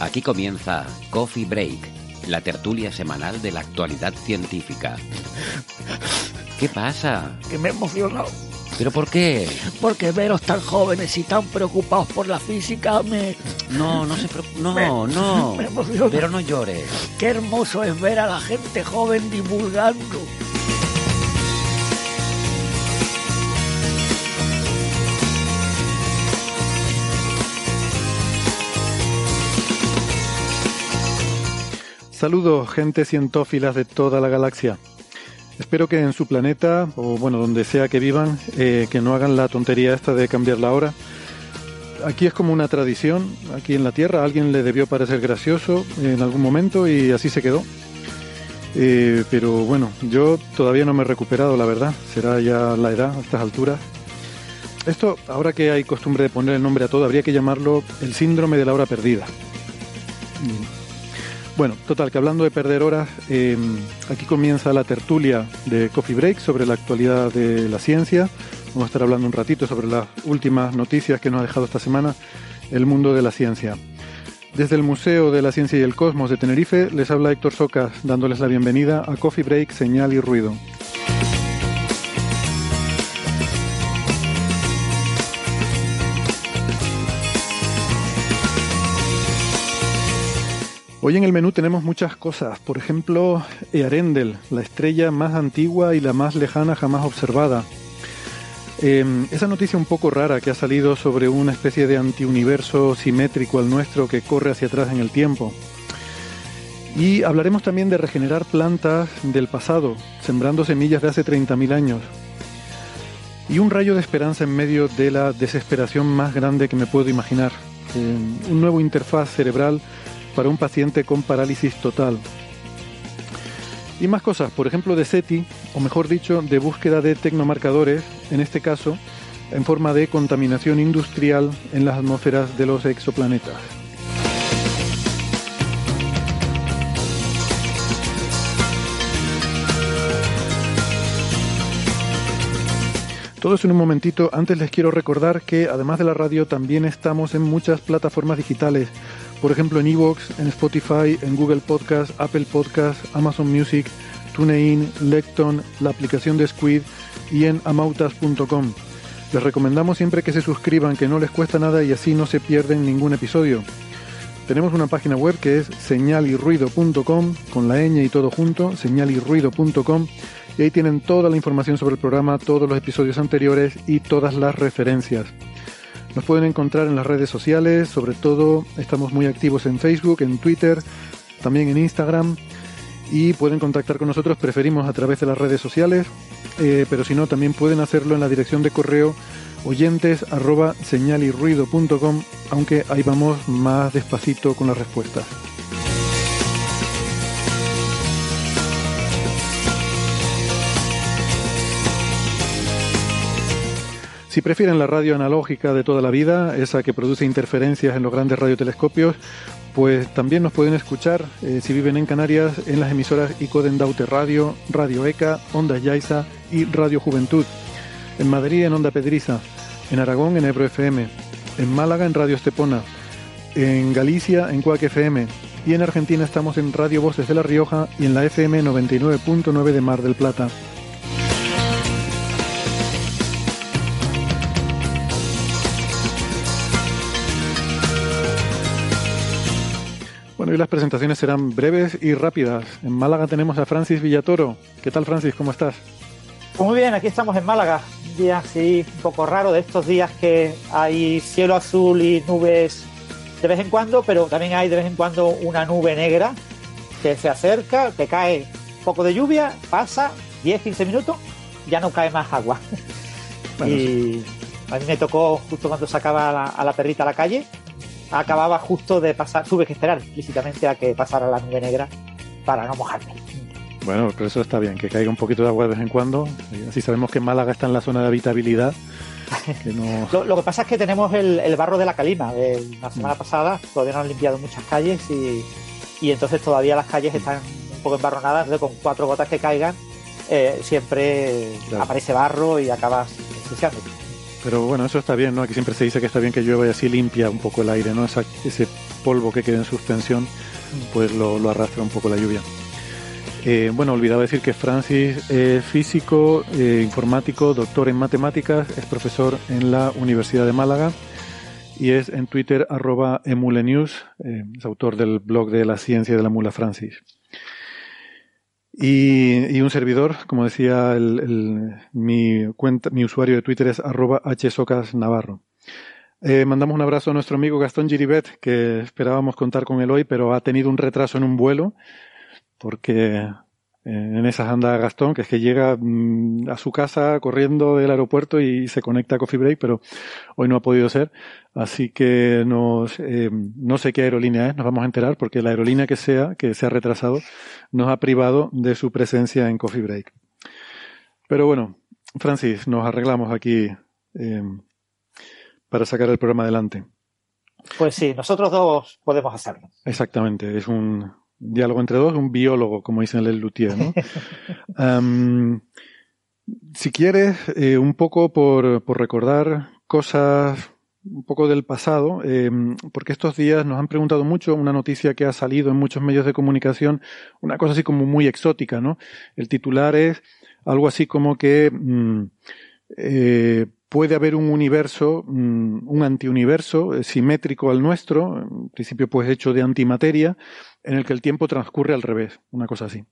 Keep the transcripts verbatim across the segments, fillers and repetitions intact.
Aquí comienza Coffee Break, la tertulia semanal de la actualidad científica. ¿Qué pasa? Que me he emocionado. ¿Pero por qué? Porque veros tan jóvenes y tan preocupados por la física me... No, no se preocupen. No, me, no. Me emociona. Pero no llores. Qué hermoso es ver a la gente joven divulgando. Saludos, gente cientófilas de toda la galaxia. Espero que en su planeta, o bueno, donde sea que vivan, eh, que no hagan la tontería esta de cambiar la hora. Aquí es como una tradición, aquí en la Tierra, a alguien le debió parecer gracioso en algún momento y así se quedó. Eh, pero bueno, yo todavía no me he recuperado, la verdad, será ya la edad a estas alturas. Esto, ahora que hay costumbre de poner el nombre a todo, habría que llamarlo el síndrome de la hora perdida. Bueno, total, que hablando de perder horas, eh, aquí comienza la tertulia de Coffee Break sobre la actualidad de la ciencia. Vamos a estar hablando un ratito sobre las últimas noticias que nos ha dejado esta semana el mundo de la ciencia. Desde el Museo de la Ciencia y el Cosmos de Tenerife, les habla Héctor Socas, dándoles la bienvenida a Coffee Break, Señal y Ruido. Hoy en el menú tenemos muchas cosas, por ejemplo, Earendel, la estrella más antigua y la más lejana jamás observada. Eh, esa noticia un poco rara que ha salido sobre una especie de antiuniverso simétrico al nuestro que corre hacia atrás en el tiempo. Y hablaremos también de regenerar plantas del pasado, sembrando semillas de hace treinta mil años. Y un rayo de esperanza en medio de la desesperación más grande que me puedo imaginar. Eh, un nuevo interfaz cerebral para un paciente con parálisis total. Y más cosas, por ejemplo de SETI, o mejor dicho, de búsqueda de tecnomarcadores, en este caso, en forma de contaminación industrial en las atmósferas de los exoplanetas. Todo eso en un momentito. Antes les quiero recordar que, además de la radio, también estamos en muchas plataformas digitales. Por ejemplo, en iVoox, en Spotify, en Google Podcast, Apple Podcast, Amazon Music, TuneIn, Lecton, la aplicación de Squid y en amautas punto com. Les recomendamos siempre que se suscriban, que no les cuesta nada y así no se pierden ningún episodio. Tenemos una página web que es señal y ruido punto com, con la ñ y todo junto, señal y ruido punto com, y ahí tienen toda la información sobre el programa, todos los episodios anteriores y todas las referencias. Nos pueden encontrar en las redes sociales, sobre todo estamos muy activos en Facebook, en Twitter, también en Instagram, y pueden contactar con nosotros, preferimos a través de las redes sociales, eh, pero si no, también pueden hacerlo en la dirección de correo oyentes arroba señal y ruido punto com, aunque ahí vamos más despacito con las respuestas. Si prefieren la radio analógica de toda la vida, esa que produce interferencias en los grandes radiotelescopios, pues también nos pueden escuchar, eh, si viven en Canarias, en las emisoras I C O de Endaute Radio, Radio ECA, Ondas Yaiza y Radio Juventud. En Madrid en Onda Pedriza, en Aragón en Ebro F M, en Málaga en Radio Estepona, en Galicia en Cuac F M y en Argentina estamos en Radio Voces de La Rioja y en la F M noventa y nueve punto nueve de Mar del Plata. Bueno, hoy las presentaciones serán breves y rápidas. En Málaga tenemos a Francis Villatoro. ¿Qué tal, Francis? ¿Cómo estás? Muy bien, aquí estamos en Málaga. Un día así un poco raro, de estos días que hay cielo azul y nubes de vez en cuando, pero también hay de vez en cuando una nube negra que se acerca, te cae un poco de lluvia, pasa diez a quince minutos, ya no cae más agua. Bueno, y sí. A mí me tocó justo cuando sacaba a la, a la perrita a la calle, acababa justo de pasar, tuve que esperar explícitamente a que pasara la nube negra para no mojarme. Bueno, pero eso está bien, que caiga un poquito de agua de vez en cuando, así sabemos que Málaga está en la zona de habitabilidad. Que no... lo, lo que pasa es que tenemos el, el barro de la calima de la semana mm. pasada, todavía no han limpiado muchas calles y, y entonces todavía las calles están un poco embarronadas, entonces con cuatro gotas que caigan eh, siempre claro. aparece barro y acabas ensuciando. Pero bueno, eso está bien, ¿no? Aquí siempre se dice que está bien que llueva y así limpia un poco el aire, ¿no? Esa, ese polvo que queda en suspensión, pues lo, lo arrastra un poco la lluvia. Eh, bueno, olvidaba decir que Francis es eh, físico, eh, informático, doctor en matemáticas, es profesor en la Universidad de Málaga y es en Twitter arroba emulenews, eh, es autor del blog de la ciencia de la mula Francis. Y, y un servidor, como decía, el, el, mi, cuenta, mi usuario de Twitter es arroba hsocasnavarro. Eh, mandamos un abrazo a nuestro amigo Gastón Giribet, que esperábamos contar con él hoy, pero ha tenido un retraso en un vuelo. Porque en esas anda Gastón, que es que llega a su casa corriendo del aeropuerto y se conecta a Coffee Break, pero hoy no ha podido ser. Así que nos, eh, no sé qué aerolínea es, nos vamos a enterar, porque la aerolínea que sea, que se ha retrasado, nos ha privado de su presencia en Coffee Break. Pero bueno, Francis, nos arreglamos aquí eh, para sacar el programa adelante. Pues sí, nosotros dos podemos hacerlo. Exactamente, es un... diálogo entre dos, un biólogo, como dicen Les Luthiers, ¿no? um, si quieres, eh, un poco por, por recordar cosas, un poco del pasado, eh, porque estos días nos han preguntado mucho una noticia que ha salido en muchos medios de comunicación, una cosa así como muy exótica, ¿no? El titular es algo así como que mm, eh, puede haber un universo, mm, un antiuniverso, eh, simétrico al nuestro, en principio pues hecho de antimateria, en el que el tiempo transcurre al revés, una cosa así.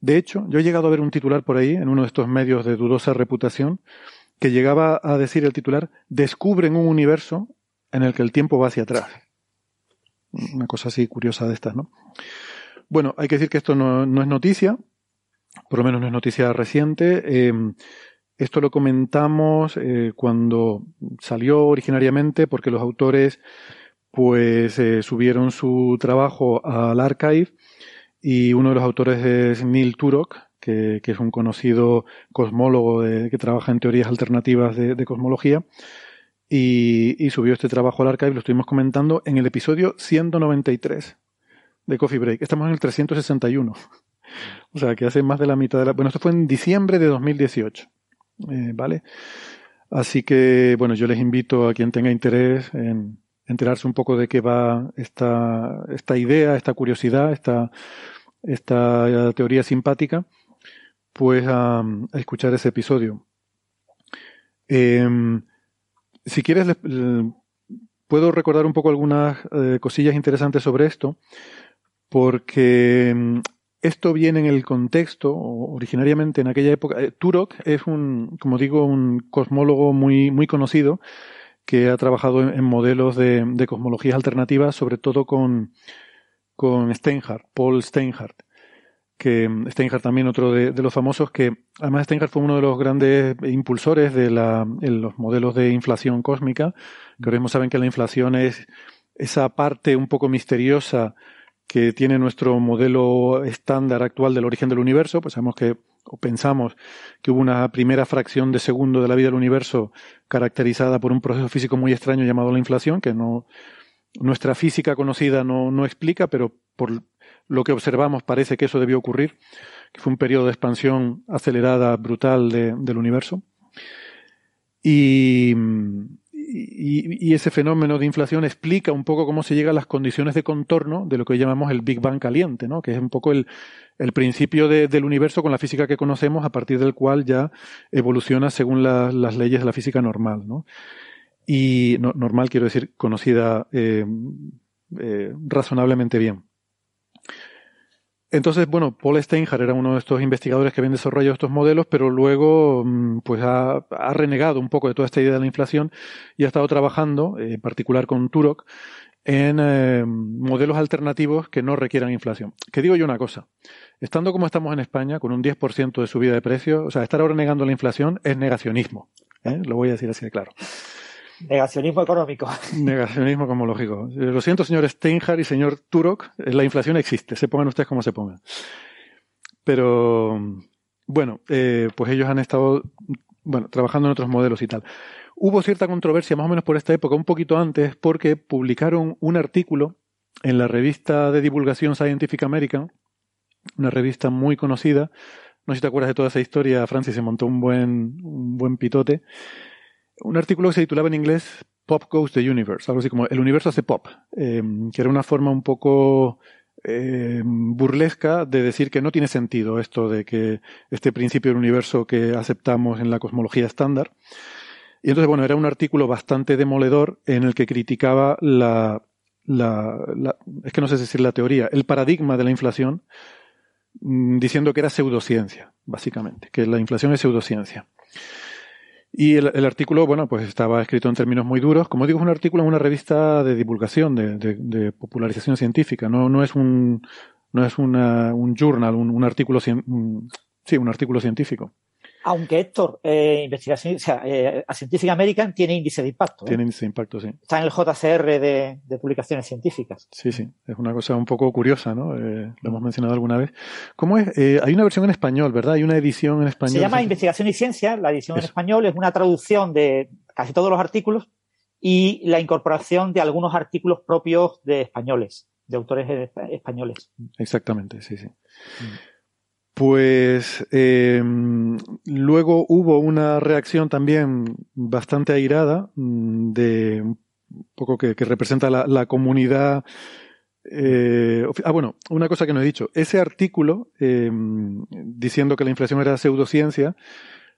De hecho, yo he llegado a ver un titular por ahí, en uno de estos medios de dudosa reputación, que llegaba a decir el titular, descubren un universo en el que el tiempo va hacia atrás. Una cosa así curiosa de estas, ¿no? Bueno, hay que decir que esto no, no es noticia, por lo menos no es noticia reciente. Eh, esto lo comentamos eh, cuando salió originariamente, porque los autores... pues eh, subieron su trabajo al archive y uno de los autores es Neil Turok, que, que es un conocido cosmólogo de, que trabaja en teorías alternativas de, de cosmología y, y subió este trabajo al archive, lo estuvimos comentando en el episodio ciento noventa y tres de Coffee Break. Estamos en el trescientos sesenta y uno, o sea que hace más de la mitad de la... Bueno, esto fue en diciembre de dos mil dieciocho, eh, ¿vale? Así que, bueno, yo les invito a quien tenga interés en... enterarse un poco de qué va esta, esta idea, esta curiosidad, esta, esta teoría simpática, pues a, a escuchar ese episodio. Eh, si quieres, le, le, puedo recordar un poco algunas eh, cosillas interesantes sobre esto, porque esto viene en el contexto, originariamente en aquella época, eh, Turok es un, como digo, un cosmólogo muy, muy conocido, que ha trabajado en, en modelos de, de cosmologías alternativas, sobre todo con, con Steinhardt, Paul Steinhardt, que Steinhardt también otro de, de los famosos, que además Steinhardt fue uno de los grandes impulsores de la, en los modelos de inflación cósmica, que ahora mismo saben que la inflación es esa parte un poco misteriosa que tiene nuestro modelo estándar actual del origen del universo, pues sabemos que o pensamos que hubo una primera fracción de segundo de la vida del universo caracterizada por un proceso físico muy extraño llamado la inflación, que no nuestra física conocida no, no explica, pero por lo que observamos parece que eso debió ocurrir, que fue un periodo de expansión acelerada, brutal de, del universo. Y, y, y ese fenómeno de inflación explica un poco cómo se llega a las condiciones de contorno de lo que hoy llamamos el Big Bang caliente, ¿no? Que es un poco el el principio de, del universo con la física que conocemos, a partir del cual ya evoluciona según la, las leyes de la física normal, ¿no? Y no, normal quiero decir conocida eh, eh, razonablemente bien. Entonces, bueno, Paul Steinhardt era uno de estos investigadores que habían desarrollado estos modelos, pero luego pues ha, ha renegado un poco de toda esta idea de la inflación y ha estado trabajando, eh, en particular con Turok, en eh, modelos alternativos que no requieran inflación. Que digo yo una cosa, estando como estamos en España, con un diez por ciento de subida de precios, o sea, estar ahora negando la inflación es negacionismo, ¿eh? Lo voy a decir así de claro. Negacionismo económico. Negacionismo cosmológico. Lo siento, señor Steinhardt y señor Turok, la inflación existe, se pongan ustedes como se pongan. Pero, bueno, eh, pues ellos han estado bueno trabajando en otros modelos y tal. Hubo cierta controversia más o menos por esta época, un poquito antes, porque publicaron un artículo en la revista de divulgación Scientific American, una revista muy conocida. No sé si te acuerdas de toda esa historia, Francis, se montó un buen, un buen pitote. Un artículo que se titulaba en inglés Pop Goes the Universe, algo así como El universo hace pop, eh, que era una forma un poco eh, burlesca de decir que no tiene sentido esto de que este principio del universo que aceptamos en la cosmología estándar. Y entonces, bueno, era un artículo bastante demoledor en el que criticaba la, la, la es que no sé decir la teoría, el paradigma de la inflación, mmm, diciendo que era pseudociencia, básicamente, que la inflación es pseudociencia. Y el, el artículo, bueno, pues estaba escrito en términos muy duros. Como digo, es un artículo en una revista de divulgación, de, de, de popularización científica. No, no es un, no es una, un journal, un, un artículo, un, sí, un artículo científico. Aunque Héctor, eh, investigación, o sea, eh, Scientific American tiene índice de impacto. ¿eh? Tiene índice de impacto, sí. Está en el J C R de, de publicaciones científicas. Sí, sí. Es una cosa un poco curiosa, ¿no? Eh, lo hemos mencionado alguna vez. ¿Cómo es? Eh, hay una versión en español, ¿verdad? Hay una edición en español. Se llama Investigación y Ciencia. La edición Eso. en español es una traducción de casi todos los artículos y la incorporación de algunos artículos propios de españoles, de autores españoles. Exactamente, sí, sí. Mm. Pues eh, luego hubo una reacción también bastante airada de un poco que, que representa la, la comunidad. Eh, ah, bueno, una cosa que no he dicho. Ese artículo eh, diciendo que la inflación era pseudociencia,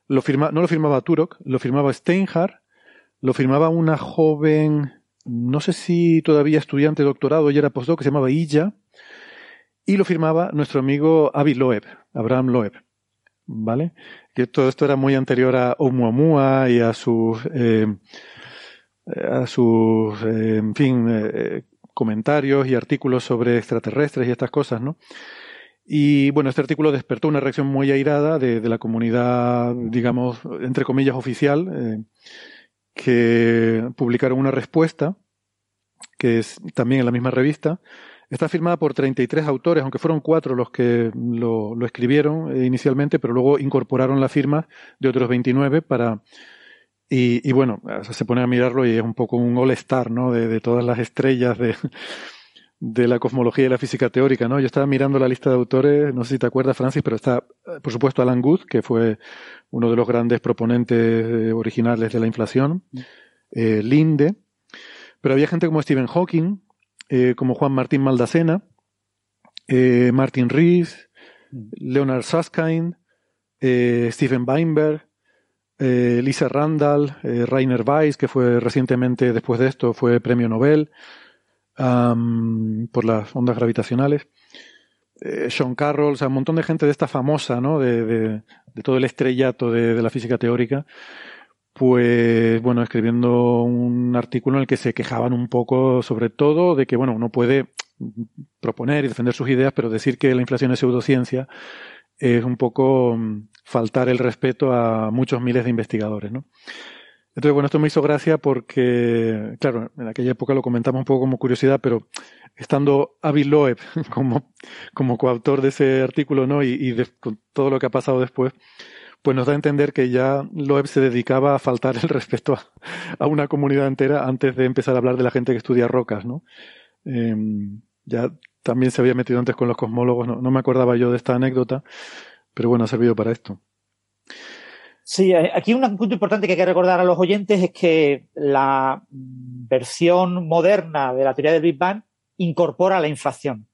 lo firma, no lo firmaba Turok, lo firmaba Steinhardt, lo firmaba una joven, no sé si todavía estudiante de doctorado, ella era postdoc, que se llamaba Illa. Y lo firmaba nuestro amigo Avi Loeb, Abraham Loeb, ¿vale? Que todo esto era muy anterior a Oumuamua y a sus, eh, a sus, eh, en fin, eh, comentarios y artículos sobre extraterrestres y estas cosas, ¿no? Y bueno, este artículo despertó una reacción muy airada de, de la comunidad, digamos, entre comillas, oficial, eh, que publicaron una respuesta, que es también en la misma revista. Está firmada por treinta y tres autores, aunque fueron cuatro los que lo, lo escribieron inicialmente, pero luego incorporaron la firma de otros veintinueve para... Y, y bueno, se pone a mirarlo y es un poco un all-star, ¿no? De, de todas las estrellas de, de la cosmología y la física teórica, ¿no? Yo estaba mirando la lista de autores, no sé si te acuerdas, Francis, pero está, por supuesto, Alan Guth, que fue uno de los grandes proponentes originales de la inflación, eh, Linde, pero había gente como Stephen Hawking, Eh, como Juan Martín Maldacena, eh, Martin Rees, Leonard Susskind, eh, Stephen Weinberg, eh, Lisa Randall, eh, Rainer Weiss, que fue recientemente, después de esto, fue premio Nobel um, por las ondas gravitacionales, eh, Sean Carroll, o sea, un montón de gente de esta famosa, ¿no? De, de, de todo el estrellato de, de la física teórica. Pues, bueno, escribiendo un artículo en el que se quejaban un poco, sobre todo, de que, bueno, uno puede proponer y defender sus ideas, pero decir que la inflación es pseudociencia es un poco faltar el respeto a muchos miles de investigadores, ¿no? Entonces, bueno, esto me hizo gracia porque, claro, en aquella época lo comentamos un poco como curiosidad, pero estando Avi Loeb como, como coautor de ese artículo, ¿no? Y, y de, con todo lo que ha pasado después, pues nos da a entender que ya Loeb se dedicaba a faltar el respeto a, a una comunidad entera antes de empezar a hablar de la gente que estudia rocas, ¿no? Eh, ya también se había metido antes con los cosmólogos, no, no me acordaba yo de esta anécdota, pero bueno, ha servido para esto. Sí, aquí un punto importante que hay que recordar a los oyentes es que la versión moderna de la teoría del Big Bang incorpora la inflación.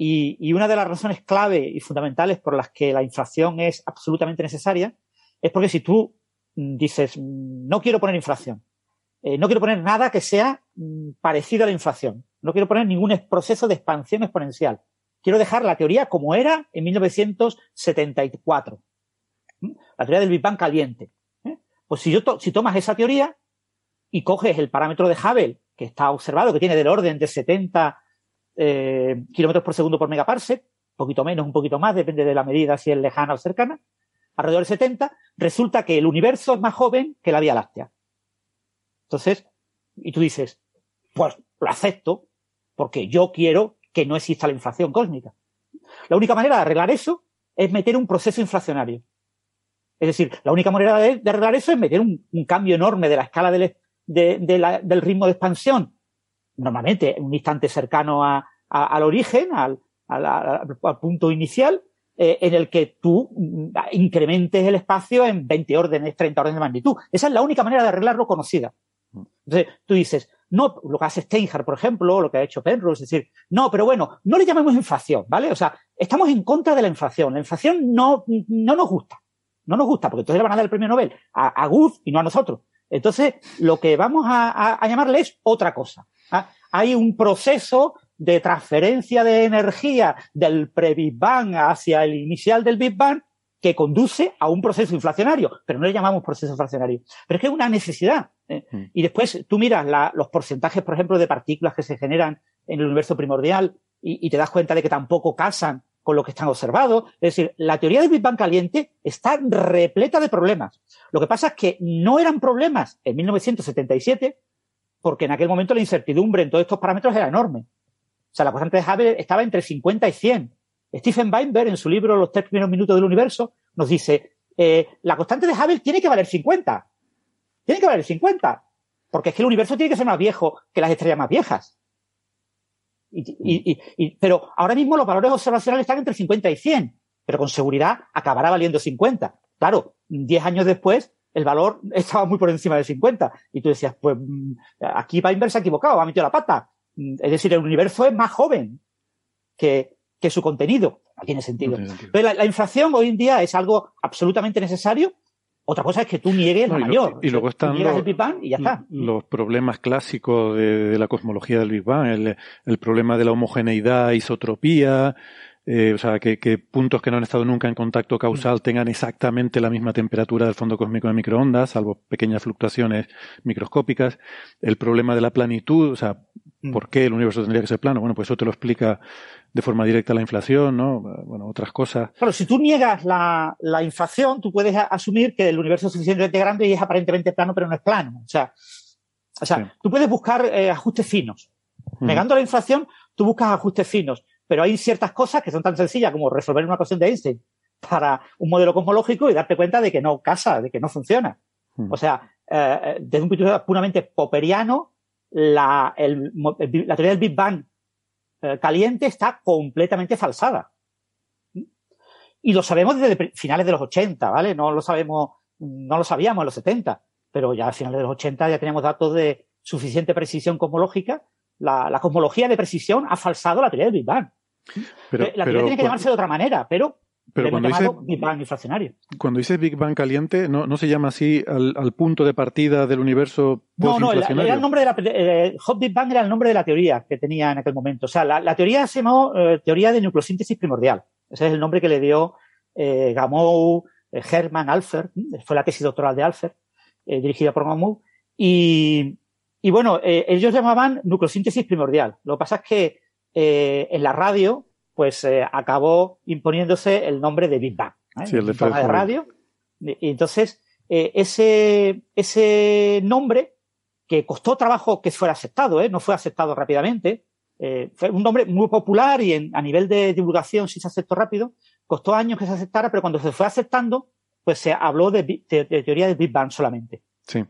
Y, y una de las razones clave y fundamentales por las que la inflación es absolutamente necesaria es porque si tú dices, no quiero poner inflación, eh, no quiero poner nada que sea parecido a la inflación, no quiero poner ningún proceso de expansión exponencial, quiero dejar la teoría como era en mil novecientos setenta y cuatro, ¿eh? La teoría del Big Bang caliente, ¿eh? Pues si, yo to- si tomas esa teoría y coges el parámetro de Hubble que está observado, que tiene del orden de setenta eh, kilómetros por segundo por megaparsec, un poquito menos, un poquito más, depende de la medida, si es lejana o cercana, alrededor de setenta, resulta que el universo es más joven que la Vía Láctea. Entonces, y tú dices, pues lo acepto, porque yo quiero que no exista la inflación cósmica. La única manera de arreglar eso es meter un proceso inflacionario. Es decir, la única manera de, de arreglar eso es meter un, un cambio enorme de la escala del, de, de la, del ritmo de expansión, normalmente un instante cercano a, a, al origen, al, al, al, al punto inicial, eh, en el que tú incrementes el espacio en veinte órdenes, treinta órdenes de magnitud. Esa es la única manera de arreglarlo conocida. Entonces, tú dices, no, lo que hace Steinhardt, por ejemplo, o lo que ha hecho Penrose, es decir, no, pero bueno, no le llamemos inflación, ¿vale? O sea, estamos en contra de la inflación. La inflación no, no nos gusta. No nos gusta, porque entonces le van a dar el premio Nobel a, a Guth y no a nosotros. Entonces, lo que vamos a, a, a llamarle es otra cosa. ¿Ah? Hay un proceso de transferencia de energía del pre-Big Bang hacia el inicial del Big Bang que conduce a un proceso inflacionario, pero no le llamamos proceso inflacionario. Pero es que es una necesidad. ¿eh? Mm. Y después tú miras la, los porcentajes, por ejemplo, de partículas que se generan en el universo primordial y, y te das cuenta de que tampoco casan con lo que están observados. Es decir, la teoría del Big Bang caliente está repleta de problemas. Lo que pasa es que no eran problemas en mil novecientos setenta y siete, porque en aquel momento la incertidumbre en todos estos parámetros era enorme. O sea, la constante de Hubble estaba entre cincuenta y cien. Stephen Weinberg, en su libro Los tres primeros minutos del universo, nos dice, eh, la constante de Hubble tiene que valer cincuenta. Tiene que valer cincuenta. Porque es que el universo tiene que ser más viejo que las estrellas más viejas. Y, y, y, y, pero ahora mismo los valores observacionales están entre cincuenta y cien. Pero con seguridad acabará valiendo cincuenta. Claro, diez años después el valor estaba muy por encima de cincuenta. Y tú decías, pues aquí Weinberg se ha equivocado, ha metido la pata. Es decir, el universo es más joven que... que su contenido. No tiene sentido. No tiene sentido. Pero la, la inflación hoy en día es algo absolutamente necesario. Otra cosa es que tú niegues no, la y mayor. Lo, y o sea, luego están niegas los, el Big Bang y ya está. Los problemas clásicos de, de la cosmología del Big Bang, el, el problema de la homogeneidad, isotropía, eh, o sea, que, que puntos que no han estado nunca en contacto causal tengan exactamente la misma temperatura del fondo cósmico de microondas, salvo pequeñas fluctuaciones microscópicas. El problema de la planitud, o sea, ¿por qué el universo tendría que ser plano? Bueno, pues eso te lo explica de forma directa la inflación, ¿no? Bueno, otras cosas. Claro, si tú niegas la, la inflación, tú puedes asumir que el universo es suficientemente grande y es aparentemente plano, pero no es plano. O sea, o sea sí. Tú puedes buscar eh, ajustes finos. Uh-huh. Negando la inflación, tú buscas ajustes finos. Pero hay ciertas cosas que son tan sencillas como resolver una ecuación de Einstein para un modelo cosmológico y darte cuenta de que no casa, de que no funciona. Uh-huh. O sea, eh, desde un punto de vista puramente popperiano, La, el, la teoría del Big Bang eh, caliente está completamente falsada. Y lo sabemos desde finales de los ochenta, ¿vale? No lo sabemos, no lo sabíamos en los setenta, pero ya a finales de los ochenta ya teníamos datos de suficiente precisión cosmológica. La, la cosmología de precisión ha falsado la teoría del Big Bang. Pero, la teoría pero, tiene que llamarse pues... de otra manera, pero... Pero cuando dices, Big Bang inflacionario. Cuando dices Big Bang caliente, ¿no, no se llama así al, al punto de partida del universo postinflacionario? No, no, era el nombre de la, eh, Hot Big Bang era el nombre de la teoría que tenía en aquel momento. O sea, la, la teoría se llamó eh, teoría de nucleosíntesis primordial. Ese es el nombre que le dio eh, Gamow, eh, Hermann, Alford. Fue la tesis doctoral de Alford, eh, dirigida por Gamow. Y, y bueno, eh, ellos llamaban nucleosíntesis primordial. Lo que pasa es que eh, en la radio... pues eh, acabó imponiéndose el nombre de Big Bang, ¿eh? Sí, el de, de radio. Y entonces, eh, ese, ese nombre, que costó trabajo que fuera aceptado, ¿eh? No fue aceptado rápidamente, eh, fue un nombre muy popular y en, a nivel de divulgación sí se aceptó rápido, costó años que se aceptara, pero cuando se fue aceptando, pues se habló de, de, de teoría de Big Bang solamente. Sí,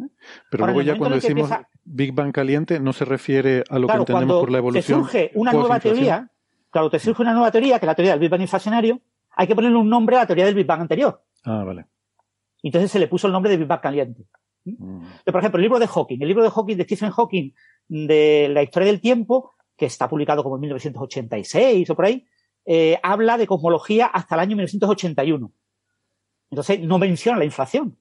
pero ahora, luego ya cuando decimos empieza... Big Bang caliente no se refiere a lo claro, que entendemos por la evolución. Cuando surge una nueva teoría... Claro, te surge una nueva teoría, que es la teoría del Big Bang inflacionario, hay que ponerle un nombre a la teoría del Big Bang anterior. Ah, vale. Entonces se le puso el nombre de Big Bang caliente. Mm. Pero, por ejemplo, el libro de Hawking, el libro de Hawking de Stephen Hawking de la historia del tiempo, que está publicado como en mil novecientos ochenta y seis o por ahí, eh, habla de cosmología hasta el año mil novecientos ochenta y uno. Entonces no menciona la inflación.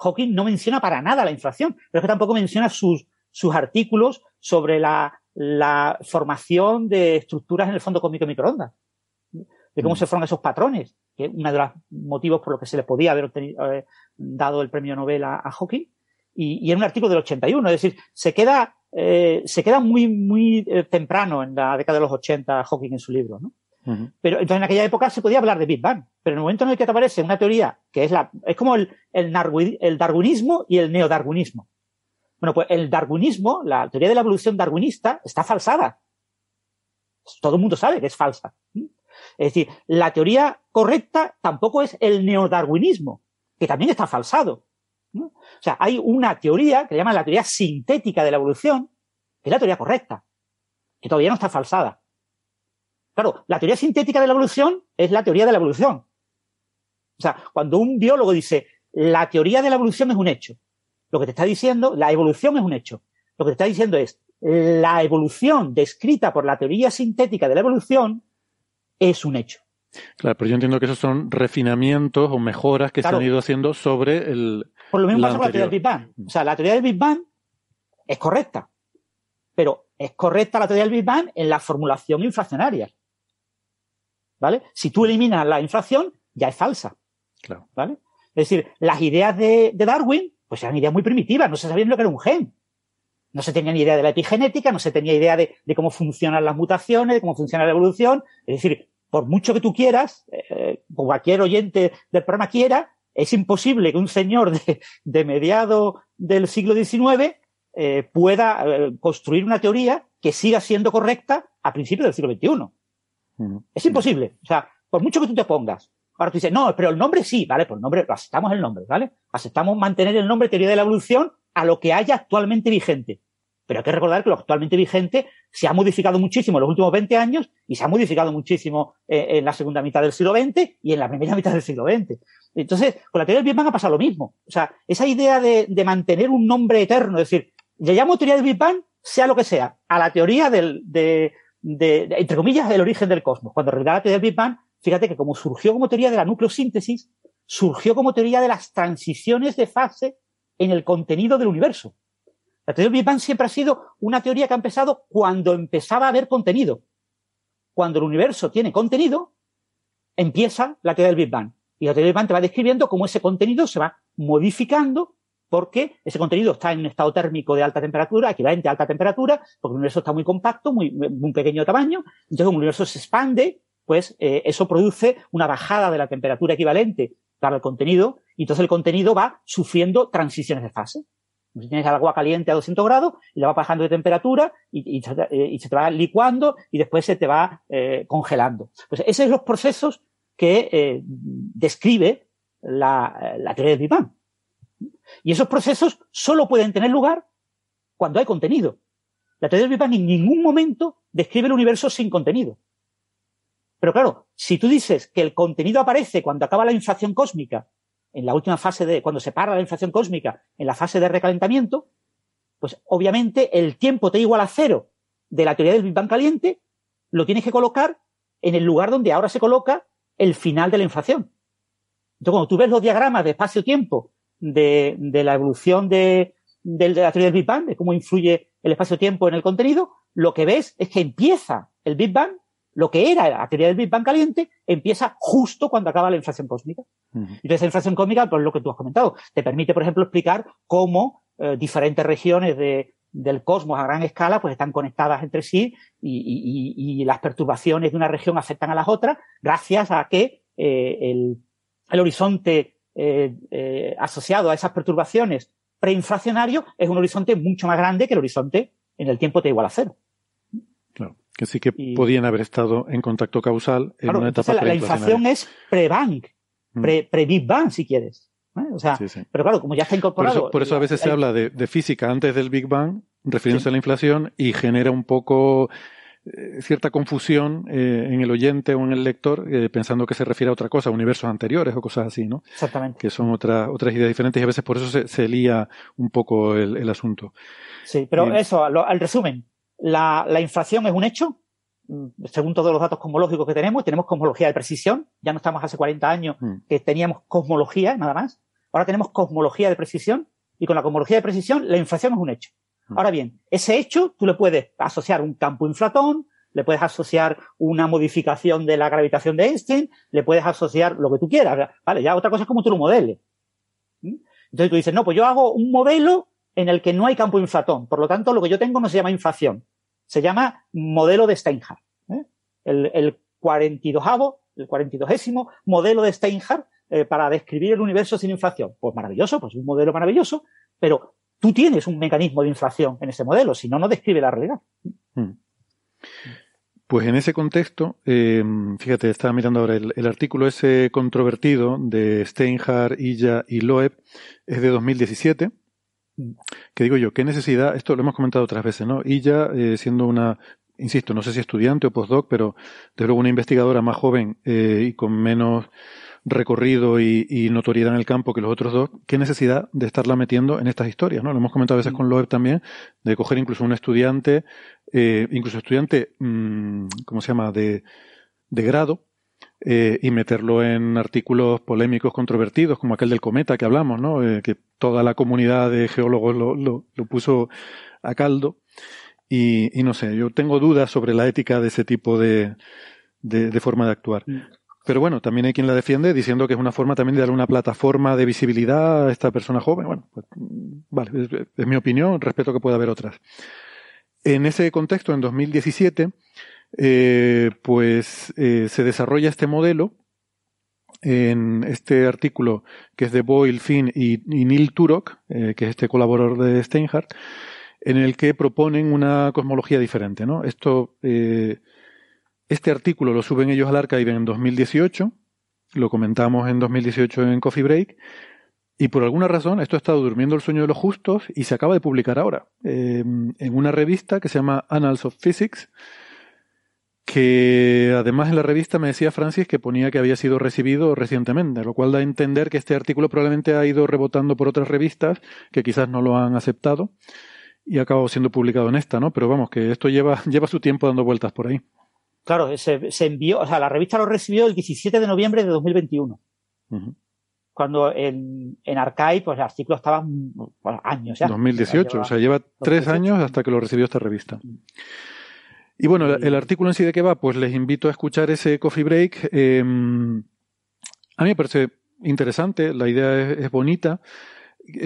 Hawking no menciona para nada la inflación, pero es que tampoco menciona sus, sus artículos sobre la... la formación de estructuras en el fondo cósmico de microondas, de cómo mm. se forman esos patrones, que es uno de los motivos por los que se le podía haber obtenido, eh, dado el premio Nobel a, a Hawking, y, y en un artículo del ochenta y uno, es decir, se queda eh, se queda muy, muy eh, temprano en la década de los ochenta Hawking en su libro, ¿no? Uh-huh. Pero entonces en aquella época se podía hablar de Big Bang, pero en el momento en el que te aparece una teoría que es la, es como el, el, el darwinismo y el neodarwinismo. Bueno, pues el darwinismo, la teoría de la evolución darwinista, está falsada. Todo el mundo sabe que es falsa. Es decir, la teoría correcta tampoco es el neodarwinismo, que también está falsado. O sea, hay una teoría que le llaman la teoría sintética de la evolución, que es la teoría correcta, que todavía no está falsada. Claro, la teoría sintética de la evolución es la teoría de la evolución. O sea, cuando un biólogo dice la teoría de la evolución es un hecho, lo que te está diciendo, la evolución es un hecho, lo que te está diciendo es la evolución descrita por la teoría sintética de la evolución es un hecho. Claro, pero yo entiendo que esos son refinamientos o mejoras que claro, se han ido haciendo sobre el... Por lo mismo pasa con la teoría del Big Bang. O sea, la teoría del Big Bang es correcta, pero es correcta la teoría del Big Bang en la formulación inflacionaria. ¿Vale? Si tú eliminas la inflación, ya es falsa. Claro. ¿Vale? Es decir, las ideas de, de Darwin, pues eran ideas muy primitivas, no se sabía lo que era un gen. No se tenía ni idea de la epigenética, no se tenía idea de, de cómo funcionan las mutaciones, de cómo funciona la evolución. Es decir, por mucho que tú quieras, eh, como cualquier oyente del programa quiera, es imposible que un señor de, de mediados del siglo diecinueve eh, pueda eh, construir una teoría que siga siendo correcta a principios del siglo veintiuno. Uh-huh. Es imposible. O sea, por mucho que tú te pongas. Ahora tú dices, no, pero el nombre sí, ¿vale? Pues el nombre, aceptamos el nombre, ¿vale? Aceptamos mantener el nombre teoría de la evolución a lo que haya actualmente vigente. Pero hay que recordar que lo actualmente vigente se ha modificado muchísimo en los últimos veinte años y se ha modificado muchísimo en, en la segunda mitad del siglo veinte y en la primera mitad del siglo veinte. Entonces, con la teoría del Big Bang ha pasado lo mismo. O sea, esa idea de, de mantener un nombre eterno, es decir, le llamo teoría del Big Bang, sea lo que sea, a la teoría del, de, de, de, entre comillas, del origen del cosmos. Cuando en realidad la teoría del Big Bang, fíjate que como surgió como teoría de la nucleosíntesis, surgió como teoría de las transiciones de fase en el contenido del universo. La teoría del Big Bang siempre ha sido una teoría que ha empezado cuando empezaba a haber contenido. Cuando el universo tiene contenido, empieza la teoría del Big Bang. Y la teoría del Big Bang te va describiendo cómo ese contenido se va modificando porque ese contenido está en un estado térmico de alta temperatura, equivalente a alta temperatura, porque el universo está muy compacto, muy, muy pequeño de tamaño. Entonces, un universo se expande, pues eh, eso produce una bajada de la temperatura equivalente para el contenido y entonces el contenido va sufriendo transiciones de fase. Si tienes el agua caliente a doscientos grados y la va bajando de temperatura y, y, y se te va licuando y después se te va eh, congelando. Pues esos son los procesos que eh, describe la, la teoría del Big Bang. Y esos procesos solo pueden tener lugar cuando hay contenido. La teoría del Big Bang en ningún momento describe el universo sin contenido. Pero claro, si tú dices que el contenido aparece cuando acaba la inflación cósmica, en la última fase de, cuando se para la inflación cósmica, en la fase de recalentamiento, pues obviamente el tiempo T igual a cero de la teoría del Big Bang caliente lo tienes que colocar en el lugar donde ahora se coloca el final de la inflación. Entonces, cuando tú ves los diagramas de espacio-tiempo de, de la evolución de, de, de la teoría del Big Bang, de cómo influye el espacio-tiempo en el contenido, lo que ves es que empieza el Big Bang, lo que era la teoría del Big Bang caliente, empieza justo cuando acaba la inflación cósmica. Uh-huh. Entonces, la inflación cósmica, pues lo que tú has comentado, te permite, por ejemplo, explicar cómo eh, diferentes regiones de, del cosmos a gran escala pues están conectadas entre sí y, y, y las perturbaciones de una región afectan a las otras gracias a que eh, el, el horizonte eh, eh, asociado a esas perturbaciones preinflacionario es un horizonte mucho más grande que el horizonte en el tiempo T igual a cero. Claro. Que sí que y, podían haber estado en contacto causal en claro, una etapa preinflacionaria. La inflación es pre-Big Bang, pre-Big Bang si quieres. ¿Eh? O sea, sí, sí. Pero claro, como ya está incorporado... Por eso, por eso a veces la, se la, habla de, de física antes del Big Bang, refiriéndose sí. a la inflación, y genera un poco eh, cierta confusión eh, en el oyente o en el lector, eh, pensando que se refiere a otra cosa, a universos anteriores o cosas así, ¿no? Exactamente. Que son otra, otras ideas diferentes y a veces por eso se, se lía un poco el, el asunto. Sí, pero eh, eso, lo, al resumen. La, la inflación es un hecho, según todos los datos cosmológicos que tenemos, tenemos cosmología de precisión, ya no estamos hace cuarenta años mm. que teníamos cosmología, nada más, ahora tenemos cosmología de precisión y con la cosmología de precisión la inflación es un hecho. Mm. Ahora bien, ese hecho tú le puedes asociar un campo inflatón, le puedes asociar una modificación de la gravitación de Einstein, le puedes asociar lo que tú quieras, ¿vale? Ya otra cosa es como tú lo modeles. ¿Mm? Entonces tú dices, no, pues yo hago un modelo en el que no hay campo infratón. Por lo tanto, lo que yo tengo no se llama infracción, se llama modelo de Steinhardt, ¿eh? El, el cuarenta y dos avo, el cuarenta y dos ésimo modelo de Steinhardt eh, para describir el universo sin infracción. Pues maravilloso, pues un modelo maravilloso, pero tú tienes un mecanismo de infracción en ese modelo, si no, no describe la realidad. Pues en ese contexto, eh, fíjate, estaba mirando ahora el, el artículo ese controvertido de Steinhardt, Illa y Loeb, es de dos mil diecisiete, que digo yo, ¿qué necesidad? Esto lo hemos comentado otras veces, ¿no? Illa, eh, siendo una, insisto, no sé si estudiante o postdoc, pero desde luego una investigadora más joven eh, y con menos recorrido y, y notoriedad en el campo que los otros dos, ¿qué necesidad de estarla metiendo en estas historias? ¿No? Lo hemos comentado a veces con Loeb también, de coger incluso un estudiante, eh, incluso estudiante, mmm, ¿cómo se llama?, de, de grado, Eh, y meterlo en artículos polémicos, controvertidos, como aquel del cometa que hablamos, ¿no? Eh, que toda la comunidad de geólogos lo, lo, lo puso a caldo. Y, y no sé, yo tengo dudas sobre la ética de ese tipo de, de, de forma de actuar. Mm. Pero bueno, también hay quien la defiende diciendo que es una forma también de darle una plataforma de visibilidad a esta persona joven. Bueno, pues vale, es, es mi opinión, respeto que pueda haber otras. En ese contexto, en dos mil diecisiete... Eh, pues eh, se desarrolla este modelo en este artículo que es de Boyle, Finn y, y Neil Turok, eh, que es este colaborador de Steinhardt, en el que proponen una cosmología diferente, ¿no? Esto, eh, este artículo lo suben ellos al archive en dos mil dieciocho, lo comentamos en dos mil dieciocho en Coffee Break, y por alguna razón esto ha estado durmiendo el sueño de los justos y se acaba de publicar ahora eh, en una revista que se llama Annals of Physics, que además en la revista me decía Francis que ponía que había sido recibido recientemente, lo cual da a entender que este artículo probablemente ha ido rebotando por otras revistas que quizás no lo han aceptado y ha acabado siendo publicado en esta, ¿no? Pero vamos, que esto lleva, lleva su tiempo dando vueltas por ahí. Claro, se, se envió, o sea, la revista lo recibió el diecisiete de noviembre de dos mil veintiuno. Uh-huh. Cuando en, en Archive, pues el artículo estaba bueno, años ya. dos mil dieciocho, lleva, o sea, lleva tres años hasta que lo recibió esta revista. Uh-huh. Y bueno, el artículo en sí de qué va, pues les invito a escuchar ese Coffee Break. Eh, a mí me parece interesante, la idea es, es bonita.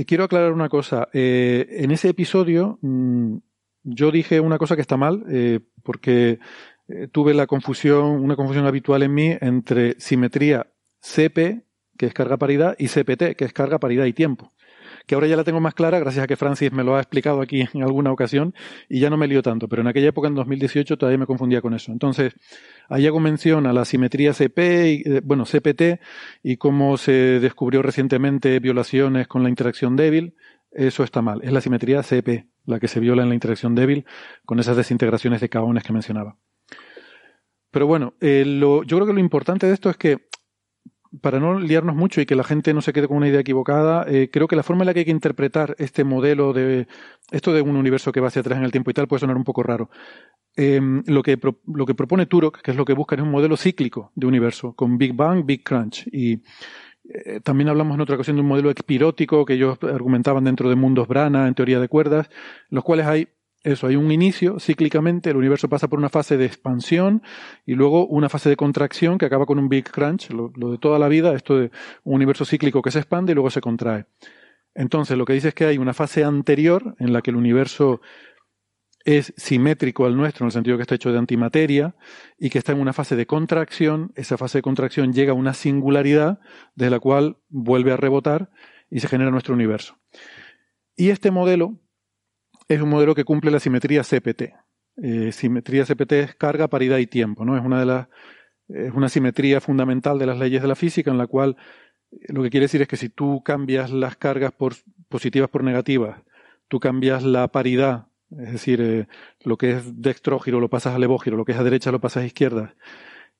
Quiero aclarar una cosa. Eh, en ese episodio mmm, yo dije una cosa que está mal, eh, porque eh, tuve la confusión, una confusión habitual en mí entre simetría C P, que es carga paridad, y C P T, que es carga paridad y tiempo. Que ahora ya la tengo más clara, gracias a que Francis me lo ha explicado aquí en alguna ocasión, y ya no me lío tanto, pero en aquella época, en dos mil dieciocho, todavía me confundía con eso. Entonces, ahí hago mención a la simetría C P, y, bueno, C P T, y cómo se descubrió recientemente violaciones con la interacción débil. Eso está mal. Es la simetría C P, la que se viola en la interacción débil, con esas desintegraciones de caones que mencionaba. Pero bueno, eh, lo, yo creo que lo importante de esto es que, para no liarnos mucho y que la gente no se quede con una idea equivocada, eh, creo que la forma en la que hay que interpretar este modelo de esto de un universo que va hacia atrás en el tiempo y tal puede sonar un poco raro. Eh, lo que pro, lo que propone Turok, que es lo que busca, es un modelo cíclico de universo con Big Bang, Big Crunch, y eh, también hablamos en otra ocasión de un modelo expirótico que ellos argumentaban dentro de mundos Brana en teoría de cuerdas, en los cuales hay Eso, hay un inicio, cíclicamente, el universo pasa por una fase de expansión y luego una fase de contracción que acaba con un Big Crunch, lo, lo de toda la vida, esto de un universo cíclico que se expande y luego se contrae. Entonces, lo que dice es que hay una fase anterior en la que el universo es simétrico al nuestro, en el sentido que está hecho de antimateria y que está en una fase de contracción. Esa fase de contracción llega a una singularidad desde la cual vuelve a rebotar y se genera nuestro universo. Y este modelo es un modelo que cumple la simetría C P T. Eh, simetría C P T es carga, paridad y tiempo, ¿no? Es una de las, es una simetría fundamental de las leyes de la física, en la cual lo que quiere decir es que si tú cambias las cargas por positivas por negativas, tú cambias la paridad, es decir, eh, lo que es dextrógiro lo pasas a levógiro, lo que es a derecha lo pasas a izquierda,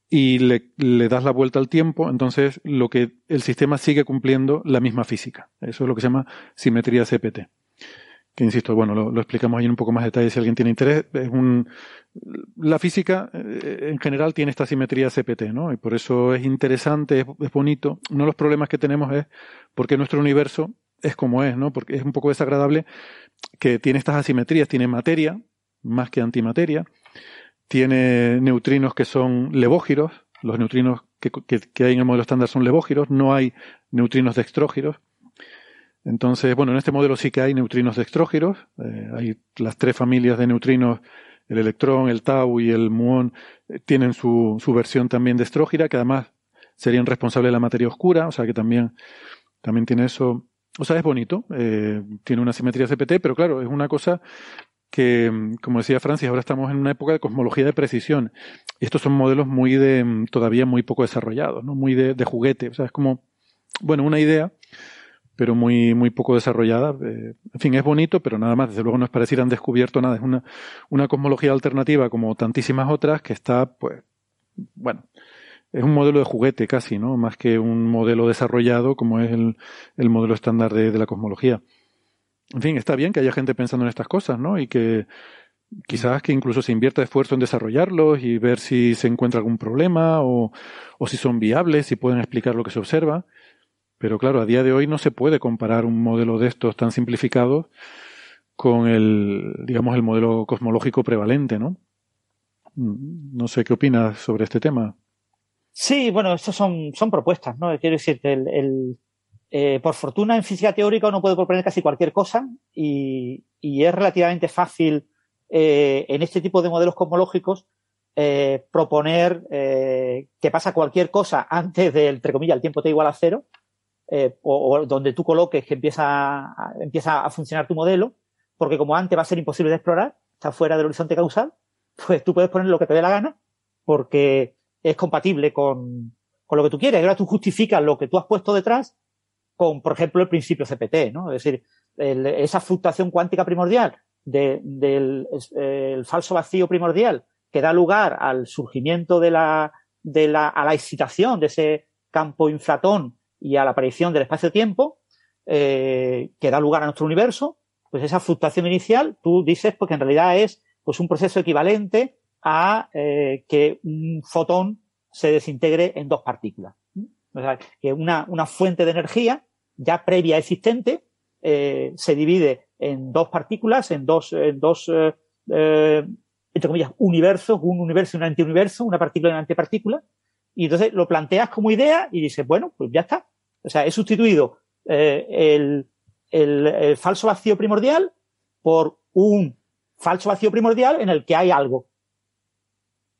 y le, le das la vuelta al tiempo, entonces lo que el sistema sigue cumpliendo la misma física. Eso es lo que se llama simetría C P T. Que insisto, bueno, lo, lo explicamos ahí en un poco más de detalle si alguien tiene interés. Es un, la física eh, en general tiene esta simetría C P T, ¿no? Y por eso es interesante, es, es bonito. Uno de los problemas que tenemos es porque nuestro universo es como es, ¿no? Porque es un poco desagradable que tiene estas asimetrías. Tiene materia, más que antimateria. Tiene neutrinos que son levógiros. Los neutrinos que, que, que hay en el modelo estándar son levógiros. No hay neutrinos dextrógiros. Entonces, bueno, en este modelo sí que hay neutrinos dextrógiros. Eh, hay las tres familias de neutrinos, el electrón, el tau y el muón, eh, tienen su, su versión también dextrógira, que además serían responsables de la materia oscura, o sea que también, también tiene eso. O sea, es bonito, eh, tiene una simetría C P T, pero claro, es una cosa que, como decía Francis, ahora estamos en una época de cosmología de precisión. Y estos son modelos muy de, todavía muy poco desarrollados, ¿no? Muy de, de juguete. O sea, es como, bueno, una idea, pero muy, muy poco desarrollada. Eh, en fin, es bonito, pero nada más. Desde luego no es para decir han descubierto nada. Es una, una cosmología alternativa, como tantísimas otras, que está, pues, bueno, es un modelo de juguete casi, ¿no? Más que un modelo desarrollado, como es el, el modelo estándar de, de la cosmología. En fin, está bien que haya gente pensando en estas cosas, ¿no? Y que quizás que incluso se invierta esfuerzo en desarrollarlos y ver si se encuentra algún problema o, o si son viables, si pueden explicar lo que se observa. Pero claro, a día de hoy no se puede comparar un modelo de estos tan simplificados con el, digamos, el modelo cosmológico prevalente, ¿no? No sé qué opinas sobre este tema. Sí, bueno, estas son, son propuestas, ¿no? Quiero decir que el... el... Eh, por fortuna, en física teórica uno puede proponer casi cualquier cosa y, y es relativamente fácil eh, en este tipo de modelos cosmológicos eh, proponer eh, que pasa cualquier cosa antes de, entre comillas, el tiempo t igual a cero eh, o, o donde tú coloques que empieza a, empieza a funcionar tu modelo, porque como antes va a ser imposible de explorar, está fuera del horizonte causal, pues tú puedes poner lo que te dé la gana porque es compatible con, con lo que tú quieres. Ahora tú justificas lo que tú has puesto detrás con, por ejemplo, el principio C P T, ¿no? Es decir, el, esa fluctuación cuántica primordial de, del el falso vacío primordial que da lugar al surgimiento de la, de la, a la excitación de ese campo inflatón y a la aparición del espacio-tiempo, eh, que da lugar a nuestro universo, pues esa fluctuación inicial, tú dices, pues que en realidad es, pues un proceso equivalente a, eh, que un fotón se desintegre en dos partículas. O sea, que una, una fuente de energía ya previa existente, eh, se divide en dos partículas, en dos, en dos, eh, eh, entre comillas, universos, un universo y un antiuniverso, una partícula y una antipartícula. Y entonces lo planteas como idea y dices, bueno, pues ya está. O sea, he sustituido, eh, el, el, el falso vacío primordial por un falso vacío primordial en el que hay algo.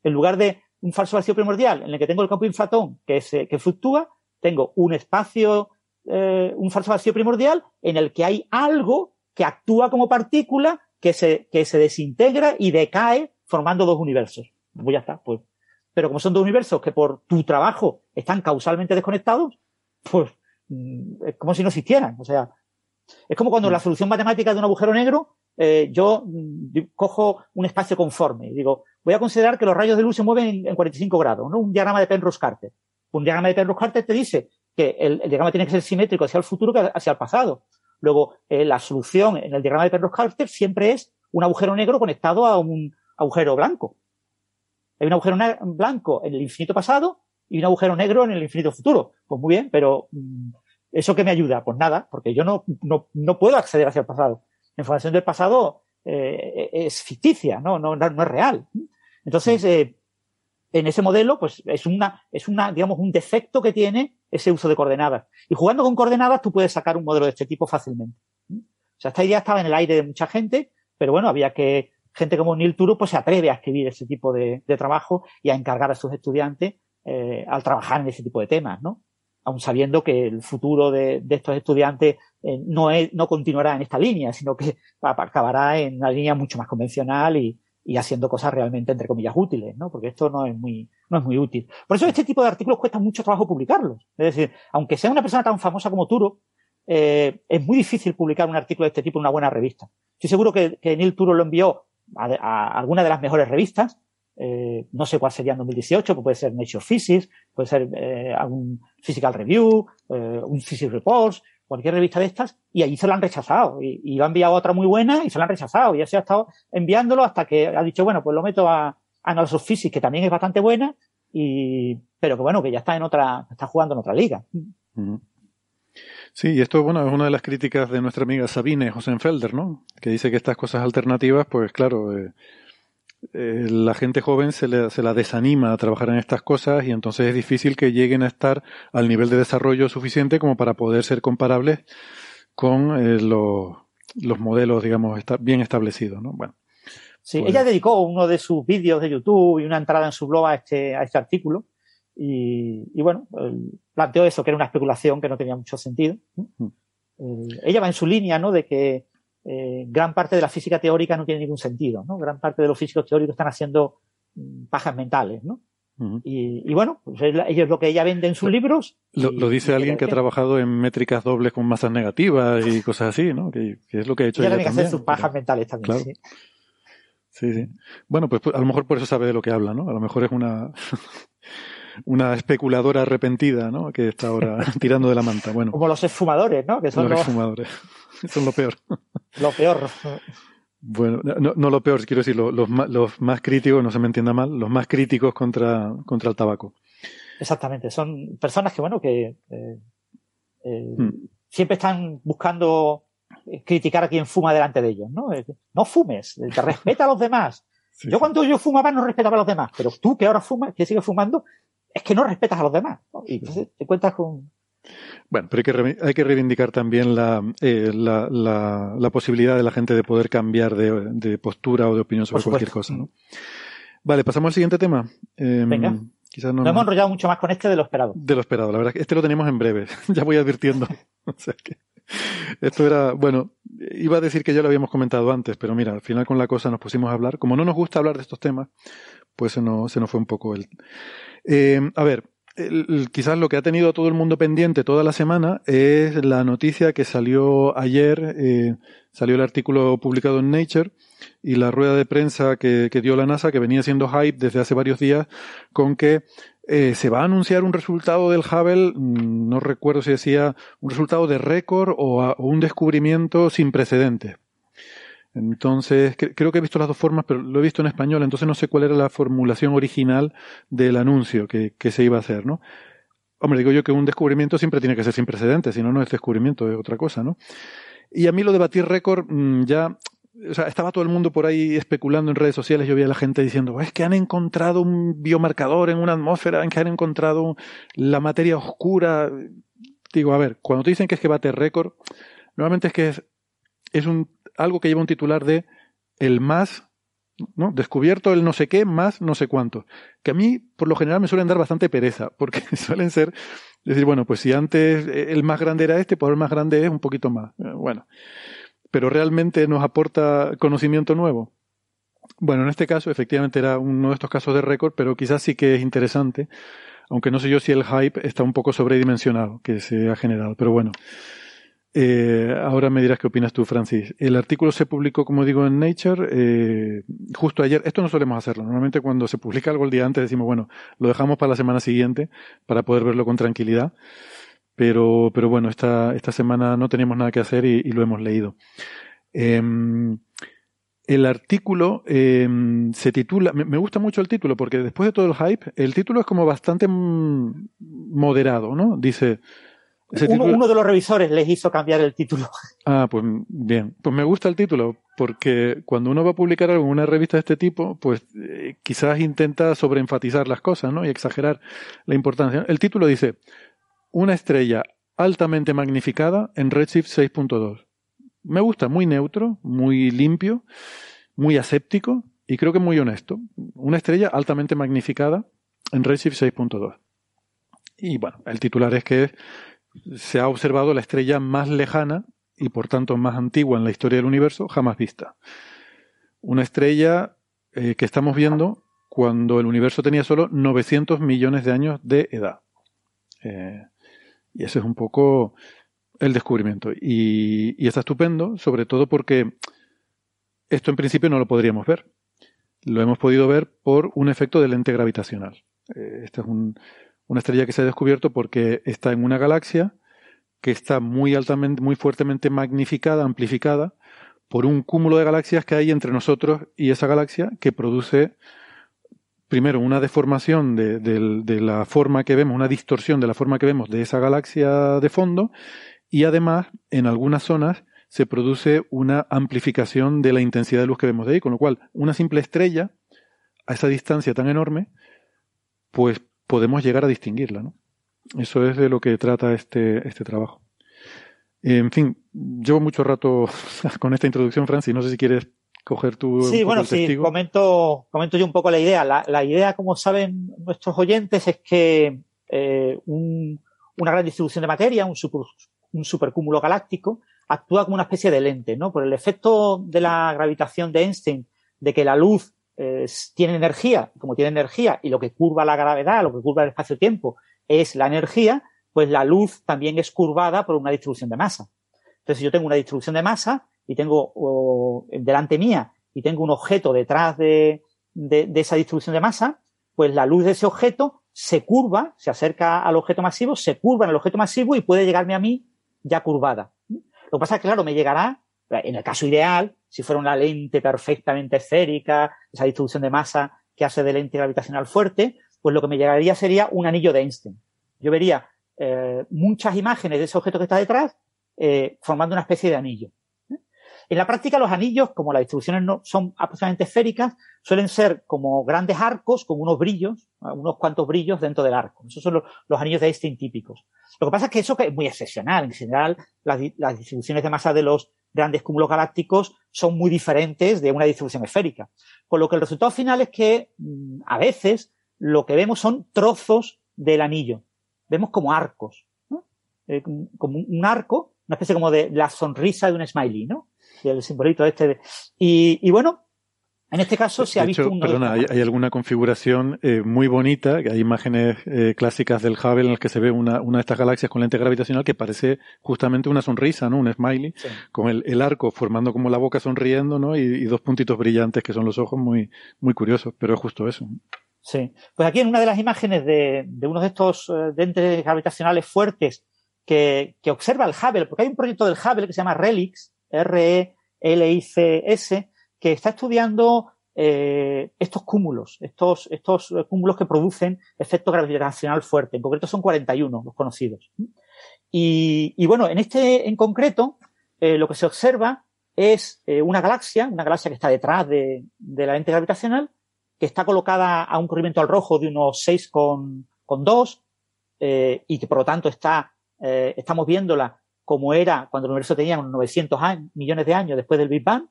En lugar de un falso vacío primordial en el que tengo el campo inflatón que se, que fluctúa, tengo un espacio, eh, un falso vacío primordial en el que hay algo que actúa como partícula que se, que se desintegra y decae formando dos universos. Pues ya está, pues. Pero como son dos universos que por tu trabajo están causalmente desconectados, pues, es como si no existieran. O sea, es como cuando la solución matemática de un agujero negro, eh, yo cojo un espacio conforme y digo, voy a considerar que los rayos de luz se mueven en cuarenta y cinco grados, ¿no? Un diagrama de Penrose-Carter. Un diagrama de Penrose-Carter te dice que el, el diagrama tiene que ser simétrico hacia el futuro que hacia el pasado. Luego, eh, la solución en el diagrama de Penrose-Carter siempre es un agujero negro conectado a un agujero blanco. Hay un agujero blanco en el infinito pasado y un agujero negro en el infinito futuro. Pues muy bien, pero ¿eso qué me ayuda? Pues nada, porque yo no, no, no puedo acceder hacia el pasado. La información del pasado Eh, es ficticia, ¿no? No, no, no es real. Entonces, eh, en ese modelo, pues es una, es una, digamos, un defecto que tiene ese uso de coordenadas. Y jugando con coordenadas, tú puedes sacar un modelo de este tipo fácilmente. O sea, esta idea estaba en el aire de mucha gente, pero bueno, había que gente como Neil Turok pues se atreve a escribir ese tipo de, de trabajo y a encargar a sus estudiantes, eh, al trabajar en ese tipo de temas, ¿no? Aun sabiendo que el futuro de, de estos estudiantes eh, no, es, no continuará en esta línea, sino que acabará en una línea mucho más convencional y, y haciendo cosas realmente, entre comillas, útiles, ¿no? Porque esto no es muy, no es muy útil. Por eso este tipo de artículos cuesta mucho trabajo publicarlos. Es decir, aunque sea una persona tan famosa como Turok, eh, es muy difícil publicar un artículo de este tipo en una buena revista. Estoy seguro que, que Neil Turok lo envió a, a alguna de las mejores revistas. Eh, no sé cuál sería en dos mil dieciocho, pues puede ser Nature Physics, puede ser eh, algún Physical Review, eh, un Physics Reports, cualquier revista de estas, y allí se lo han rechazado, y, y lo han enviado a otra muy buena y se lo han rechazado, y así ha estado enviándolo hasta que ha dicho, bueno, pues lo meto a Annals of Physics, que también es bastante buena, y pero que bueno, que ya está en otra, está jugando en otra liga. Uh-huh. Sí, y esto, bueno, es una de las críticas de nuestra amiga Sabine Hosenfelder, ¿no? Que dice que estas cosas alternativas, pues claro, eh, Eh, la gente joven se, le, se la desanima a trabajar en estas cosas y entonces es difícil que lleguen a estar al nivel de desarrollo suficiente como para poder ser comparables con eh, lo, los modelos, digamos, está, bien establecidos, ¿no? Bueno. Sí, pues... ella dedicó uno de sus vídeos de YouTube y una entrada en su blog a este, a este artículo. Y, y bueno, planteó eso, que era una especulación que no tenía mucho sentido. Uh-huh. Eh, ella va en su línea, ¿no? De que eh, gran parte de la física teórica no tiene ningún sentido, ¿no? Gran parte de los físicos teóricos están haciendo mm, pajas mentales, ¿no? Uh-huh. Y, y bueno, pues es, es lo que ella vende en sus libros. Lo, y, lo dice alguien que, que ha trabajado en métricas dobles con masas negativas y cosas así, ¿no? Que, que es lo que ha hecho ella, ella también. Ella tiene que hacer sus pajas pero, mentales también, claro. Sí. Sí, sí. Bueno, pues a lo mejor por eso sabe de lo que habla, ¿no? A lo mejor es una... una especuladora arrepentida, ¿no? Que está ahora tirando de la manta. Bueno. Como los exfumadores, ¿no? Que son los exfumadores. Son lo peor. Lo peor. Bueno, no, no lo peor, quiero decir, los, los, más, los más críticos, no se me entienda mal, los más críticos contra, contra el tabaco. Exactamente. Son personas que, bueno, que eh, eh, hmm. siempre están buscando criticar a quien fuma delante de ellos, ¿no? No fumes, te respeta a los demás. Sí. Yo cuando yo fumaba no respetaba a los demás, pero tú que ahora fumas, que sigues fumando, es que no respetas a los demás, ¿no? Y entonces te cuentas con... Bueno, pero hay que, re- hay que reivindicar también la, eh, la, la, la posibilidad de la gente de poder cambiar de, de postura o de opinión sobre cualquier cosa, ¿no? Vale, pasamos al siguiente tema. Eh, Venga. Quizás no, no hemos enrollado mucho más con este de lo esperado. De lo esperado, la verdad. Este lo tenemos en breve, ya voy advirtiendo. O sea que esto era, bueno, iba a decir que ya lo habíamos comentado antes, pero mira, al final con la cosa nos pusimos a hablar. Como no nos gusta hablar de estos temas, pues se nos, se nos fue un poco el... Eh, a ver, el, el, quizás lo que ha tenido todo el mundo pendiente toda la semana es la noticia que salió ayer, eh, salió el artículo publicado en Nature y la rueda de prensa que, que dio la NASA, que venía siendo hype desde hace varios días, con que eh, se va a anunciar un resultado del Hubble, no recuerdo si decía un resultado de récord o, a, o un descubrimiento sin precedentes. Entonces, cre- creo que he visto las dos formas, pero lo he visto en español, entonces no sé cuál era la formulación original del anuncio que, que se iba a hacer, ¿no? Hombre, digo yo que un descubrimiento siempre tiene que ser sin precedentes, si no, no es descubrimiento, es otra cosa, ¿no? Y a mí lo de batir récord mmm, ya... O sea, estaba todo el mundo por ahí especulando en redes sociales. Yo vi a la gente diciendo, es que han encontrado un biomarcador en una atmósfera, en que han encontrado la materia oscura. Digo, a ver, cuando te dicen que es que bate récord, normalmente es que es, es un... algo que lleva un titular de el más, ¿no? Descubierto el no sé qué más no sé cuánto. Que a mí, por lo general, me suelen dar bastante pereza, porque suelen ser, decir, bueno, pues si antes el más grande era este, pues el más grande es un poquito más. Bueno, pero realmente nos aporta conocimiento nuevo. Bueno, en este caso, efectivamente, era uno de estos casos de récord, pero quizás sí que es interesante, aunque no sé yo si el hype está un poco sobredimensionado que se ha generado, pero bueno. Eh, ahora me dirás qué opinas tú, Francis. El artículo se publicó, como digo, en Nature eh, justo ayer. Esto no solemos hacerlo. Normalmente cuando se publica algo el día antes decimos, bueno, lo dejamos para la semana siguiente para poder verlo con tranquilidad. Pero, pero bueno, esta, esta semana no teníamos nada que hacer y, y lo hemos leído. Eh, el artículo eh, se titula... Me, me gusta mucho el título porque después de todo el hype, el título es como bastante moderado, ¿no? Dice... Uno, uno de los revisores les hizo cambiar el título. Ah, pues bien. Pues me gusta el título, porque cuando uno va a publicar algo en una revista de este tipo, pues eh, quizás intenta sobreenfatizar las cosas, ¿no? Y exagerar la importancia. El título dice, una estrella altamente magnificada en Redshift seis punto dos. Me gusta, muy neutro, muy limpio, muy aséptico y creo que muy honesto. Una estrella altamente magnificada en Redshift seis punto dos. Y bueno, el titular es que es se ha observado la estrella más lejana y por tanto más antigua en la historia del universo jamás vista. Una estrella eh, que estamos viendo cuando el universo tenía solo novecientos millones de años de edad. Eh, y ese es un poco el descubrimiento. Y, y está estupendo, sobre todo porque esto en principio no lo podríamos ver. Lo hemos podido ver por un efecto del lente gravitacional. Eh, este es un... Una estrella que se ha descubierto porque está en una galaxia que está muy altamente, muy fuertemente magnificada, amplificada por un cúmulo de galaxias que hay entre nosotros y esa galaxia que produce primero una deformación de, de, de la forma que vemos, una distorsión de la forma que vemos de esa galaxia de fondo y además en algunas zonas se produce una amplificación de la intensidad de luz que vemos de ahí, con lo cual una simple estrella a esa distancia tan enorme pues podemos llegar a distinguirla, ¿no? Eso es de lo que trata este, este trabajo. En fin, llevo mucho rato con esta introducción, Francis. No sé si quieres coger tu... Sí, bueno, sí, comento, comento yo un poco la idea. La, la idea, como saben nuestros oyentes, es que eh, un, una gran distribución de materia, un, super, un supercúmulo galáctico, actúa como una especie de lente, ¿no? Por el efecto de la gravitación de Einstein, de que la luz eh, tiene energía, como tiene energía, y lo que curva la gravedad, lo que curva el espacio-tiempo, es la energía, pues la luz también es curvada por una distribución de masa. Entonces, si yo tengo una distribución de masa y tengo o, delante mía y tengo un objeto detrás de, de, de esa distribución de masa, pues la luz de ese objeto se curva, se acerca al objeto masivo, se curva en el objeto masivo y puede llegarme a mí ya curvada. Lo que pasa es que, claro, me llegará, en el caso ideal, si fuera una lente perfectamente esférica, esa distribución de masa que hace de lente gravitacional fuerte, pues lo que me llegaría sería un anillo de Einstein. Yo vería eh, muchas imágenes de ese objeto que está detrás eh, formando una especie de anillo. ¿Eh? En la práctica, los anillos, como las distribuciones no son absolutamente esféricas, suelen ser como grandes arcos con unos brillos, unos cuantos brillos dentro del arco. Esos son los, los anillos de Einstein típicos. Lo que pasa es que eso es muy excepcional. En general, las, las distribuciones de masa de los grandes cúmulos galácticos son muy diferentes de una distribución esférica. Con lo que el resultado final es que a veces lo que vemos son trozos del anillo. Vemos como arcos, ¿no? Eh, como un arco, una especie como de la sonrisa de un smiley, ¿no? El simbolito este. De... Y, y bueno, en este caso se ha visto... De hecho, perdona, hay, hay alguna configuración eh, muy bonita, hay imágenes eh, clásicas del Hubble en las que se ve una, una de estas galaxias con lente gravitacional que parece justamente una sonrisa, ¿no? Un smiley, sí. Con el, el arco formando como la boca sonriendo, ¿no? Y, y dos puntitos brillantes que son los ojos, muy, muy curiosos, pero es justo eso. Sí. Pues aquí en una de las imágenes de, de uno de estos lentes gravitacionales fuertes que, que observa el Hubble, porque hay un proyecto del Hubble que se llama RELICS, R E L I C S, que está estudiando eh, estos cúmulos, estos, estos cúmulos que producen efecto gravitacional fuerte. En concreto son cuarenta y uno los conocidos. Y, y bueno, en este en concreto eh, lo que se observa es eh, una galaxia, una galaxia que está detrás de, de la lente gravitacional, que está colocada a un corrimiento al rojo de unos seis coma dos eh, y que por lo tanto está eh, estamos viéndola como era cuando el universo tenía unos novecientos años, millones de años después del Big Bang.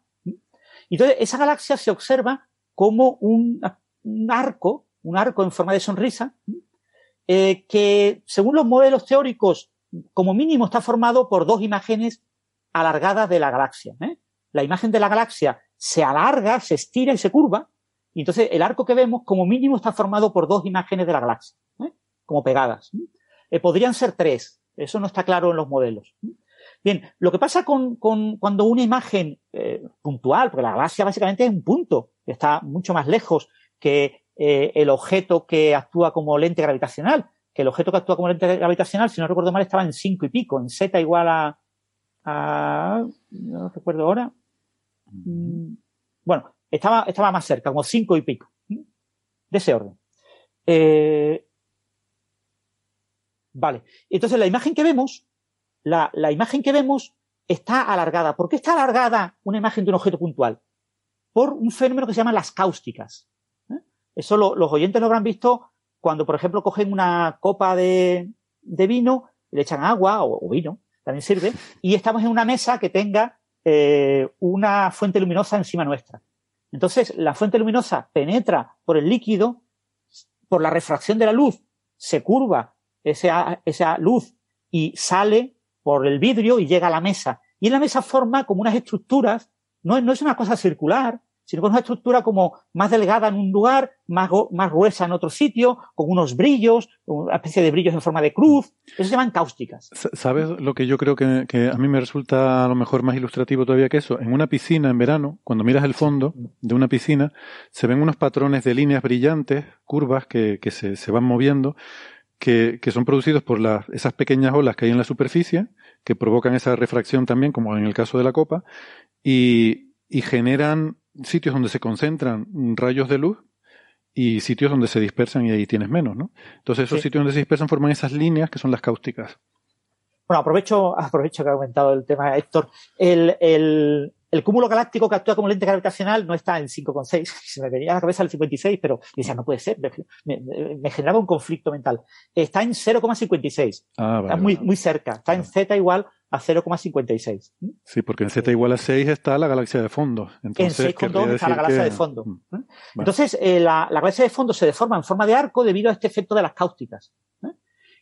Entonces, esa galaxia se observa como un, un arco, un arco en forma de sonrisa, eh, que según los modelos teóricos, como mínimo está formado por dos imágenes alargadas de la galaxia, ¿eh? La imagen de la galaxia se alarga, se estira y se curva, y entonces el arco que vemos como mínimo está formado por dos imágenes de la galaxia, ¿eh? Como pegadas. Eh, podrían ser tres, eso no está claro en los modelos. Bien, lo que pasa con, con cuando una imagen eh, puntual, porque la galaxia básicamente es un punto, está mucho más lejos que eh, el objeto que actúa como lente gravitacional, que el objeto que actúa como lente gravitacional, si no recuerdo mal, estaba en cinco y pico, en zeta igual a, a no recuerdo ahora, bueno, estaba, estaba más cerca, como cinco y pico, de ese orden. Eh, vale, entonces la imagen que vemos La, la imagen que vemos está alargada. ¿Por qué está alargada una imagen de un objeto puntual? Por un fenómeno que se llama las cáusticas. ¿Eh? Eso lo, los oyentes lo habrán visto cuando, por ejemplo, cogen una copa de, de vino, le echan agua o, o vino, también sirve, y estamos en una mesa que tenga eh, una fuente luminosa encima nuestra. Entonces, la fuente luminosa penetra por el líquido, por la refracción de la luz, se curva esa, esa luz y sale por el vidrio y llega a la mesa. Y en la mesa forma como unas estructuras, no, no es una cosa circular, sino que es una estructura como más delgada en un lugar, más, más gruesa en otro sitio, con unos brillos, una especie de brillos en forma de cruz. Eso se llaman cáusticas. ¿Sabes lo que yo creo que, que a mí me resulta a lo mejor más ilustrativo todavía que eso? En una piscina en verano, cuando miras el fondo de una piscina, se ven unos patrones de líneas brillantes, curvas que, que se, se van moviendo, Que, que son producidos por las, esas pequeñas olas que hay en la superficie, que provocan esa refracción también, como en el caso de la copa, y, y generan sitios donde se concentran rayos de luz y sitios donde se dispersan y ahí tienes menos, ¿no? Entonces esos sí. Sitios donde se dispersan forman esas líneas que son las cáusticas. Bueno, aprovecho, aprovecho que ha comentado el tema, Héctor. El, el, El cúmulo galáctico que actúa como lente gravitacional no está en cinco coma seis, se me venía a la cabeza el cincuenta y seis, pero decía, no puede ser, me, me, me generaba un conflicto mental. Está en cero coma cincuenta y seis, ah, vale, está muy, muy cerca, está vale. en Z igual a cero coma cincuenta y seis. Sí, porque en Z igual a seis está la galaxia de fondo. Entonces, en seis coma dos está la galaxia que... de fondo. Mm, vale. Entonces, eh, la, la galaxia de fondo se deforma en forma de arco debido a este efecto de las cáusticas. ¿Eh?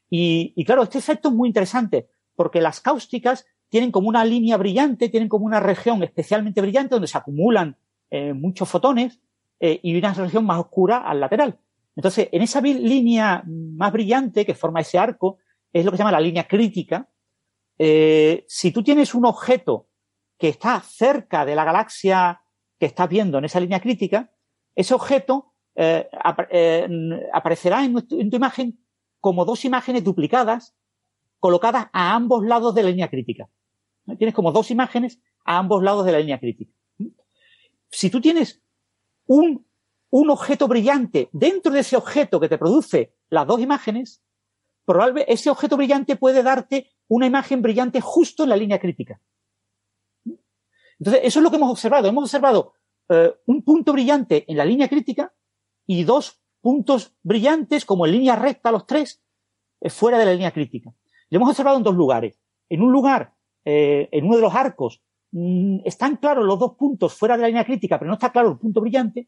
Y, y claro, este efecto es muy interesante, porque las cáusticas tienen como una línea brillante, tienen como una región especialmente brillante donde se acumulan eh, muchos fotones eh, y una región más oscura al lateral. Entonces, en esa línea más brillante que forma ese arco es lo que se llama la línea crítica. Eh, si tú tienes un objeto que está cerca de la galaxia que estás viendo en esa línea crítica, ese objeto eh, ap eh, aparecerá en, en tu imagen como dos imágenes duplicadas colocadas a ambos lados de la línea crítica. Tienes como dos imágenes a ambos lados de la línea crítica. Si tú tienes un, un objeto brillante dentro de ese objeto que te produce las dos imágenes, probablemente ese objeto brillante puede darte una imagen brillante justo en la línea crítica. Entonces, eso es lo que hemos observado. Hemos observado eh, un punto brillante en la línea crítica y dos puntos brillantes, como en línea recta los tres, eh, fuera de la línea crítica. Lo hemos observado en dos lugares. En un lugar... Eh, en uno de los arcos mmm, están claros los dos puntos fuera de la línea crítica, pero no está claro el punto brillante,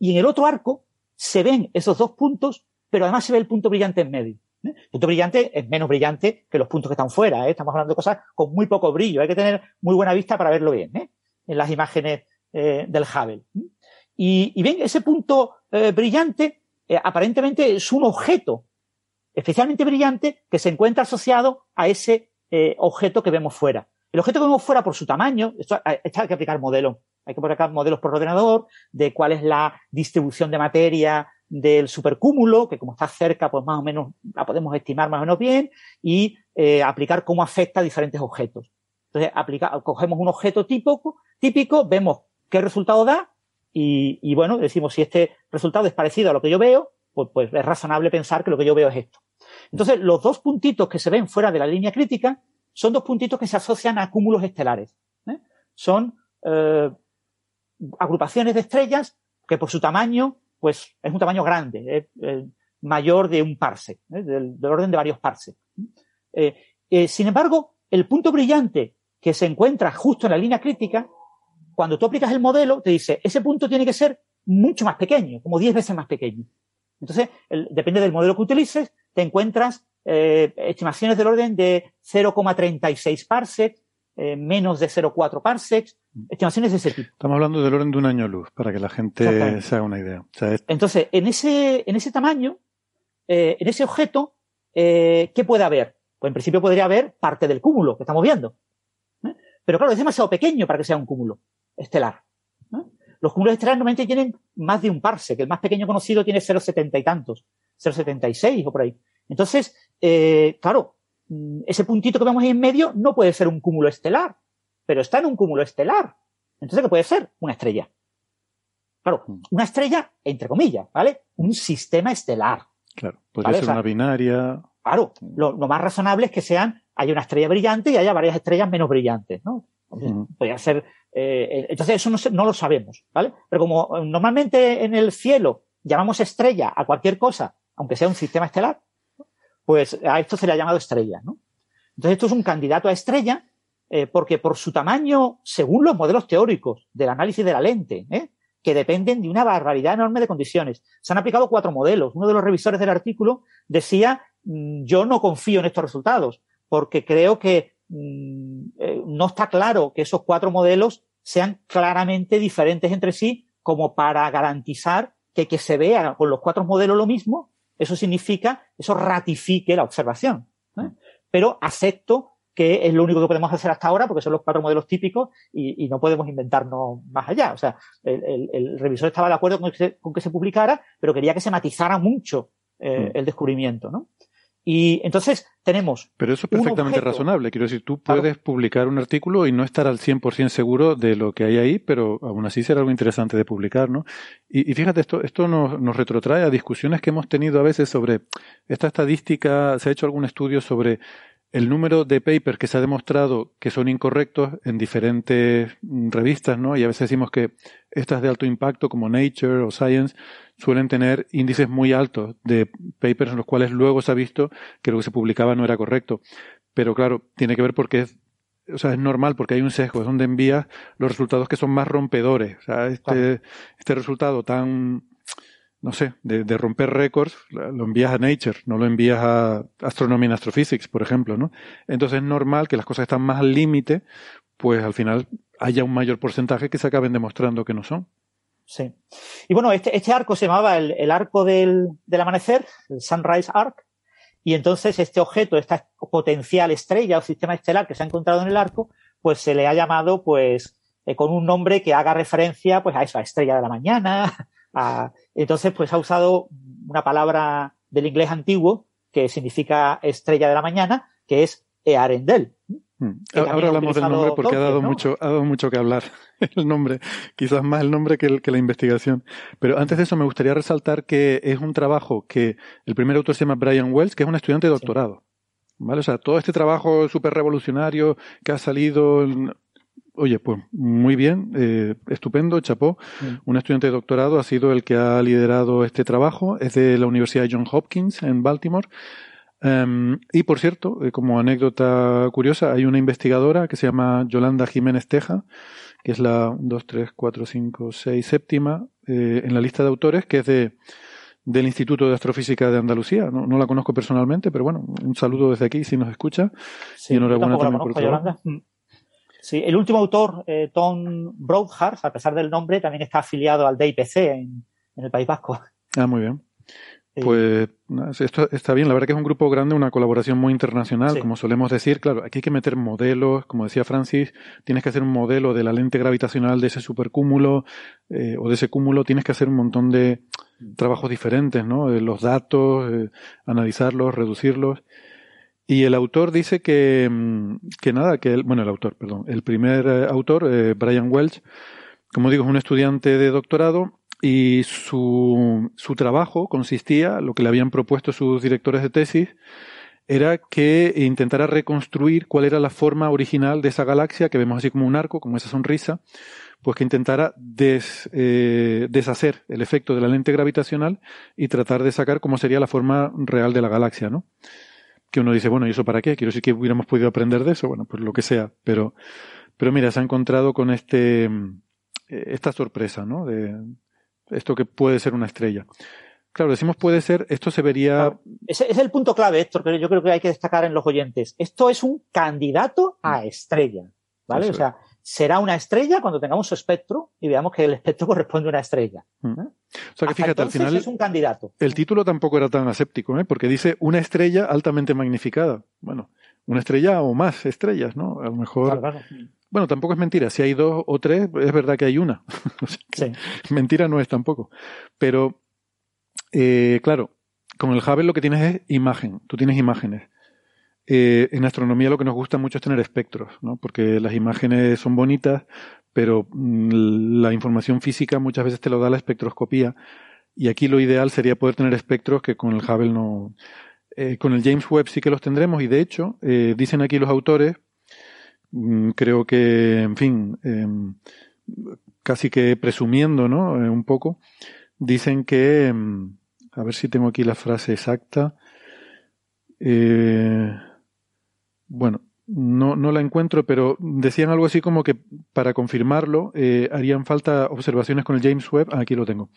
y en el otro arco se ven esos dos puntos, pero además se ve el punto brillante en medio. ¿Eh? El punto brillante es menos brillante que los puntos que están fuera. ¿Eh? Estamos hablando de cosas con muy poco brillo. Hay que tener muy buena vista para verlo bien, ¿eh? En las imágenes eh, del Hubble. ¿Eh? Y, y ven, ese punto eh, brillante eh, aparentemente es un objeto especialmente brillante que se encuentra asociado a ese Eh, objeto que vemos fuera. El objeto que vemos fuera, por su tamaño, esto, esto hay que aplicar modelos. Hay que aplicar modelos por ordenador de cuál es la distribución de materia del supercúmulo, que como está cerca, pues más o menos la podemos estimar más o menos bien, y eh, aplicar cómo afecta a diferentes objetos. Entonces, aplica, cogemos un objeto típico, típico, vemos qué resultado da y, y, bueno, decimos si este resultado es parecido a lo que yo veo, pues, pues es razonable pensar que lo que yo veo es esto. Entonces, los dos puntitos que se ven fuera de la línea crítica son dos puntitos que se asocian a cúmulos estelares. ¿Eh? Son eh, agrupaciones de estrellas que por su tamaño, pues es un tamaño grande, eh, eh, mayor de un parsec, eh, del, del orden de varios parsecs. Eh, eh, sin embargo, el punto brillante que se encuentra justo en la línea crítica, cuando tú aplicas el modelo, te dice, ese punto tiene que ser mucho más pequeño, como diez veces más pequeño. Entonces, el, depende del modelo que utilices, te encuentras eh, estimaciones del orden de cero coma treinta y seis parsecs, eh, menos de cero coma cuatro parsecs, estimaciones de ese tipo. Estamos hablando del orden de un año luz, para que la gente se haga una idea. O sea, es... Entonces, en ese, en ese tamaño, eh, en ese objeto, eh, ¿qué puede haber? Pues en principio podría haber parte del cúmulo que estamos viendo. ¿Eh? Pero claro, es demasiado pequeño para que sea un cúmulo estelar. ¿Eh? Los cúmulos estelares normalmente tienen más de un parsec. El más pequeño conocido tiene cero coma setenta y tantos, cero coma setenta y seis o por ahí. Entonces, eh, claro, ese puntito que vemos ahí en medio no puede ser un cúmulo estelar, pero está en un cúmulo estelar. Entonces, ¿qué puede ser? Una estrella. Claro, una estrella, entre comillas, ¿vale? Un sistema estelar. Claro, podría ¿vale? ser o sea, una binaria. Claro, lo, lo más razonable es que sean, haya una estrella brillante y haya varias estrellas menos brillantes, ¿no? Uh-huh. Podría ser, eh, entonces eso no, no lo sabemos, ¿vale? Pero como normalmente en el cielo llamamos estrella a cualquier cosa, aunque sea un sistema estelar, pues a esto se le ha llamado estrella, ¿no? Entonces esto es un candidato a estrella eh, porque por su tamaño, según los modelos teóricos del análisis de la lente, ¿eh? Que dependen de una barbaridad enorme de condiciones. Se han aplicado cuatro modelos. Uno de los revisores del artículo decía, yo no confío en estos resultados porque creo que mm, eh, no está claro que esos cuatro modelos sean claramente diferentes entre sí como para garantizar que que se vea con los cuatro modelos lo mismo. Eso significa, eso ratifique la observación, ¿eh? Pero acepto que es lo único que podemos hacer hasta ahora porque son los cuatro modelos típicos y, y no podemos inventarnos más allá. O sea, el, el, el revisor estaba de acuerdo con que, se, con que se publicara, pero quería que se matizara mucho eh, el descubrimiento, ¿no? Y entonces tenemos... Pero eso es perfectamente razonable. Quiero decir, tú puedes claro. publicar un artículo y no estar al cien por ciento seguro de lo que hay ahí, pero aún así será algo interesante de publicar, ¿no? Y, y fíjate, esto esto nos, nos retrotrae a discusiones que hemos tenido a veces sobre esta estadística. ¿Se ha hecho algún estudio sobre el número de papers que se ha demostrado que son incorrectos en diferentes revistas, ¿no? Y a veces decimos que estas de alto impacto como Nature o Science suelen tener índices muy altos de papers en los cuales luego se ha visto que lo que se publicaba no era correcto. Pero claro, tiene que ver porque es, o sea, es normal, porque hay un sesgo, es donde envías los resultados que son más rompedores. O sea, este, claro. este resultado tan... no sé, de, de romper récords, lo envías a Nature, no lo envías a Astronomy and Astrophysics, por ejemplo, ¿no? Entonces es normal que las cosas que están más al límite, pues al final haya un mayor porcentaje que se acaben demostrando que no son. Sí. Y bueno, este, este arco se llamaba el, el arco del, del amanecer, el Sunrise Arc, y entonces este objeto, esta potencial estrella o sistema estelar que se ha encontrado en el arco, pues se le ha llamado, pues, eh, con un nombre que haga referencia, pues, a esa estrella de la mañana. A, entonces, pues ha usado una palabra del inglés antiguo que significa estrella de la mañana, que es Earendel. Ahora hablamos del nombre porque Tolkien, ha dado ¿no? mucho, ha dado mucho que hablar el nombre, quizás más el nombre que, el, que la investigación. Pero antes de eso me gustaría resaltar que es un trabajo que el primer autor se llama Brian Welch, que es un estudiante de doctorado. Sí. ¿Vale? O sea, todo este trabajo súper revolucionario que ha salido... En, Oye, pues muy bien, eh, estupendo, chapó. Sí. Un estudiante de doctorado ha sido el que ha liderado este trabajo. Es de la Universidad de Johns Hopkins en Baltimore. Um, y, por cierto, eh, como anécdota curiosa, hay una investigadora que se llama Yolanda Jiménez Teja, que es la uno, dos, tres, cuatro, cinco, seis, séptima eh, en la lista de autores, que es de del Instituto de Astrofísica de Andalucía. No, no la conozco personalmente, pero bueno, un saludo desde aquí si nos escucha. Sí, y enhorabuena también por Yolanda. Sí, el último autor, eh, Tom Broadhurst, a pesar del nombre, también está afiliado al D I P C en, en el País Vasco. Ah, muy bien. Sí. Pues esto está bien. La verdad que es un grupo grande, una colaboración muy internacional, sí. Como solemos decir. Claro, aquí hay que meter modelos, como decía Francis, tienes que hacer un modelo de la lente gravitacional de ese supercúmulo eh, o de ese cúmulo. Tienes que hacer un montón de trabajos diferentes, ¿no? Eh, los datos, eh, analizarlos, reducirlos. Y el autor dice que, que nada, que el, bueno, el autor, perdón, el primer autor, eh, Brian Welch, como digo, es un estudiante de doctorado y su, su trabajo consistía, lo que le habían propuesto sus directores de tesis, era que intentara reconstruir cuál era la forma original de esa galaxia, que vemos así como un arco, como esa sonrisa, pues que intentara des, eh, deshacer el efecto de la lente gravitacional y tratar de sacar cómo sería la forma real de la galaxia, ¿no? Que uno dice, bueno, ¿y eso para qué? Quiero decir que hubiéramos podido aprender de eso, bueno, pues lo que sea, pero pero mira, se ha encontrado con este esta sorpresa, ¿no? De esto que puede ser una estrella. Claro, decimos puede ser, esto se vería... Ah, ese es el punto clave, Héctor, pero yo creo que hay que destacar en los oyentes. Esto es un candidato a estrella, ¿vale? Eso o sea, es. Será una estrella cuando tengamos su espectro y veamos que el espectro corresponde a una estrella. ¿Eh? O sea que fíjate, al final es un candidato. El título tampoco era tan aséptico, ¿eh? Porque dice una estrella altamente magnificada. Bueno, una estrella o más estrellas, ¿no? A lo mejor... Claro, claro. Bueno, tampoco es mentira. Si hay dos o tres, es verdad que hay una. O sea que sí. Mentira no es tampoco. Pero, eh, claro, con el Hubble lo que tienes es imagen. Tú tienes imágenes. Eh, en astronomía lo que nos gusta mucho es tener espectros, ¿no? Porque las imágenes son bonitas, pero la información física muchas veces te lo da la espectroscopía. Y aquí lo ideal sería poder tener espectros que con el Hubble no... Eh, con el James Webb sí que los tendremos y de hecho, eh, dicen aquí los autores, creo que, en fin, eh, casi que presumiendo, ¿no? Eh, un poco, dicen que... Eh, a ver si tengo aquí la frase exacta... Eh, bueno, no, no la encuentro, pero decían algo así como que para confirmarlo eh, harían falta observaciones con el James Webb. Ah, aquí lo tengo.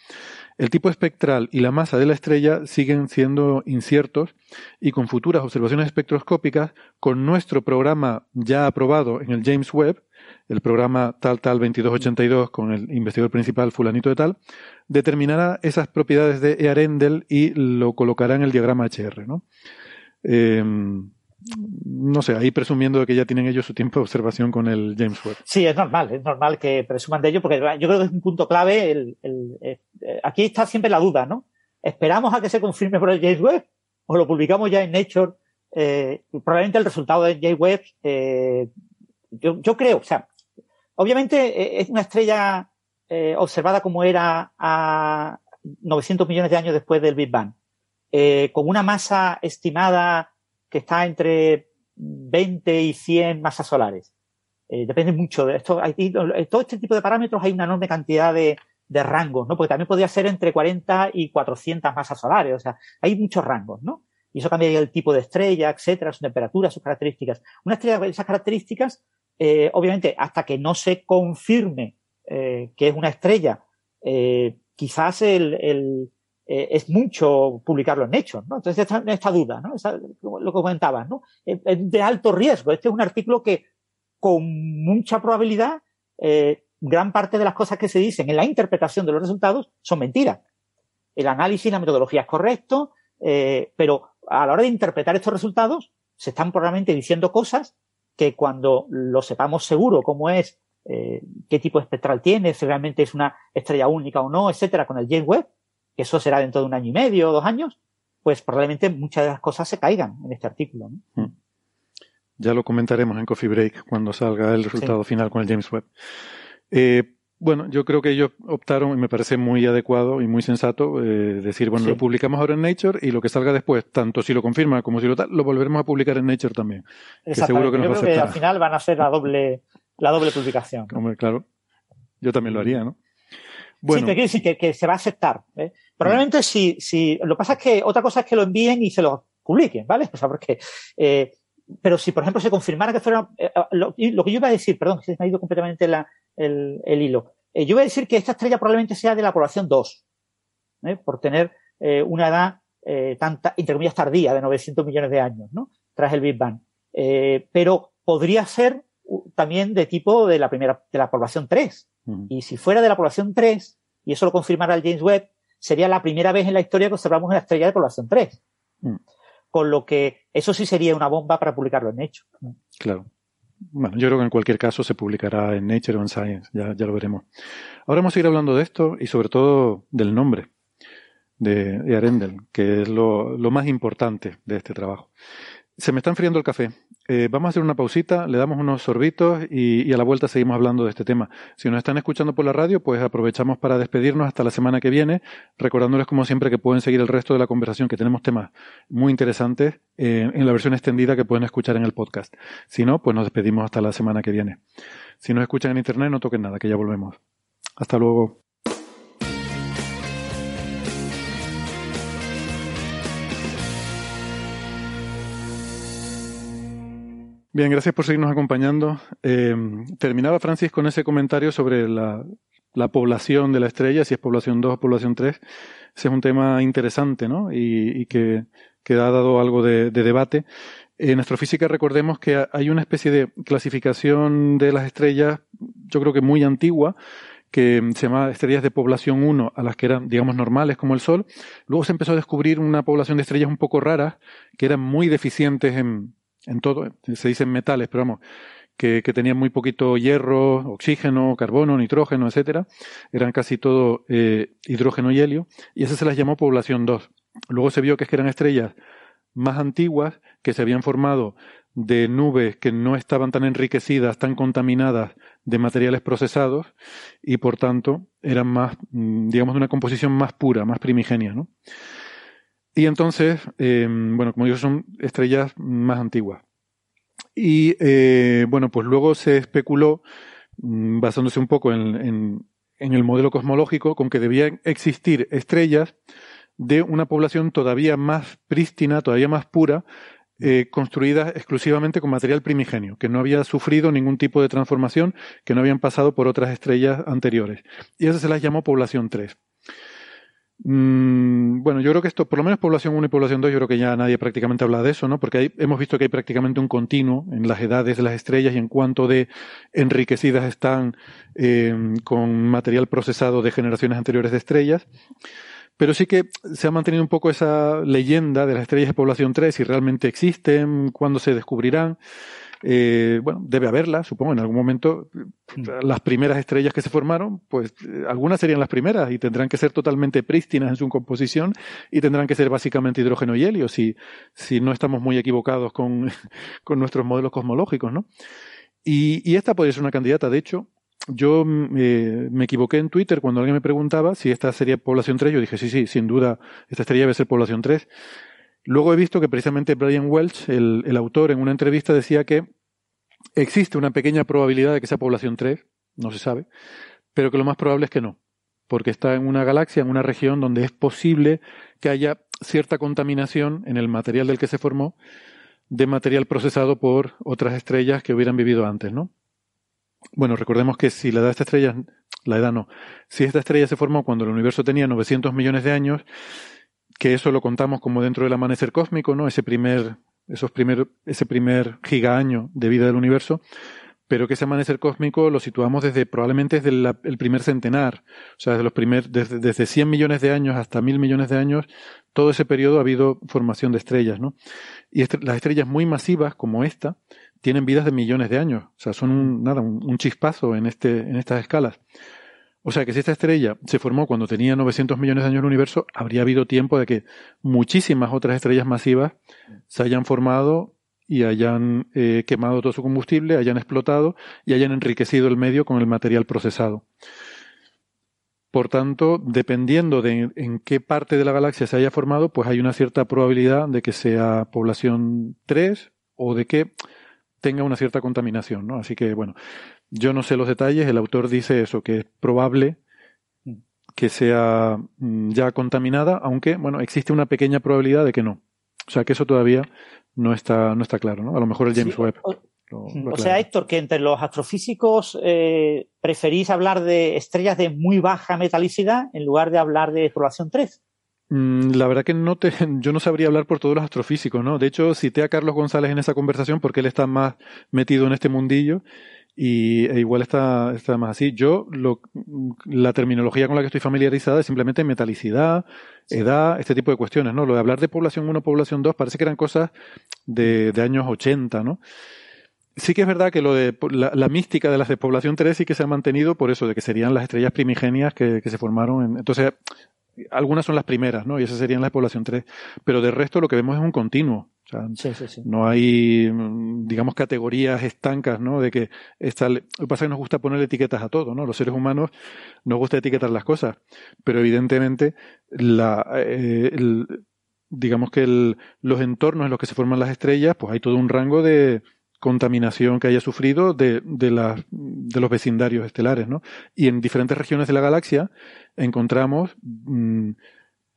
El tipo espectral y la masa de la estrella siguen siendo inciertos y con futuras observaciones espectroscópicas, con nuestro programa ya aprobado en el James Webb, el programa tal tal veintidós ochenta y dos con el investigador principal fulanito de tal, determinará esas propiedades de Earendel y lo colocará en el diagrama H R, ¿no? Eh, no sé, ahí presumiendo de que ya tienen ellos su tiempo de observación con el James Webb. Sí, es normal, es normal que presuman de ello porque yo creo que es un punto clave. El, el, el, aquí está siempre la duda, ¿no? ¿Esperamos a que se confirme por el James Webb o lo publicamos ya en Nature? Eh, probablemente el resultado del James Webb, eh, yo, yo creo, o sea, obviamente es una estrella eh, observada como era a novecientos millones de años después del Big Bang. Eh, con una masa estimada que está entre veinte y cien masas solares. Eh, depende mucho de esto. Hay, todo este tipo de parámetros hay una enorme cantidad de, de rangos, ¿no? Porque también podría ser entre cuarenta y cuatrocientas masas solares. O sea, hay muchos rangos, ¿no? Y eso cambia el tipo de estrella, etcétera, su temperatura, sus características. Una estrella con esas características, eh, obviamente, hasta que no se confirme eh, que es una estrella, eh, quizás el, el eh, es mucho publicarlo en Nature, ¿no? Entonces, esta, esta duda, ¿no? Esa, lo que comentabas, ¿no? Es de alto riesgo. Este es un artículo que, con mucha probabilidad, eh, gran parte de las cosas que se dicen en la interpretación de los resultados son mentiras. El análisis, la metodología es correcto, eh, pero a la hora de interpretar estos resultados se están probablemente diciendo cosas que cuando lo sepamos seguro cómo es, eh, qué tipo espectral tiene, si realmente es una estrella única o no, etcétera, con el James Webb, que eso será dentro de un año y medio o dos años, pues probablemente muchas de las cosas se caigan en este artículo, ¿no? Mm. Ya lo comentaremos en Coffee Break cuando salga el resultado sí. final con el James Webb. Eh, bueno, yo creo que ellos optaron, y me parece muy adecuado y muy sensato, eh, decir, bueno, sí. lo publicamos ahora en Nature y lo que salga después, tanto si lo confirma como si lo tal, lo volveremos a publicar en Nature también. Que seguro que nos yo creo va a que al final van a hacer la doble, la doble publicación. Hombre, claro. Yo también lo haría, ¿no? Bueno. Sí, pero quiero decir que, que se va a aceptar, ¿eh? Probablemente sí. si, si, lo que pasa es que otra cosa es que lo envíen y se lo publiquen, ¿vale? O sea, porque, eh, pero si, por ejemplo, se confirmara que fuera... Eh, lo, lo que yo iba a decir, perdón, se me ha ido completamente la, el, el hilo. Eh, yo iba a decir que esta estrella probablemente sea de la población dos, ¿eh? Por tener eh, una edad, eh, tanta, entre comillas, tardía, de novecientos millones de años, ¿no? Tras el Big Bang. Eh, pero podría ser también de tipo de la primera, de la población tres. Uh-huh. Y si fuera de la población tres, y eso lo confirmara el James Webb, sería la primera vez en la historia que observamos una estrella de población tres. Uh-huh. Con lo que eso sí sería una bomba para publicarlo en Nature. Claro. Bueno, yo creo que en cualquier caso se publicará en Nature o en Science, ya, ya lo veremos. Ahora vamos a ir hablando de esto y sobre todo del nombre de Earendel, que es lo, lo más importante de este trabajo. Se me está enfriando el café. Eh, vamos a hacer una pausita, le damos unos sorbitos y, y a la vuelta seguimos hablando de este tema. Si nos están escuchando por la radio, pues aprovechamos para despedirnos hasta la semana que viene, recordándoles como siempre que pueden seguir el resto de la conversación, que tenemos temas muy interesantes eh, en la versión extendida que pueden escuchar en el podcast. Si no, pues nos despedimos hasta la semana que viene. Si nos escuchan en internet, no toquen nada, que ya volvemos. Hasta luego. Bien, gracias por seguirnos acompañando. Eh, terminaba Francis con ese comentario sobre la, la población de la estrella, si es población dos o población tres. Ese es un tema interesante, ¿no? Y, y que, que ha dado algo de, de debate. En astrofísica recordemos que hay una especie de clasificación de las estrellas, yo creo que muy antigua, que se llamaba estrellas de población uno, a las que eran, digamos, normales como el Sol. Luego se empezó a descubrir una población de estrellas un poco raras, que eran muy deficientes en... en todo, se dicen metales, pero vamos, que, que tenían muy poquito hierro, oxígeno, carbono, nitrógeno, etcétera. Eran casi todo eh, hidrógeno y helio, y esa se las llamó población dos. Luego se vio que, es que eran estrellas más antiguas, que se habían formado de nubes que no estaban tan enriquecidas, tan contaminadas de materiales procesados, y por tanto eran más, digamos, de una composición más pura, más primigenia, ¿no? Y entonces, eh, bueno, como digo, son estrellas más antiguas. Y, eh, bueno, pues luego se especuló, mm, basándose un poco en, en, en el modelo cosmológico, con que debían existir estrellas de una población todavía más prístina, todavía más pura, eh, construidas exclusivamente con material primigenio, que no había sufrido ningún tipo de transformación, que no habían pasado por otras estrellas anteriores. Y eso se las llamó población tres. Bueno, yo creo que esto, por lo menos población uno y población dos, yo creo que ya nadie prácticamente habla de eso, ¿no? Porque hay, hemos visto que hay prácticamente un continuo en las edades de las estrellas y en cuanto de enriquecidas están eh, con material procesado de generaciones anteriores de estrellas. Pero sí que se ha mantenido un poco esa leyenda de las estrellas de población tres, si realmente existen, cuándo se descubrirán. Eh, bueno, debe haberla, supongo, en algún momento. Las primeras estrellas que se formaron, pues eh, algunas serían las primeras y tendrán que ser totalmente prístinas en su composición y tendrán que ser básicamente hidrógeno y helio, si, si no estamos muy equivocados con, con nuestros modelos cosmológicos, ¿no? Y, y esta podría ser una candidata. De hecho, yo eh, me equivoqué en Twitter cuando alguien me preguntaba si esta sería población tres. Yo dije, sí, sí, sin duda, esta estrella debe ser población tres. Luego he visto que precisamente Brian Welch, el, el autor, en una entrevista decía que existe una pequeña probabilidad de que sea población tres, no se sabe, pero que lo más probable es que no, porque está en una galaxia, en una región donde es posible que haya cierta contaminación en el material del que se formó, de material procesado por otras estrellas que hubieran vivido antes, ¿no? Bueno, recordemos que si la edad de esta estrella, la edad no, si esta estrella se formó cuando el universo tenía novecientos millones de años, que eso lo contamos como dentro del amanecer cósmico, ¿no? Ese primer, esos primer, ese primer gigaaño de vida del universo, pero que ese amanecer cósmico lo situamos desde, probablemente desde la, el primer centenar, o sea, desde los primer, desde, desde cien millones de años hasta mil millones de años, todo ese periodo ha habido formación de estrellas, ¿no? Y est- las estrellas muy masivas como esta tienen vidas de millones de años, o sea, son un, nada, un, un chispazo en este, en estas escalas. O sea, que si esta estrella se formó cuando tenía novecientos millones de años el universo, habría habido tiempo de que muchísimas otras estrellas masivas se hayan formado y hayan eh, quemado todo su combustible, hayan explotado y hayan enriquecido el medio con el material procesado. Por tanto, dependiendo de en qué parte de la galaxia se haya formado, pues hay una cierta probabilidad de que sea población tres o de que tenga una cierta contaminación, ¿no? Así que, bueno, yo no sé los detalles, el autor dice eso, que es probable que sea ya contaminada, aunque, bueno, existe una pequeña probabilidad de que no. O sea, que eso todavía no está, no está claro, ¿no? A lo mejor el James sí, Webb. O, lo, lo o sea, Héctor, que entre los astrofísicos eh, preferís hablar de estrellas de muy baja metalicidad en lugar de hablar de población tres. La verdad que no te, yo no sabría hablar por todos los astrofísicos, ¿no? De hecho, cité a Carlos González en esa conversación porque él está más metido en este mundillo y e igual está, está más así. Yo, lo, la terminología con la que estoy familiarizada es simplemente metalicidad, edad, este tipo de cuestiones, ¿no? Lo de hablar de población uno, población dos, parece que eran cosas de, de años ochenta, ¿no? Sí que es verdad que lo de la, la mística de las de población tres sí que se ha mantenido por eso, de que serían las estrellas primigenias que, que se formaron. En, entonces... Algunas son las primeras, ¿no? Y esas serían las de población tres. Pero de resto lo que vemos es un continuo. O sea, sí, sí, sí. No hay, digamos, categorías estancas, ¿no? De que esta... Lo que pasa es que nos gusta poner etiquetas a todo, ¿no? Los seres humanos nos gusta etiquetar las cosas. Pero evidentemente, la, eh, el, digamos que el, los entornos en los que se forman las estrellas, pues hay todo un rango de contaminación que haya sufrido de, de, la, de los vecindarios estelares, ¿no? Y en diferentes regiones de la galaxia encontramos mmm,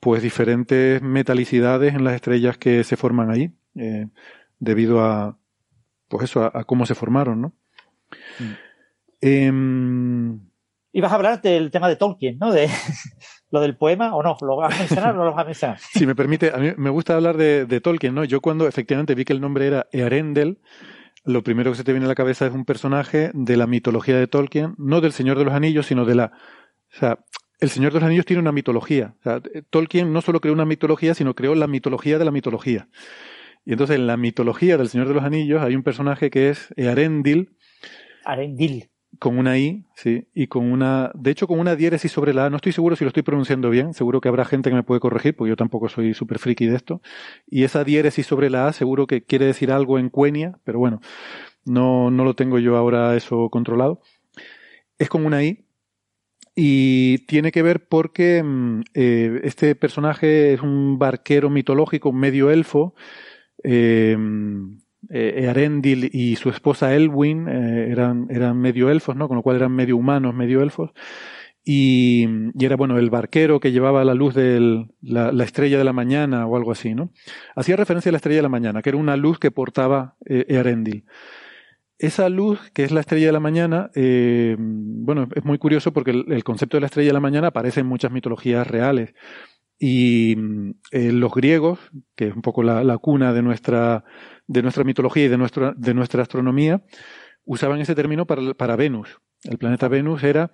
pues diferentes metalicidades en las estrellas que se forman ahí, eh, debido a pues eso, a, a cómo se formaron, ¿no? Mm. Eh, y vas a hablar del tema de Tolkien, ¿no? De lo del poema, ¿o no? ¿Lo vas a mencionar o no lo vas a mencionar? Si me permite, a mí me gusta hablar de, de Tolkien, ¿no? Yo cuando efectivamente vi que el nombre era Earendel, lo primero que se te viene a la cabeza es un personaje de la mitología de Tolkien, no del Señor de los Anillos, sino de la... O sea, el Señor de los Anillos tiene una mitología. O sea, Tolkien no solo creó una mitología, sino creó la mitología de la mitología. Y entonces en la mitología del Señor de los Anillos hay un personaje que es Earendil. Earendil. Con una I, sí, y con una... De hecho, con una diéresis sobre la A. No estoy seguro si lo estoy pronunciando bien. Seguro que habrá gente que me puede corregir, porque yo tampoco soy súper friki de esto. Y esa diéresis sobre la A seguro que quiere decir algo en cuenya, pero bueno, no, no lo tengo yo ahora eso controlado. Es con una I. Y tiene que ver porque eh, este personaje es un barquero mitológico, un medio elfo. Eh, eh, Earendil y su esposa Elwin eh, eran, eran medio elfos, ¿no? Con lo cual eran medio humanos, medio elfos. Y, y era, bueno, el barquero que llevaba la luz de la, la estrella de la mañana o algo así, ¿no? Hacía referencia a la estrella de la mañana, que era una luz que portaba eh, Earendil. Esa luz, que es la estrella de la mañana, eh, bueno, es muy curioso porque el, el concepto de la estrella de la mañana aparece en muchas mitologías reales. Y eh, los griegos, que es un poco la, la cuna de nuestra, de nuestra mitología y de, nuestro, de nuestra astronomía, usaban ese término para, para Venus. El planeta Venus era,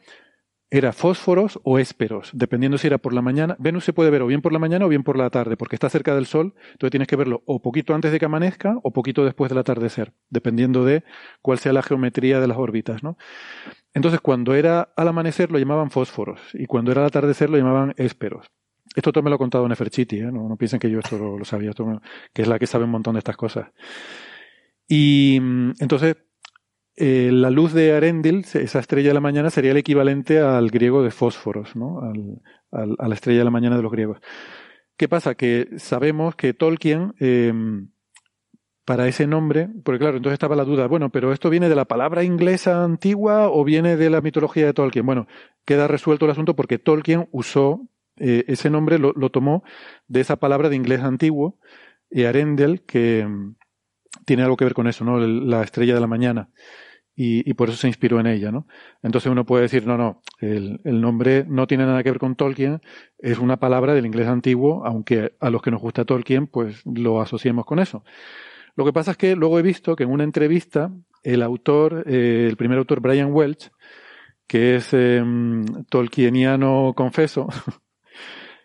era fósforos o hésperos, dependiendo si era por la mañana. Venus se puede ver o bien por la mañana o bien por la tarde, porque está cerca del Sol, entonces tienes que verlo o poquito antes de que amanezca o poquito después del atardecer, dependiendo de cuál sea la geometría de las órbitas, ¿no? Entonces, cuando era al amanecer lo llamaban fósforos y cuando era al atardecer lo llamaban hésperos. Esto todo me lo ha contado Neferchiti, ¿eh? No, no piensen que yo esto lo, lo sabía, esto me, que es la que sabe un montón de estas cosas. Y entonces... Eh, la luz de Earendil, esa estrella de la mañana, sería el equivalente al griego de fósforos, ¿no? Al, al, a la estrella de la mañana de los griegos. ¿Qué pasa? Que sabemos que Tolkien, eh, para ese nombre, porque claro, entonces estaba la duda, bueno, pero ¿esto viene de la palabra inglesa antigua o viene de la mitología de Tolkien? Bueno, queda resuelto el asunto porque Tolkien usó eh, ese nombre, lo, lo tomó de esa palabra de inglés antiguo, Earendel, que tiene algo que ver con eso, ¿no? La estrella de la mañana. Y, y por eso se inspiró en ella, ¿no? Entonces uno puede decir, no, no, el, el nombre no tiene nada que ver con Tolkien, es una palabra del inglés antiguo, aunque a los que nos gusta Tolkien, pues lo asociemos con eso. Lo que pasa es que luego he visto que en una entrevista, el autor, eh, el primer autor, Brian Welch, que es eh, tolkieniano confeso,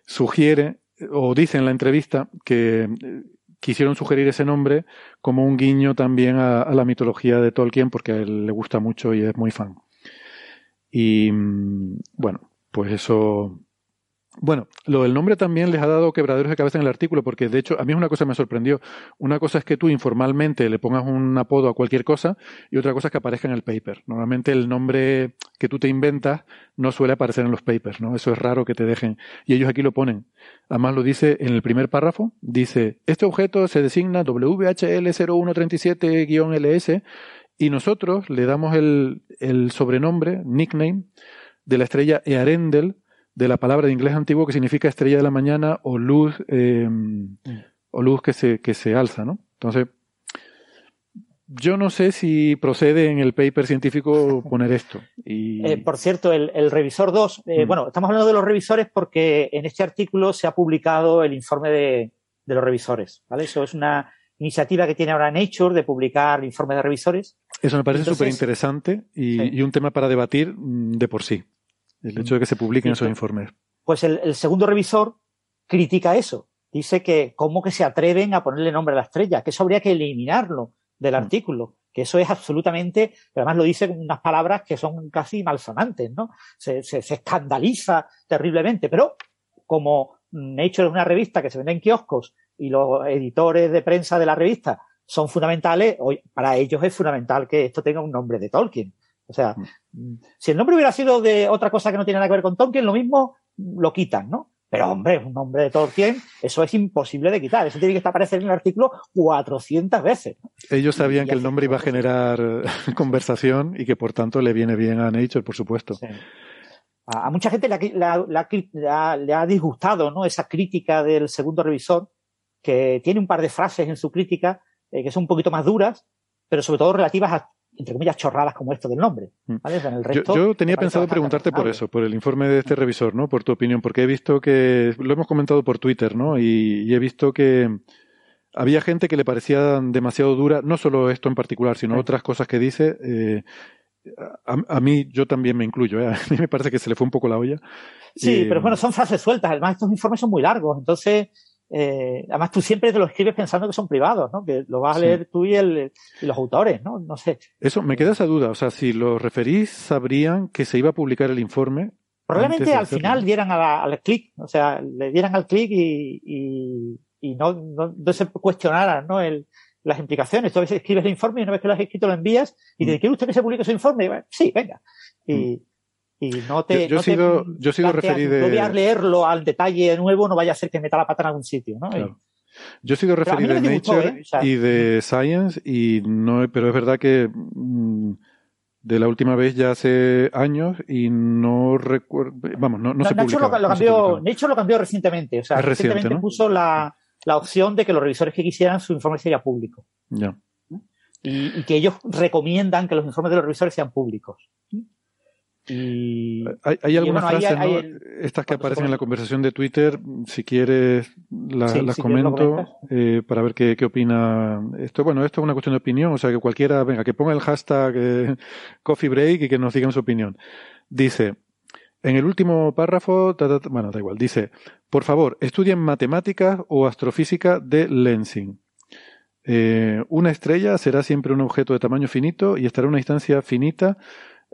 sugiere, o dice en la entrevista, que... Eh, quisieron sugerir ese nombre como un guiño también a, a la mitología de Tolkien porque a él le gusta mucho y es muy fan. Y bueno, pues eso... Bueno, lo del nombre también les ha dado quebraderos de cabeza en el artículo porque de hecho a mí es una cosa que me sorprendió. Una cosa es que tú informalmente le pongas un apodo a cualquier cosa y otra cosa es que aparezca en el paper. Normalmente el nombre que tú te inventas no suele aparecer en los papers, ¿no? Eso es raro que te dejen. Y ellos aquí lo ponen. Además lo dice en el primer párrafo. Dice, este objeto se designa W H L cero uno tres siete L S y nosotros le damos el, el sobrenombre, nickname, de la estrella Earendel, de la palabra de inglés antiguo que significa estrella de la mañana o luz eh, o luz que se, que se alza, ¿no? Entonces, yo no sé si procede en el paper científico poner esto. Y... Eh, por cierto, el, el revisor dos, eh, mm. bueno, estamos hablando de los revisores porque en este artículo se ha publicado el informe de, de los revisores, ¿vale? Eso es una iniciativa que tiene ahora Nature de publicar informes de revisores. Eso me parece súper interesante y, sí. y un tema para debatir de por sí. El hecho de que se publiquen esos informes. Pues el, el segundo revisor critica eso. Dice que cómo que se atreven a ponerle nombre a la estrella, que eso habría que eliminarlo del mm. artículo, que eso es absolutamente... Además lo dice con unas palabras que son casi malsonantes, ¿no? Se, se, se escandaliza terriblemente, pero como Nature es una revista que se vende en kioscos y los editores de prensa de la revista son fundamentales, para ellos es fundamental que esto tenga un nombre de Tolkien. O sea, si el nombre hubiera sido de otra cosa que no tiene nada que ver con Tolkien, lo mismo lo quitan, ¿no? Pero, hombre, un nombre de Tolkien, eso es imposible de quitar. Eso tiene que aparecer en el artículo cuatrocientas veces. Ellos sabían y que el nombre iba a generar conversación y que, por tanto, le viene bien a Nature, por supuesto. Sí. A mucha gente le ha, le, ha, le ha disgustado, ¿no?, esa crítica del segundo revisor, que tiene un par de frases en su crítica eh, que son un poquito más duras, pero sobre todo relativas a entre comillas, chorradas como esto del nombre, ¿vale? El resto, yo, yo tenía pensado preguntarte por eso, por el informe de este revisor, ¿no? Por tu opinión, porque he visto que, lo hemos comentado por Twitter, ¿no? Y, y he visto que había gente que le parecía demasiado dura, no solo esto en particular, sino sí. otras cosas que dice. Eh, a, a mí, yo también me incluyo, ¿eh? A mí me parece que se le fue un poco la olla. Sí, eh, pero bueno, son frases sueltas. Además, estos informes son muy largos, entonces... Eh, además tú siempre te lo escribes pensando que son privados, ¿no? Que lo vas a leer sí. tú y, el, y los autores, ¿no? No sé. Eso, me queda esa duda. O sea, si lo referís, sabrían que se iba a publicar el informe. Probablemente al final dieran a la, al clic, o sea, le dieran al clic y, y, y no, no, no se cuestionaran, ¿no? El, las implicaciones. Tú a veces escribes el informe y una vez que lo has escrito lo envías y mm. te ¿quiere usted que se publique su informe? Bueno, sí, venga. Y... Mm. Y no te, yo, yo no sido, te yo sido referido no voy a leerlo al detalle de nuevo, no vaya a ser que meta la pata en algún sitio, ¿no? Claro. Yo he sido referido de Nature gustó, ¿eh? o sea, y de Science, y no, pero es verdad que mmm, de la última vez ya hace años y no recuerdo, vamos, no, no, no se Nature publicaba. Lo, lo cambió, no Nature lo cambió recientemente, o sea, es recientemente reciente, ¿no? Puso la, la opción de que los revisores que quisieran su informe sería público. Ya. ¿No? Y, y que ellos recomiendan que los informes de los revisores sean públicos. Y, hay, hay algunas bueno, frases, hay, ¿no? hay el, estas que aparecen en la conversación de Twitter, si quieres la, sí, las si comento eh, para ver qué, qué opina esto. Bueno, esto es una cuestión de opinión, o sea que cualquiera, venga, que ponga el hashtag eh, Coffee Break y que nos digan su opinión. Dice, en el último párrafo, ta, ta, ta, bueno, da igual, dice, por favor, estudien matemáticas o astrofísica de Lensing. Eh, una estrella será siempre un objeto de tamaño finito y estará a una distancia finita.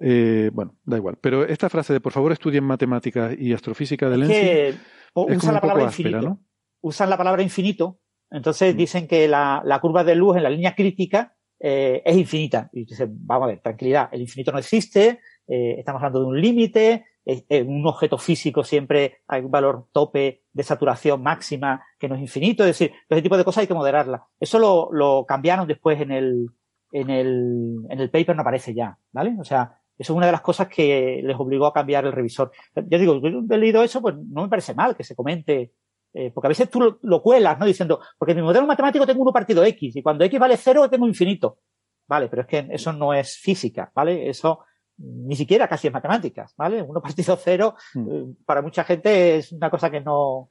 Eh, bueno, da igual. Pero esta frase de por favor estudien matemáticas y astrofísica de Lensing usan la palabra áspera, infinito, ¿no? Usan la palabra infinito. Entonces mm. dicen que la, la curva de luz en la línea crítica eh, es infinita. Y dicen, vamos a ver, tranquilidad, el infinito no existe, eh, estamos hablando de un límite, eh, eh, un objeto físico siempre hay un valor tope de saturación máxima que no es infinito, es decir, ese tipo de cosas hay que moderarla. Eso lo, lo cambiaron después en el, en el, en el paper, no aparece ya, ¿vale? O sea, eso es una de las cosas que les obligó a cambiar el revisor. Yo digo, he leído eso, pues no me parece mal que se comente, eh, porque a veces tú lo, lo cuelas, ¿no? Diciendo, porque en mi modelo matemático tengo uno partido X, y cuando X vale cero tengo infinito. Vale, pero es que eso no es física, ¿vale? Eso ni siquiera casi es matemáticas, ¿vale? Uno partido cero, mm. eh, para mucha gente es una cosa que no,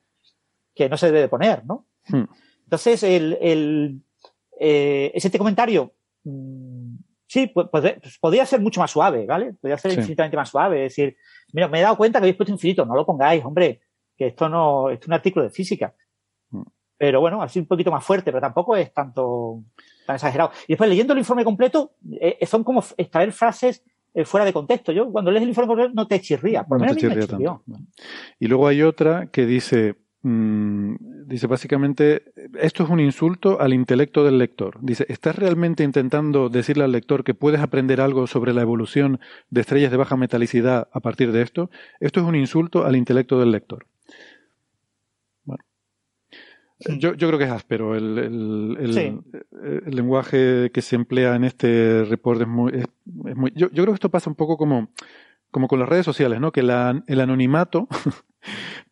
que no se debe poner, ¿no? Mm. Entonces, el, el, eh, es este comentario, mmm, sí, pues, pues podría ser mucho más suave, ¿vale? Podría ser sí. infinitamente más suave. Es decir, mira, me he dado cuenta que habéis puesto infinito, no lo pongáis, hombre, que esto no, esto es un artículo de física. Mm. Pero bueno, así un poquito más fuerte, pero tampoco es tanto, tan exagerado. Y después, leyendo el informe completo, eh, son como extraer frases eh, fuera de contexto. Yo, cuando lees el informe completo, no te chirría. Por lo menos no me chirrió. Y luego hay otra que dice, mmm, dice básicamente, esto es un insulto al intelecto del lector. Dice, ¿estás realmente intentando decirle al lector que puedes aprender algo sobre la evolución de estrellas de baja metalicidad a partir de esto? Esto es un insulto al intelecto del lector. Yo, yo creo que es áspero. El, el, el, sí. el, el lenguaje que se emplea en este report es muy... Es, es muy yo, yo creo que esto pasa un poco como, como con las redes sociales, ¿no? Que la, el anonimato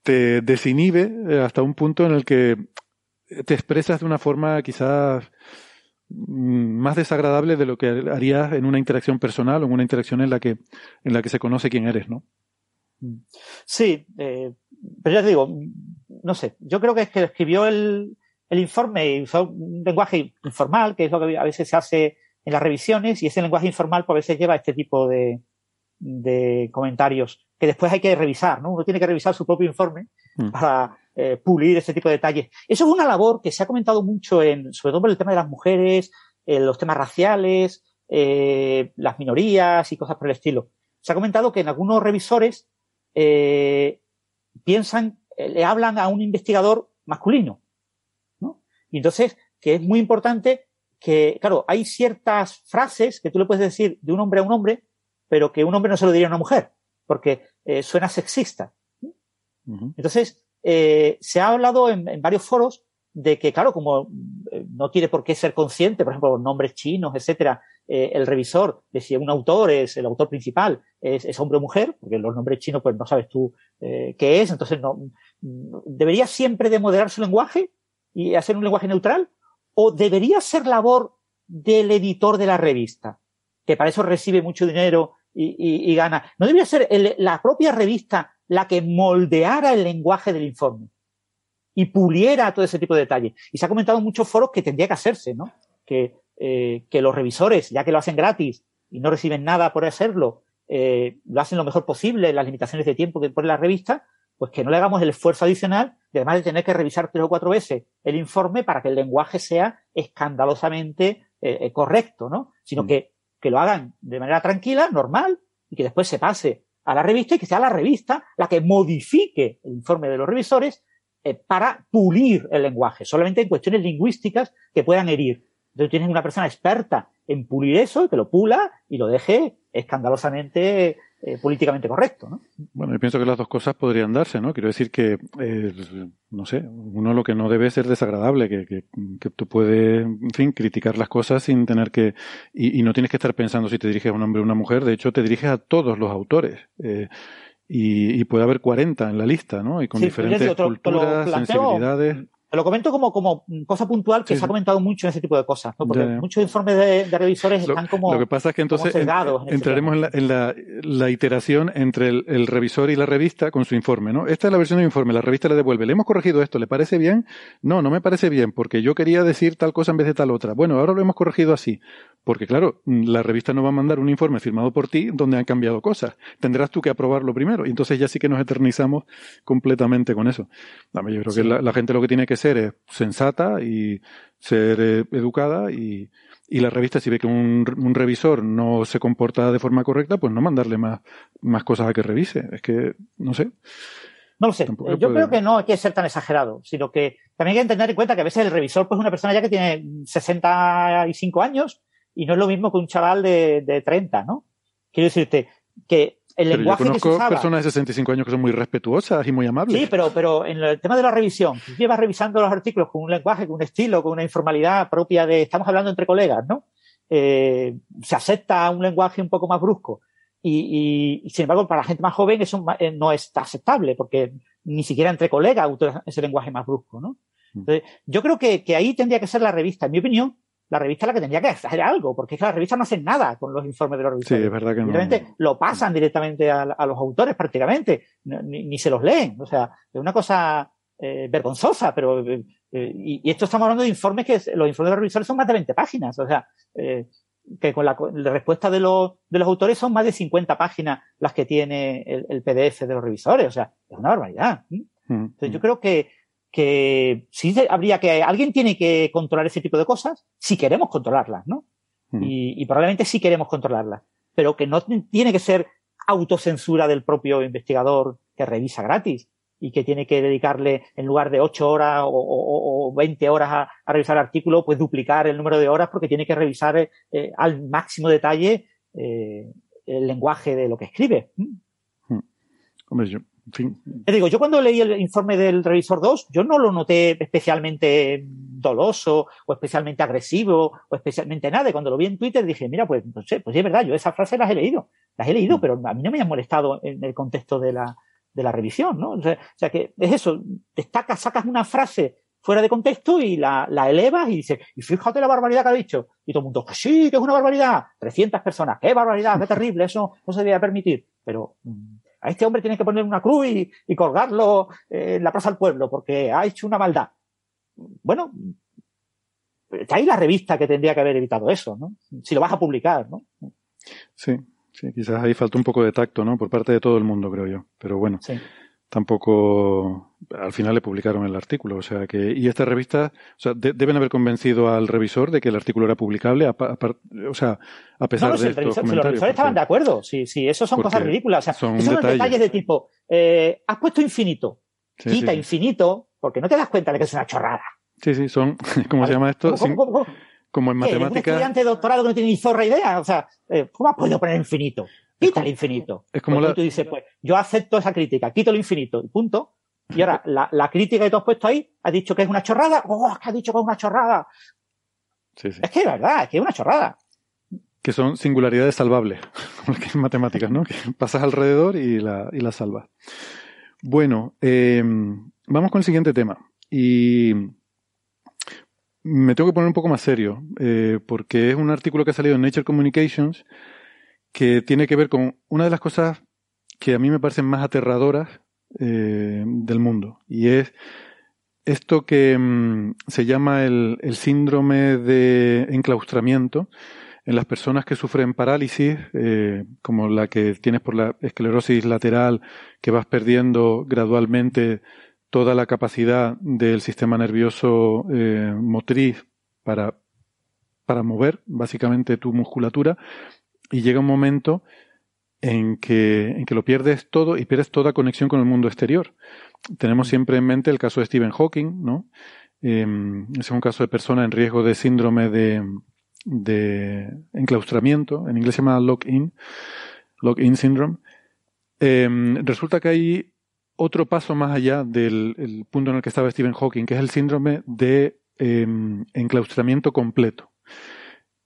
te desinhibe hasta un punto en el que te expresas de una forma quizás más desagradable de lo que harías en una interacción personal o en una interacción en la que, en la que se conoce quién eres, ¿no? Sí, eh, pero ya te digo... No sé, yo creo que es que escribió el, el informe y usó un lenguaje informal, que es lo que a veces se hace en las revisiones, y ese lenguaje informal pues a veces lleva a este tipo de, de comentarios que después hay que revisar, ¿no? Uno tiene que revisar su propio informe mm. para eh, pulir este tipo de detalles. Eso es una labor que se ha comentado mucho, en, sobre todo por el tema de las mujeres, eh, los temas raciales, eh, las minorías y cosas por el estilo. Se ha comentado que en algunos revisores eh, piensan le hablan a un investigador masculino, ¿no? Y entonces, que es muy importante que, claro, hay ciertas frases que tú le puedes decir de un hombre a un hombre, pero que un hombre no se lo diría a una mujer, porque eh, suena sexista. ¿Sí? Uh-huh. Entonces, eh, se ha hablado en, en varios foros de que, claro, como eh, no tiene por qué ser consciente, por ejemplo, nombres chinos, etcétera, eh, el revisor, de si un autor es, el autor principal es, es hombre o mujer, porque los nombres chinos pues no sabes tú eh, qué es, entonces no, ¿debería siempre de moderar su lenguaje y hacer un lenguaje neutral? ¿O debería ser labor del editor de la revista, que para eso recibe mucho dinero y, y, y gana? ¿No debería ser el, la propia revista la que moldeara el lenguaje del informe y puliera todo ese tipo de detalles? Y se ha comentado en muchos foros que tendría que hacerse, ¿no? Que, eh, que los revisores, ya que lo hacen gratis y no reciben nada por hacerlo, eh, lo hacen lo mejor posible, las limitaciones de tiempo que pone la revista, pues que no le hagamos el esfuerzo adicional, de además de tener que revisar tres o cuatro veces el informe para que el lenguaje sea escandalosamente eh, correcto, ¿no? Sino mm. que, que lo hagan de manera tranquila, normal, y que después se pase a la revista y que sea la revista la que modifique el informe de los revisores para pulir el lenguaje, solamente en cuestiones lingüísticas que puedan herir. Entonces tienes una persona experta en pulir eso, que lo pula y lo deje escandalosamente eh, políticamente correcto, ¿no? Bueno, yo pienso que las dos cosas podrían darse, ¿no? Quiero decir que, eh, no sé, uno lo que no debe es ser desagradable, que, que, que tú puedes, en fin, criticar las cosas sin tener que... Y, y no tienes que estar pensando si te diriges a un hombre o una mujer, de hecho te diriges a todos los autores, eh, Y, y puede haber cuarenta en la lista, ¿no? Y con sí, diferentes digo, te lo, culturas, te planteo, sensibilidades. Te lo comento como, como cosa puntual que sí. se ha comentado mucho en ese tipo de cosas, ¿no? Porque ya, ya. muchos informes de, de revisores lo, están como Lo que pasa es que entonces en, en entraremos en, la, en la, la iteración entre el, el revisor y la revista con su informe, ¿no? Esta es la versión del informe, la revista le devuelve. ¿Le hemos corregido esto? ¿Le parece bien? No, no me parece bien, porque yo quería decir tal cosa en vez de tal otra. Bueno, ahora lo hemos corregido así. Porque, claro, la revista no va a mandar un informe firmado por ti donde han cambiado cosas. Tendrás tú que aprobarlo primero. Y entonces ya sí que nos eternizamos completamente con eso. Dame, yo creo sí. que la, la gente lo que tiene que ser es sensata y ser eh, educada. Y, y la revista, si ve que un, un revisor no se comporta de forma correcta, pues no mandarle más, más cosas a que revise. Es que, no sé. No lo sé. Tampoco yo puede... creo que no hay que ser tan exagerado, sino que también hay que tener en cuenta que a veces el revisor pues es una persona ya que tiene sesenta y cinco años, y no es lo mismo que un chaval de, de treinta, ¿no? Quiero decirte que el pero lenguaje que se usaba. Yo conozco personas de sesenta y cinco años que son muy respetuosas y muy amables. Sí, pero, pero en el tema de la revisión, tú llevas revisando los artículos con un lenguaje, con un estilo, con una informalidad propia de, estamos hablando entre colegas, ¿no? Eh, se acepta un lenguaje un poco más brusco. Y, y, y sin embargo, para la gente más joven eso no es aceptable, porque ni siquiera entre colegas utilizan ese lenguaje más brusco, ¿no? Entonces, yo creo que, que ahí tendría que ser la revista, en mi opinión, la revista la que tendría que hacer algo, porque es que las revistas no hacen nada con los informes de los revisores. Sí, es verdad que no. Lo pasan directamente a, a los autores prácticamente, ni, ni se los leen. O sea, es una cosa eh, vergonzosa, pero... Eh, y, y esto estamos hablando de informes que los informes de los revisores son más de veinte páginas, o sea... Eh, que con la, la respuesta de los, de los autores son más de cincuenta páginas las que tiene el, el P D F de los revisores. O sea, es una barbaridad. ¿Sí? Entonces, yo creo que, que sí habría que, alguien tiene que controlar ese tipo de cosas si queremos controlarlas, ¿no? Y, y probablemente sí queremos controlarlas, pero que no tiene que ser autocensura del propio investigador que revisa gratis y que tiene que dedicarle, en lugar de ocho horas o, o, o veinte horas a, a revisar el artículo, pues duplicar el número de horas porque tiene que revisar eh, al máximo detalle eh, el lenguaje de lo que escribe. Hmm. Hombre, yo, en fin. Te digo, yo cuando leí el informe del Revisor dos, yo no lo noté especialmente doloso o especialmente agresivo o especialmente nada. Y cuando lo vi en Twitter dije, mira, pues no sé, pues es verdad, yo esas frases las he leído, las he leído, hmm. pero a mí no me han molestado en el contexto de la... de la revisión, ¿no? O sea, o sea que es eso, destacas, sacas una frase fuera de contexto y la, la elevas y dices, y fíjate la barbaridad que ha dicho. Y todo el mundo, que sí, que es una barbaridad. trescientas personas, qué barbaridad, qué terrible, eso no se debía permitir. Pero a este hombre tienes que poner una cruz y, y colgarlo en la Plaza del Pueblo porque ha hecho una maldad. Bueno, está ahí la revista que tendría que haber evitado eso, ¿no? Si lo vas a publicar, ¿no? Sí. Sí, quizás ahí falta un poco de tacto, ¿no? Por parte de todo el mundo, creo yo. Pero bueno, sí. Tampoco... Al final le publicaron el artículo, o sea que... Y estas revistas, o sea, de, deben haber convencido al revisor de que el artículo era publicable, a, a, a, o sea, a pesar no, no, de estos revisor, comentarios. Si los revisores porque, estaban de acuerdo, sí, sí, eso son cosas ridículas. O sea, son esos detalles. detalles de tipo, eh, has puesto infinito, sí, quita sí. infinito, porque no te das cuenta de que es una chorrada. Sí, sí, son... ¿Cómo ¿Vale? se llama esto? ¿Cómo, Sin... cómo, cómo? Como en matemáticas. Un estudiante de doctorado que no tiene ni zorra idea. O sea, ¿cómo has podido poner infinito? Quita el infinito. Es como la... tú dices, pues, yo acepto esa crítica, quito el infinito, y punto. Y ahora, la, la crítica que tú has puesto ahí, has dicho que es una chorrada. ¡Oh, es que has dicho que es una chorrada! Sí, sí. Es que es verdad, es que es una chorrada. Que son singularidades salvables, como las que en matemáticas, ¿no? Que pasas alrededor y la, y la salvas. Bueno, eh, vamos con el siguiente tema. Y... me tengo que poner un poco más serio, eh, porque es un artículo que ha salido en Nature Communications que tiene que ver con una de las cosas que a mí me parecen más aterradoras eh, del mundo. Y es esto que mmm, se llama el, el síndrome de enclaustramiento en las personas que sufren parálisis, eh, como la que tienes por la esclerosis lateral, que vas perdiendo gradualmente toda la capacidad del sistema nervioso eh, motriz para, para mover básicamente tu musculatura, y llega un momento en que, en que lo pierdes todo y pierdes toda conexión con el mundo exterior. Tenemos siempre en mente el caso de Stephen Hawking, ¿no? Eh, ese es un caso de persona en riesgo de síndrome de, de enclaustramiento, en inglés se llama lock-in, lock-in syndrome. Eh, resulta que hay otro paso más allá del el punto en el que estaba Stephen Hawking, que es el síndrome de eh, enclaustramiento completo,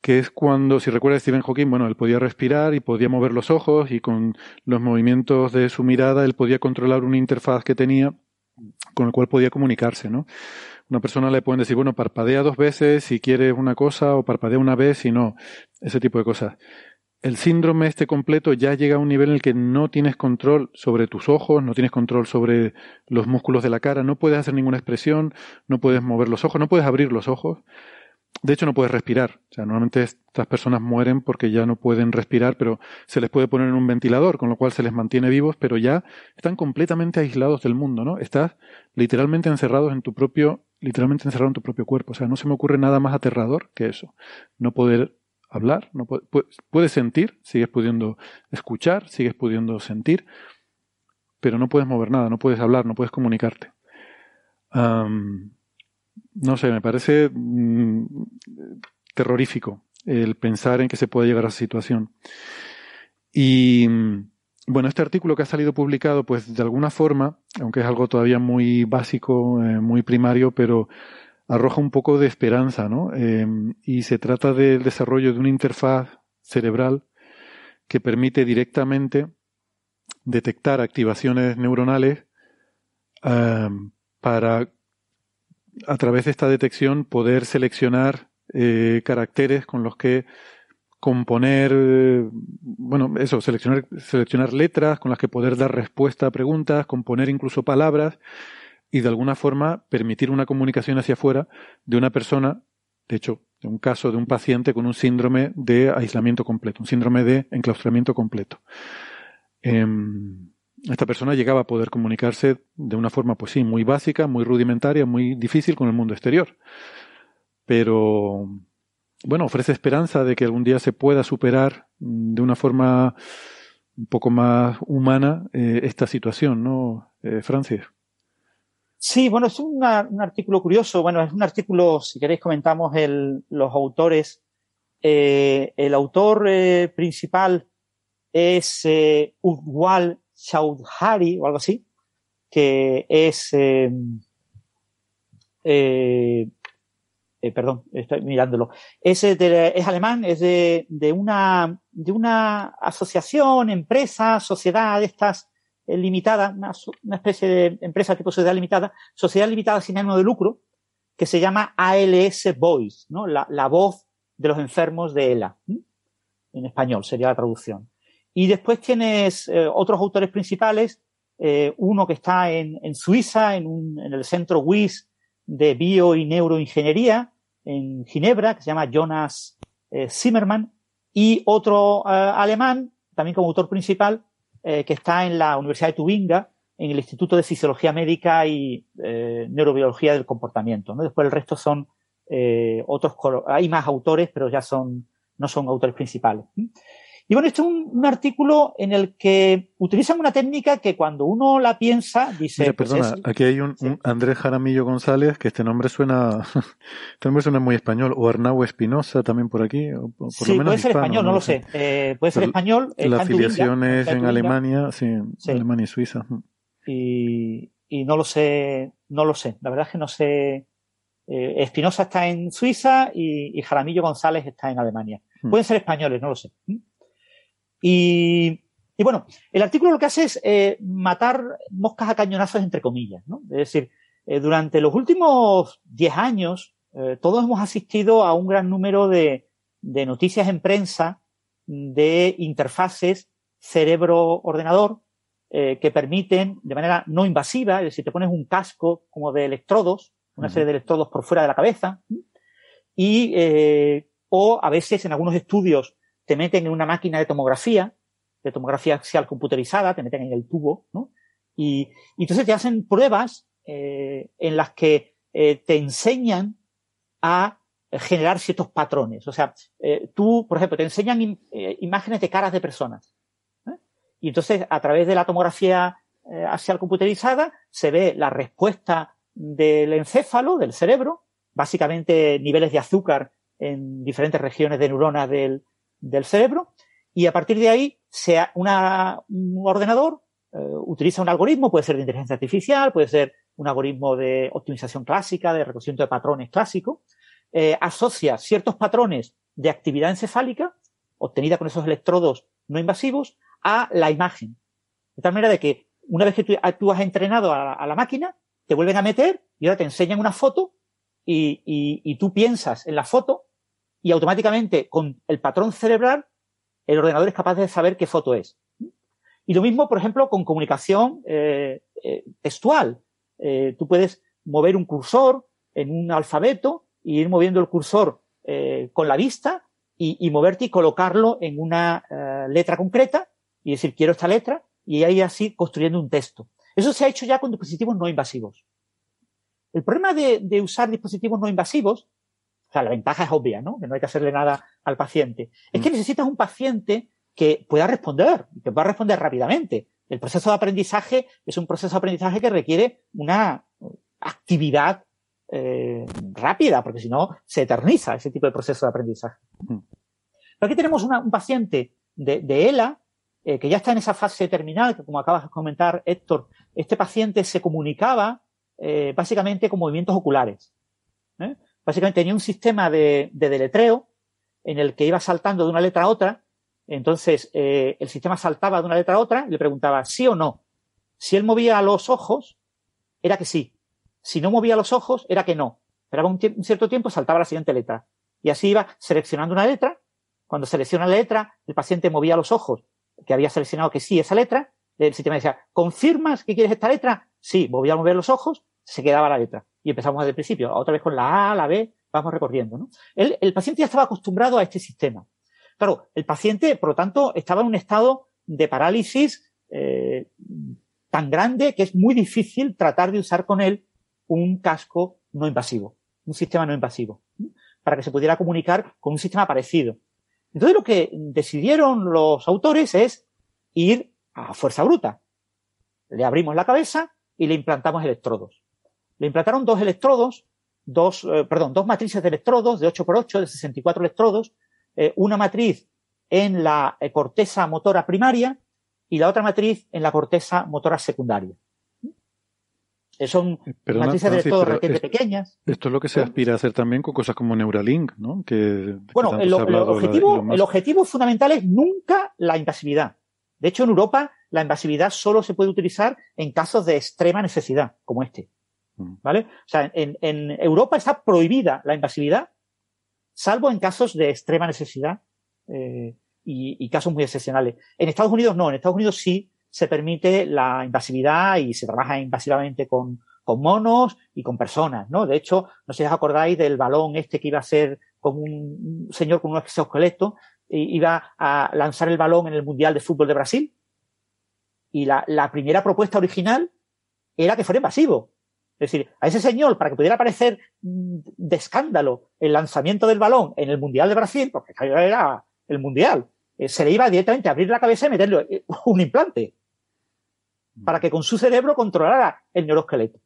que es cuando, si recuerdas, Stephen Hawking, bueno, él podía respirar y podía mover los ojos, y con los movimientos de su mirada él podía controlar una interfaz que tenía con el cual podía comunicarse, ¿no? Una persona le pueden decir, bueno, parpadea dos veces si quieres una cosa, o parpadea una vez si no, ese tipo de cosas. El síndrome este completo ya llega a un nivel en el que no tienes control sobre tus ojos, no tienes control sobre los músculos de la cara, no puedes hacer ninguna expresión, no puedes mover los ojos, no puedes abrir los ojos. De hecho, no puedes respirar. O sea, normalmente estas personas mueren porque ya no pueden respirar, pero se les puede poner en un ventilador, con lo cual se les mantiene vivos, pero ya están completamente aislados del mundo, ¿no? Estás literalmente encerrados en tu propio, literalmente encerrado en tu propio cuerpo. O sea, no se me ocurre nada más aterrador que eso. No poder hablar, no puede, puedes sentir, sigues pudiendo escuchar, sigues pudiendo sentir, pero no puedes mover nada, no puedes hablar, no puedes comunicarte. Um, no sé, me parece mm, terrorífico el pensar en que se pueda llegar a esa situación. Y Bueno, este artículo que ha salido publicado, pues de alguna forma, aunque es algo todavía muy básico, eh, muy primario, pero arroja un poco de esperanza, ¿no? Eh, y se trata del desarrollo de una interfaz cerebral que permite directamente detectar activaciones neuronales eh, para, a través de esta detección, poder seleccionar eh, caracteres con los que componer, bueno, eso, seleccionar, seleccionar letras con las que poder dar respuesta a preguntas, componer incluso palabras y de alguna forma permitir una comunicación hacia afuera de una persona, de hecho, de un caso de un paciente con un síndrome de aislamiento completo, un síndrome de enclaustramiento completo. Eh, esta persona llegaba a poder comunicarse de una forma, pues sí, muy básica, muy rudimentaria, muy difícil con el mundo exterior. Pero bueno, ofrece esperanza de que algún día se pueda superar de una forma un poco más humana eh, esta situación, ¿no, eh, Francis? Sí, bueno, es una, un artículo curioso. Bueno, es un artículo, si queréis comentamos el, los autores. Eh, el autor eh, principal es eh, Utwal Chaudhary o algo así, que es... Eh, eh, Eh, perdón, estoy mirándolo. Es, de, es alemán, es de, de, una, de una asociación, empresa, sociedad de estas eh, limitada, una, una especie de empresa tipo sociedad limitada, sociedad limitada sin ánimo de lucro, que se llama A L S Voice, ¿no? La, la voz de los enfermos de E L A, ¿sí? En español sería la traducción. Y después tienes eh, otros autores principales, eh, uno que está en, en Suiza, en, un, en el centro W I S de bio y neuroingeniería en Ginebra, que se llama Jonas eh, Zimmermann, y otro eh, alemán, también como autor principal, eh, que está en la Universidad de Tubinga, en el Instituto de Fisiología Médica y eh, Neurobiología del Comportamiento, ¿no? Después el resto son eh, otros, hay más autores, pero ya son, no son autores principales. Y bueno, este es un, un artículo en el que utilizan una técnica que cuando uno la piensa, dice... Mira, perdona, pues es, aquí hay un, sí. un Andrés Jaramillo González, que este nombre suena este nombre suena muy español, o Arnau Espinosa también por aquí. O por sí, lo menos puede ser hispano, español, no lo sé. sé. Eh, puede ser Pero español. La afiliación es en Alemania, sí, sí, Alemania y Suiza. Y, y no lo sé, no lo sé. La verdad es que no sé... Eh, Espinosa está en Suiza y, y Jaramillo González está en Alemania. Hmm. Pueden ser españoles, no lo sé. Y, y bueno, el artículo lo que hace es eh, matar moscas a cañonazos, entre comillas, ¿no? Es decir, eh, durante los últimos diez años eh, todos hemos asistido a un gran número de, de noticias en prensa de interfaces cerebro-ordenador eh, que permiten, de manera no invasiva, es decir, te pones un casco como de electrodos, una serie de electrodos por fuera de la cabeza, y eh, o a veces en algunos estudios te meten en una máquina de tomografía, de tomografía axial computerizada, te meten en el tubo, ¿no? Y, y entonces te hacen pruebas eh, en las que eh, te enseñan a generar ciertos patrones. O sea, eh, tú, por ejemplo, te enseñan im- eh, imágenes de caras de personas, ¿eh? Y entonces, a través de la tomografía eh, axial computerizada, se ve la respuesta del encéfalo, del cerebro, básicamente niveles de azúcar en diferentes regiones de neuronas del del cerebro, y a partir de ahí sea una, un ordenador eh, utiliza un algoritmo, puede ser de inteligencia artificial, puede ser un algoritmo de optimización clásica, de reconocimiento de patrones clásico, eh, asocia ciertos patrones de actividad encefálica obtenida con esos electrodos no invasivos a la imagen. De tal manera de que una vez que tú, tú has entrenado a, a la máquina, te vuelven a meter y ahora te enseñan una foto y, y, y tú piensas en la foto y automáticamente, con el patrón cerebral, el ordenador es capaz de saber qué foto es. Y lo mismo, por ejemplo, con comunicación eh, eh, textual. Eh, tú puedes mover un cursor en un alfabeto y ir moviendo el cursor eh, con la vista y, y moverte y colocarlo en una eh, letra concreta y decir, quiero esta letra, y ahí así construyendo un texto. Eso se ha hecho ya con dispositivos no invasivos. El problema de, de usar dispositivos no invasivos, o sea, la ventaja es obvia, ¿no? Que no hay que hacerle nada al paciente. Es que necesitas un paciente que pueda responder, que pueda responder rápidamente. El proceso de aprendizaje es un proceso de aprendizaje que requiere una actividad eh, rápida, porque si no se eterniza ese tipo de proceso de aprendizaje. Pero aquí tenemos una, un paciente de, de E L A eh, que ya está en esa fase terminal, que como acabas de comentar, Héctor, este paciente se comunicaba eh, básicamente con movimientos oculares. ¿eh? Básicamente tenía un sistema de, de deletreo en el que iba saltando de una letra a otra. Entonces, eh, el sistema saltaba de una letra a otra y le preguntaba sí o no. Si él movía los ojos, era que sí. Si no movía los ojos, era que no. Esperaba un, un cierto tiempo, saltaba la siguiente letra. Y así iba seleccionando una letra. Cuando selecciona la letra, el paciente movía los ojos, que había seleccionado que sí esa letra. El sistema decía, ¿confirmas que quieres esta letra? Sí, volvía a mover los ojos, se quedaba la letra. Y empezamos desde el principio, otra vez con la A, la B, vamos recorriendo, ¿no? El, el paciente ya estaba acostumbrado a este sistema. Claro, el paciente, por lo tanto, estaba en un estado de parálisis eh, tan grande que es muy difícil tratar de usar con él un casco no invasivo, un sistema no invasivo, ¿sí? Para que se pudiera comunicar con un sistema parecido. Entonces, lo que decidieron los autores es ir a fuerza bruta. Le abrimos la cabeza y le implantamos electrodos. Le implantaron dos electrodos, dos, eh, perdón, dos matrices de electrodos de ocho por ocho, de sesenta y cuatro electrodos, eh, una matriz en la eh, corteza motora primaria y la otra matriz en la corteza motora secundaria. Eh, son Perdona, matrices Francis, de electrodos relativamente es, pequeñas. Esto es lo que se aspira a hacer también con cosas como Neuralink, ¿no? Que, bueno, que el, el, objetivo, la, más... el objetivo fundamental es nunca la invasividad. De hecho, en Europa la invasividad solo se puede utilizar en casos de extrema necesidad, como este. ¿Vale? O sea, en, en Europa está prohibida la invasividad, salvo en casos de extrema necesidad eh, y, y casos muy excepcionales. En Estados Unidos no, en Estados Unidos sí se permite la invasividad y se trabaja invasivamente con, con monos y con personas, ¿no? De hecho, no sé si os acordáis del balón este que iba a ser con un señor con un exoesqueleto, iba a lanzar el balón en el Mundial de Fútbol de Brasil, y la, la primera propuesta original era que fuera invasivo. Es decir, a ese señor, para que pudiera parecer de escándalo el lanzamiento del balón en el Mundial de Brasil, porque era el Mundial, eh, se le iba directamente a abrir la cabeza y meterle un implante para que con su cerebro controlara el neuroesqueleto.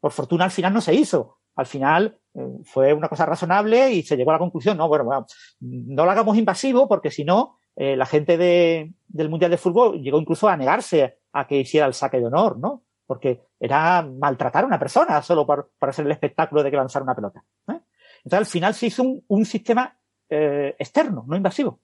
Por fortuna, al final no se hizo. Al final eh, fue una cosa razonable y se llegó a la conclusión, no, bueno, bueno no lo hagamos invasivo porque si no, eh, la gente de, del Mundial de Fútbol llegó incluso a negarse a que hiciera el saque de honor, ¿no? Porque era maltratar a una persona solo por, por hacer el espectáculo de que lanzar una pelota, ¿eh? Entonces, al final se hizo un, un sistema eh, externo, no invasivo.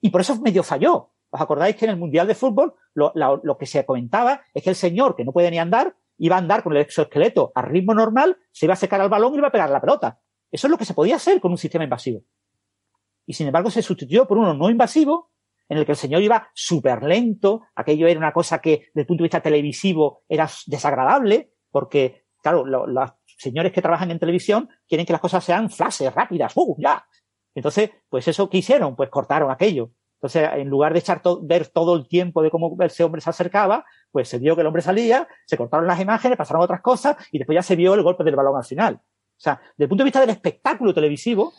Y por eso medio falló. ¿Os acordáis que en el Mundial de Fútbol lo, la, lo que se comentaba es que el señor, que no puede ni andar, iba a andar con el exoesqueleto a ritmo normal, se iba a acercar al balón y iba a pegar la pelota? Eso es lo que se podía hacer con un sistema invasivo. Y, sin embargo, se sustituyó por uno no invasivo, en el que el señor iba súper lento. Aquello era una cosa que, desde el punto de vista televisivo, era desagradable, porque, claro, lo, los señores que trabajan en televisión quieren que las cosas sean flashes rápidas. ¡Uh, ya! Entonces, pues eso, ¿qué hicieron? Pues cortaron aquello. Entonces, en lugar de echar to- ver todo el tiempo de cómo ese hombre se acercaba, pues se vio que el hombre salía, se cortaron las imágenes, pasaron otras cosas, y después ya se vio el golpe del balón al final. O sea, desde el punto de vista del espectáculo televisivo,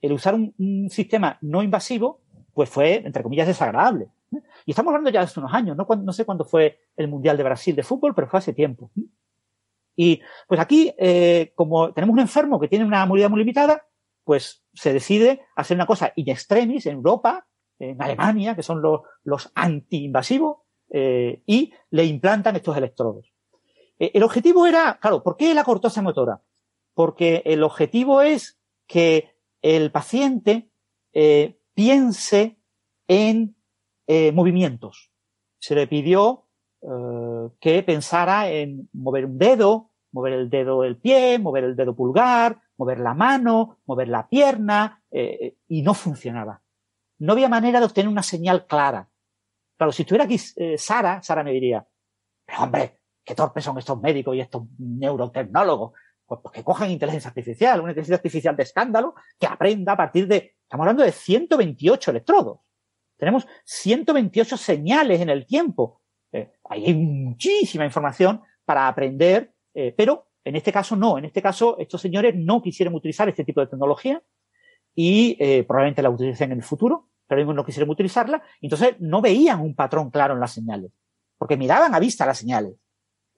el usar un, un sistema no invasivo pues fue, entre comillas, desagradable. Y estamos hablando ya de hace unos años, ¿no? No sé cuándo fue el Mundial de Brasil de fútbol, pero fue hace tiempo. Y pues aquí, eh, como tenemos un enfermo que tiene una movilidad muy limitada, pues se decide hacer una cosa in extremis en Europa, en Alemania, que son los, los anti-invasivos, eh, y le implantan estos electrodos. Eh, el objetivo era, claro, ¿por qué la corteza motora? Porque el objetivo es que el paciente... Eh, piense en eh, movimientos. Se le pidió eh, que pensara en mover un dedo, mover el dedo del pie, mover el dedo pulgar, mover la mano, mover la pierna, eh, y no funcionaba. No había manera de obtener una señal clara. Claro, si estuviera aquí eh, Sara, Sara me diría, pero hombre, qué torpes son estos médicos y estos neurotecnólogos. Pues, pues que cojan inteligencia artificial, una inteligencia artificial de escándalo, que aprenda a partir de... Estamos hablando de ciento veintiocho electrodos. Tenemos ciento veintiocho señales en el tiempo. Eh, ahí hay muchísima información para aprender, eh, pero en este caso no. En este caso, estos señores no quisieron utilizar este tipo de tecnología y eh, probablemente la utilicen en el futuro, pero ellos no quisieron utilizarla. Entonces, no veían un patrón claro en las señales, porque miraban a vista las señales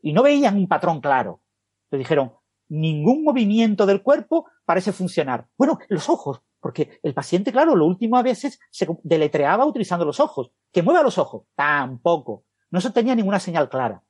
y no veían un patrón claro. Entonces dijeron, ningún movimiento del cuerpo parece funcionar. Bueno, los ojos. Porque el paciente, claro, lo último a veces se deletreaba utilizando los ojos. ¿Que mueva los ojos? Tampoco. No se tenía ninguna señal clara.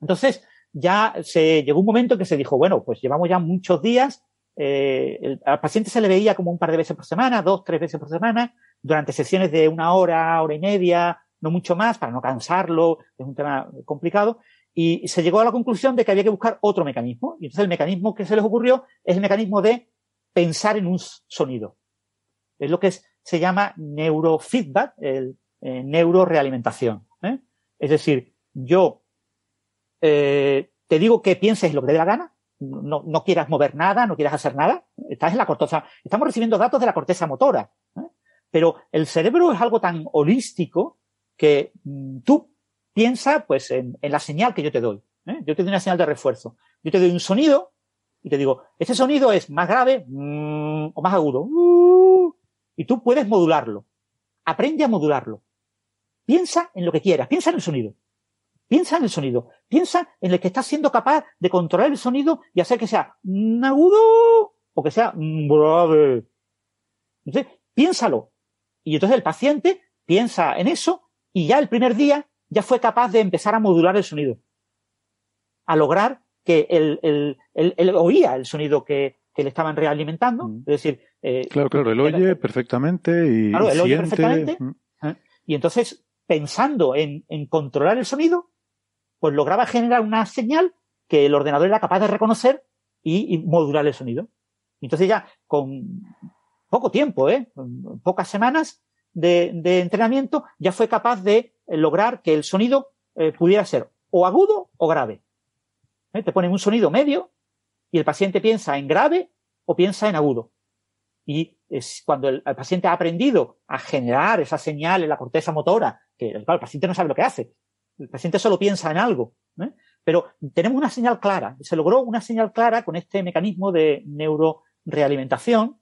Entonces, ya se llegó un momento que se dijo, bueno, pues llevamos ya muchos días, eh, el, al paciente se le veía como un par de veces por semana, dos, tres veces por semana, durante sesiones de una hora, hora y media, no mucho más, para no cansarlo, es un tema complicado, y se llegó a la conclusión de que había que buscar otro mecanismo. Y entonces el mecanismo que se les ocurrió es el mecanismo de pensar en un sonido. Es lo que es, se llama neurofeedback, el, eh, neurorealimentación, ¿eh? Es decir, yo eh, te digo que pienses lo que te dé la gana, no, no quieras mover nada, no quieras hacer nada, estás en la corteza, estamos recibiendo datos de la corteza motora, ¿eh? Pero el cerebro es algo tan holístico que mm, tú piensas pues, en, en la señal que yo te doy, ¿eh? Yo te doy una señal de refuerzo, yo te doy un sonido y te digo, este sonido es más grave mm, o más agudo, uh, y tú puedes modularlo, aprende a modularlo. Piensa en lo que quieras, piensa en el sonido, piensa en el sonido, piensa en el que estás siendo capaz de controlar el sonido y hacer que sea agudo o que sea grave. Entonces, piénsalo. Y entonces el paciente piensa en eso y ya el primer día ya fue capaz de empezar a modular el sonido, a lograr que él, él, él, él oía el sonido que, que le estaban realimentando. Mm. Es decir, eh, claro, claro, él oye el, perfectamente y claro, él oye perfectamente. Mm. ¿Eh? Y entonces, pensando en, en controlar el sonido, pues lograba generar una señal que el ordenador era capaz de reconocer y, y modular el sonido. Entonces ya con poco tiempo, ¿eh? Con pocas semanas de, de entrenamiento, ya fue capaz de lograr que el sonido eh, pudiera ser o agudo o grave. ¿Eh? Te ponen un sonido medio y el paciente piensa en grave o piensa en agudo. Y es cuando el, el paciente ha aprendido a generar esa señal en la corteza motora, que claro, el paciente no sabe lo que hace, el paciente solo piensa en algo, ¿eh? Pero tenemos una señal clara, se logró una señal clara con este mecanismo de neurorealimentación,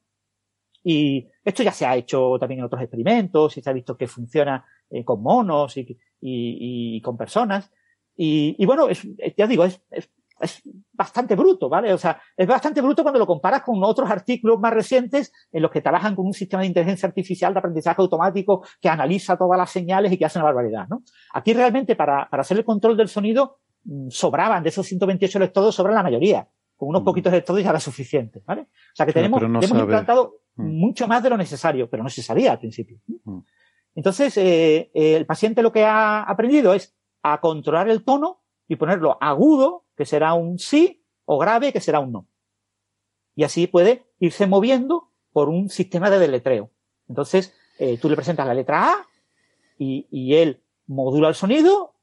y esto ya se ha hecho también en otros experimentos y se ha visto que funciona eh, con monos y, y, y con personas, y, y bueno, es, ya digo, es, es Es bastante bruto, ¿vale? O sea, es bastante bruto cuando lo comparas con otros artículos más recientes en los que trabajan con un sistema de inteligencia artificial de aprendizaje automático que analiza todas las señales y que hace una barbaridad, ¿no? Aquí realmente para, para hacer el control del sonido sobraban, de esos ciento veintiocho electrodos sobran la mayoría. Con unos mm. poquitos electrodos ya era suficiente, ¿vale? O sea que sí, tenemos, no tenemos implantado mm. mucho más de lo necesario, pero no se sabía al principio. Mm. Entonces, eh, eh, el paciente lo que ha aprendido es a controlar el tono y ponerlo agudo, que será un sí, o grave, que será un no. Y así puede irse moviendo por un sistema de deletreo. Entonces, eh, tú le presentas la letra A y, y él modula el sonido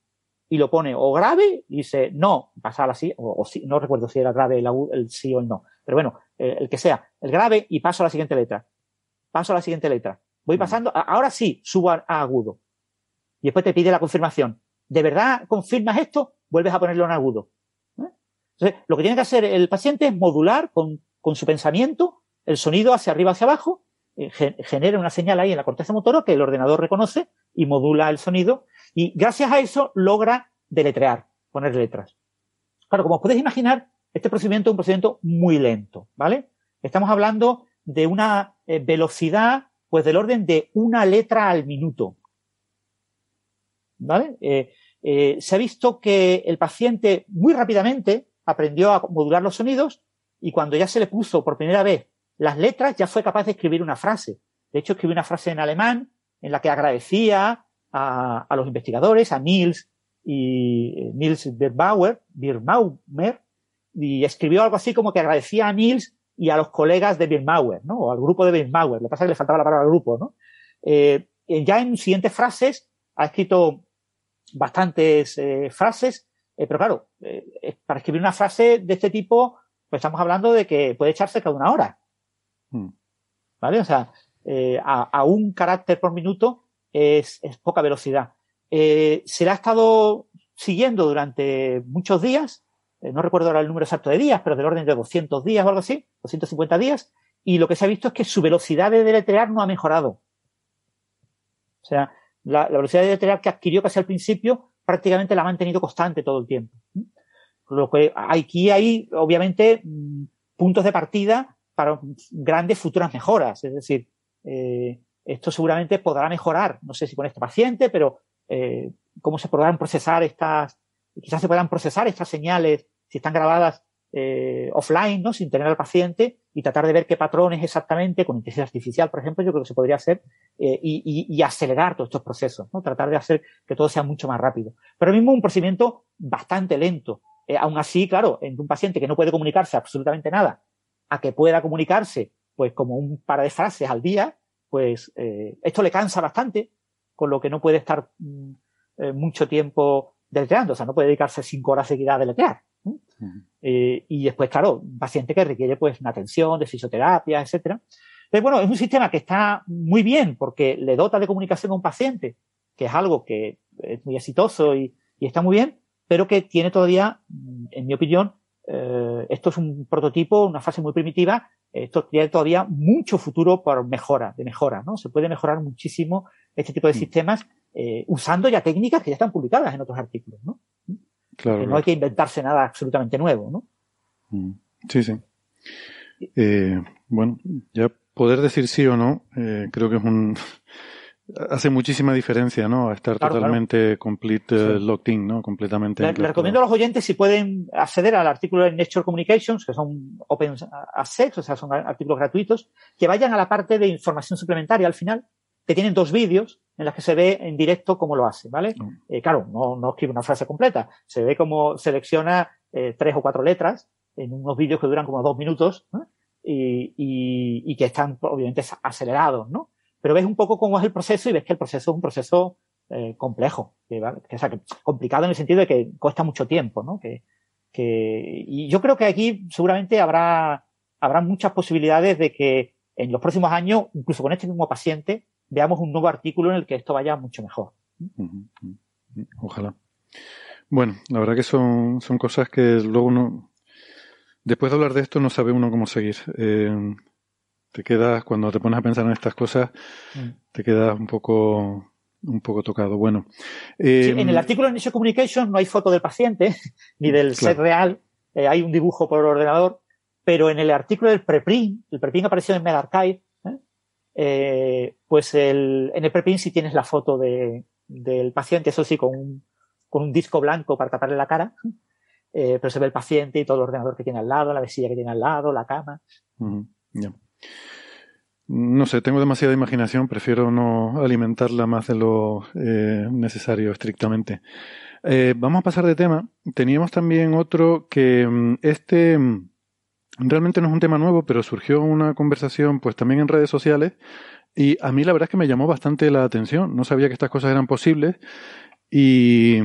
y lo pone o grave y dice no, pasa al sí, o, o sí, no recuerdo si era grave el, el sí o el no, pero bueno, eh, el que sea, el grave y paso a la siguiente letra. Paso a la siguiente letra. Voy pasando, a, ahora sí, subo a, a agudo. Y después te pide la confirmación. ¿De verdad confirmas esto? Vuelves a ponerlo en agudo. Entonces, lo que tiene que hacer el paciente es modular con, con su pensamiento el sonido hacia arriba, hacia abajo, eh, genera una señal ahí en la corteza motora que el ordenador reconoce y modula el sonido y gracias a eso logra deletrear, poner letras. Claro, como os podéis imaginar, este procedimiento es un procedimiento muy lento, ¿vale? Estamos hablando de una eh, velocidad pues del orden de una letra al minuto, ¿vale? Eh, eh, se ha visto que el paciente muy rápidamente aprendió a modular los sonidos y cuando ya se le puso por primera vez las letras ya fue capaz de escribir una frase. De hecho, escribió una frase en alemán en la que agradecía a, a los investigadores, a Niels y Niels Birbauer, Birmaumer, y escribió algo así como que agradecía a Niels y a los colegas de Birmauer, ¿no? O al grupo de Birmauer. Lo que pasa es que le faltaba la palabra grupo, ¿no? Eh, ya en siguientes frases ha escrito bastantes eh, frases. Eh, pero claro, eh, para escribir una frase de este tipo, pues estamos hablando de que puede echar cerca de una hora. Mm. ¿Vale? O sea, eh, a, a un carácter por minuto es, es poca velocidad. Eh, se la ha estado siguiendo durante muchos días, eh, no recuerdo ahora el número exacto de días, pero del orden de doscientos días o algo así, doscientos cincuenta días, y lo que se ha visto es que su velocidad de deletrear no ha mejorado. O sea, la, la velocidad de deletrear que adquirió casi al principio prácticamente la ha mantenido constante todo el tiempo. Lo que aquí hay, obviamente, puntos de partida para grandes futuras mejoras. Es decir, eh, esto seguramente podrá mejorar, no sé si con este paciente, pero eh, cómo se podrán procesar estas, quizás se puedan procesar estas señales si están grabadas eh, offline, ¿no? Sin tener al paciente, y tratar de ver qué patrones exactamente, con inteligencia artificial, por ejemplo, yo creo que se podría hacer, eh, y, y, y acelerar todos estos procesos, ¿no? Tratar de hacer que todo sea mucho más rápido. Pero mismo un procedimiento bastante lento. Eh, aún así, claro, entre un paciente que no puede comunicarse absolutamente nada, a que pueda comunicarse, pues, como un par de frases al día, pues, eh, esto le cansa bastante, con lo que no puede estar mm, eh, mucho tiempo deletreando, o sea, no puede dedicarse cinco horas seguidas a deletrear. ¿Sí? Uh-huh. eh, y después, claro, un paciente que requiere, pues, una atención, de fisioterapia, etcétera. Entonces, bueno, es un sistema que está muy bien, porque le dota de comunicación a un paciente, que es algo que es muy exitoso y, y está muy bien, pero que tiene todavía, en mi opinión, eh, esto es un prototipo, una fase muy primitiva. Esto tiene todavía mucho futuro por mejora, de mejora, ¿no? Se puede mejorar muchísimo este tipo de sistemas eh, usando ya técnicas que ya están publicadas en otros artículos, ¿no? Claro. Que no hay que inventarse nada absolutamente nuevo, ¿no? Sí, sí. Eh, bueno, ya poder decir sí o no, eh, creo que es un... hace muchísima diferencia, ¿no? A estar claro, totalmente claro. complete uh, sí. locked in, ¿no? Completamente. Le, le recomiendo a los oyentes, si pueden, acceder al artículo de Nature Communications, que son open access, o sea, son artículos gratuitos, que vayan a la parte de información suplementaria al final, que tienen dos vídeos en los que se ve en directo cómo lo hace, ¿vale? Uh. Eh, claro, no, no escribe una frase completa, se ve cómo selecciona eh, tres o cuatro letras en unos vídeos que duran como dos minutos, ¿no? y, y, y que están obviamente acelerados, ¿no? Pero ves un poco cómo es el proceso y ves que el proceso es un proceso eh, complejo, que, ¿vale? O sea, que complicado en el sentido de que cuesta mucho tiempo, ¿no? Que, que, y yo creo que aquí seguramente habrá, habrá muchas posibilidades de que en los próximos años, incluso con este mismo paciente, veamos un nuevo artículo en el que esto vaya mucho mejor. Ojalá. Bueno, la verdad que son, son cosas que luego uno, después de hablar de esto, no sabe uno cómo seguir. Eh, Te quedas, cuando te pones a pensar en estas cosas, te quedas un poco un poco tocado. Bueno, eh, sí, en el artículo de Nature Communications no hay foto del paciente ni del claro. ser real. Eh, hay un dibujo por el ordenador, pero en el artículo del preprint, el preprint apareció en MedArchive, ¿eh? Eh, pues el, en el preprint sí tienes la foto de, del paciente, eso sí, con un, con un disco blanco para taparle la cara, eh, pero se ve el paciente y todo el ordenador que tiene al lado, la mesilla que tiene al lado, la cama. Uh-huh. Yeah. No sé, tengo demasiada imaginación, prefiero no alimentarla más de lo eh, necesario estrictamente. Eh, vamos a pasar de tema. Teníamos también otro que este realmente no es un tema nuevo, pero surgió una conversación pues también en redes sociales y a mí la verdad es que me llamó bastante la atención. No sabía que estas cosas eran posibles. Y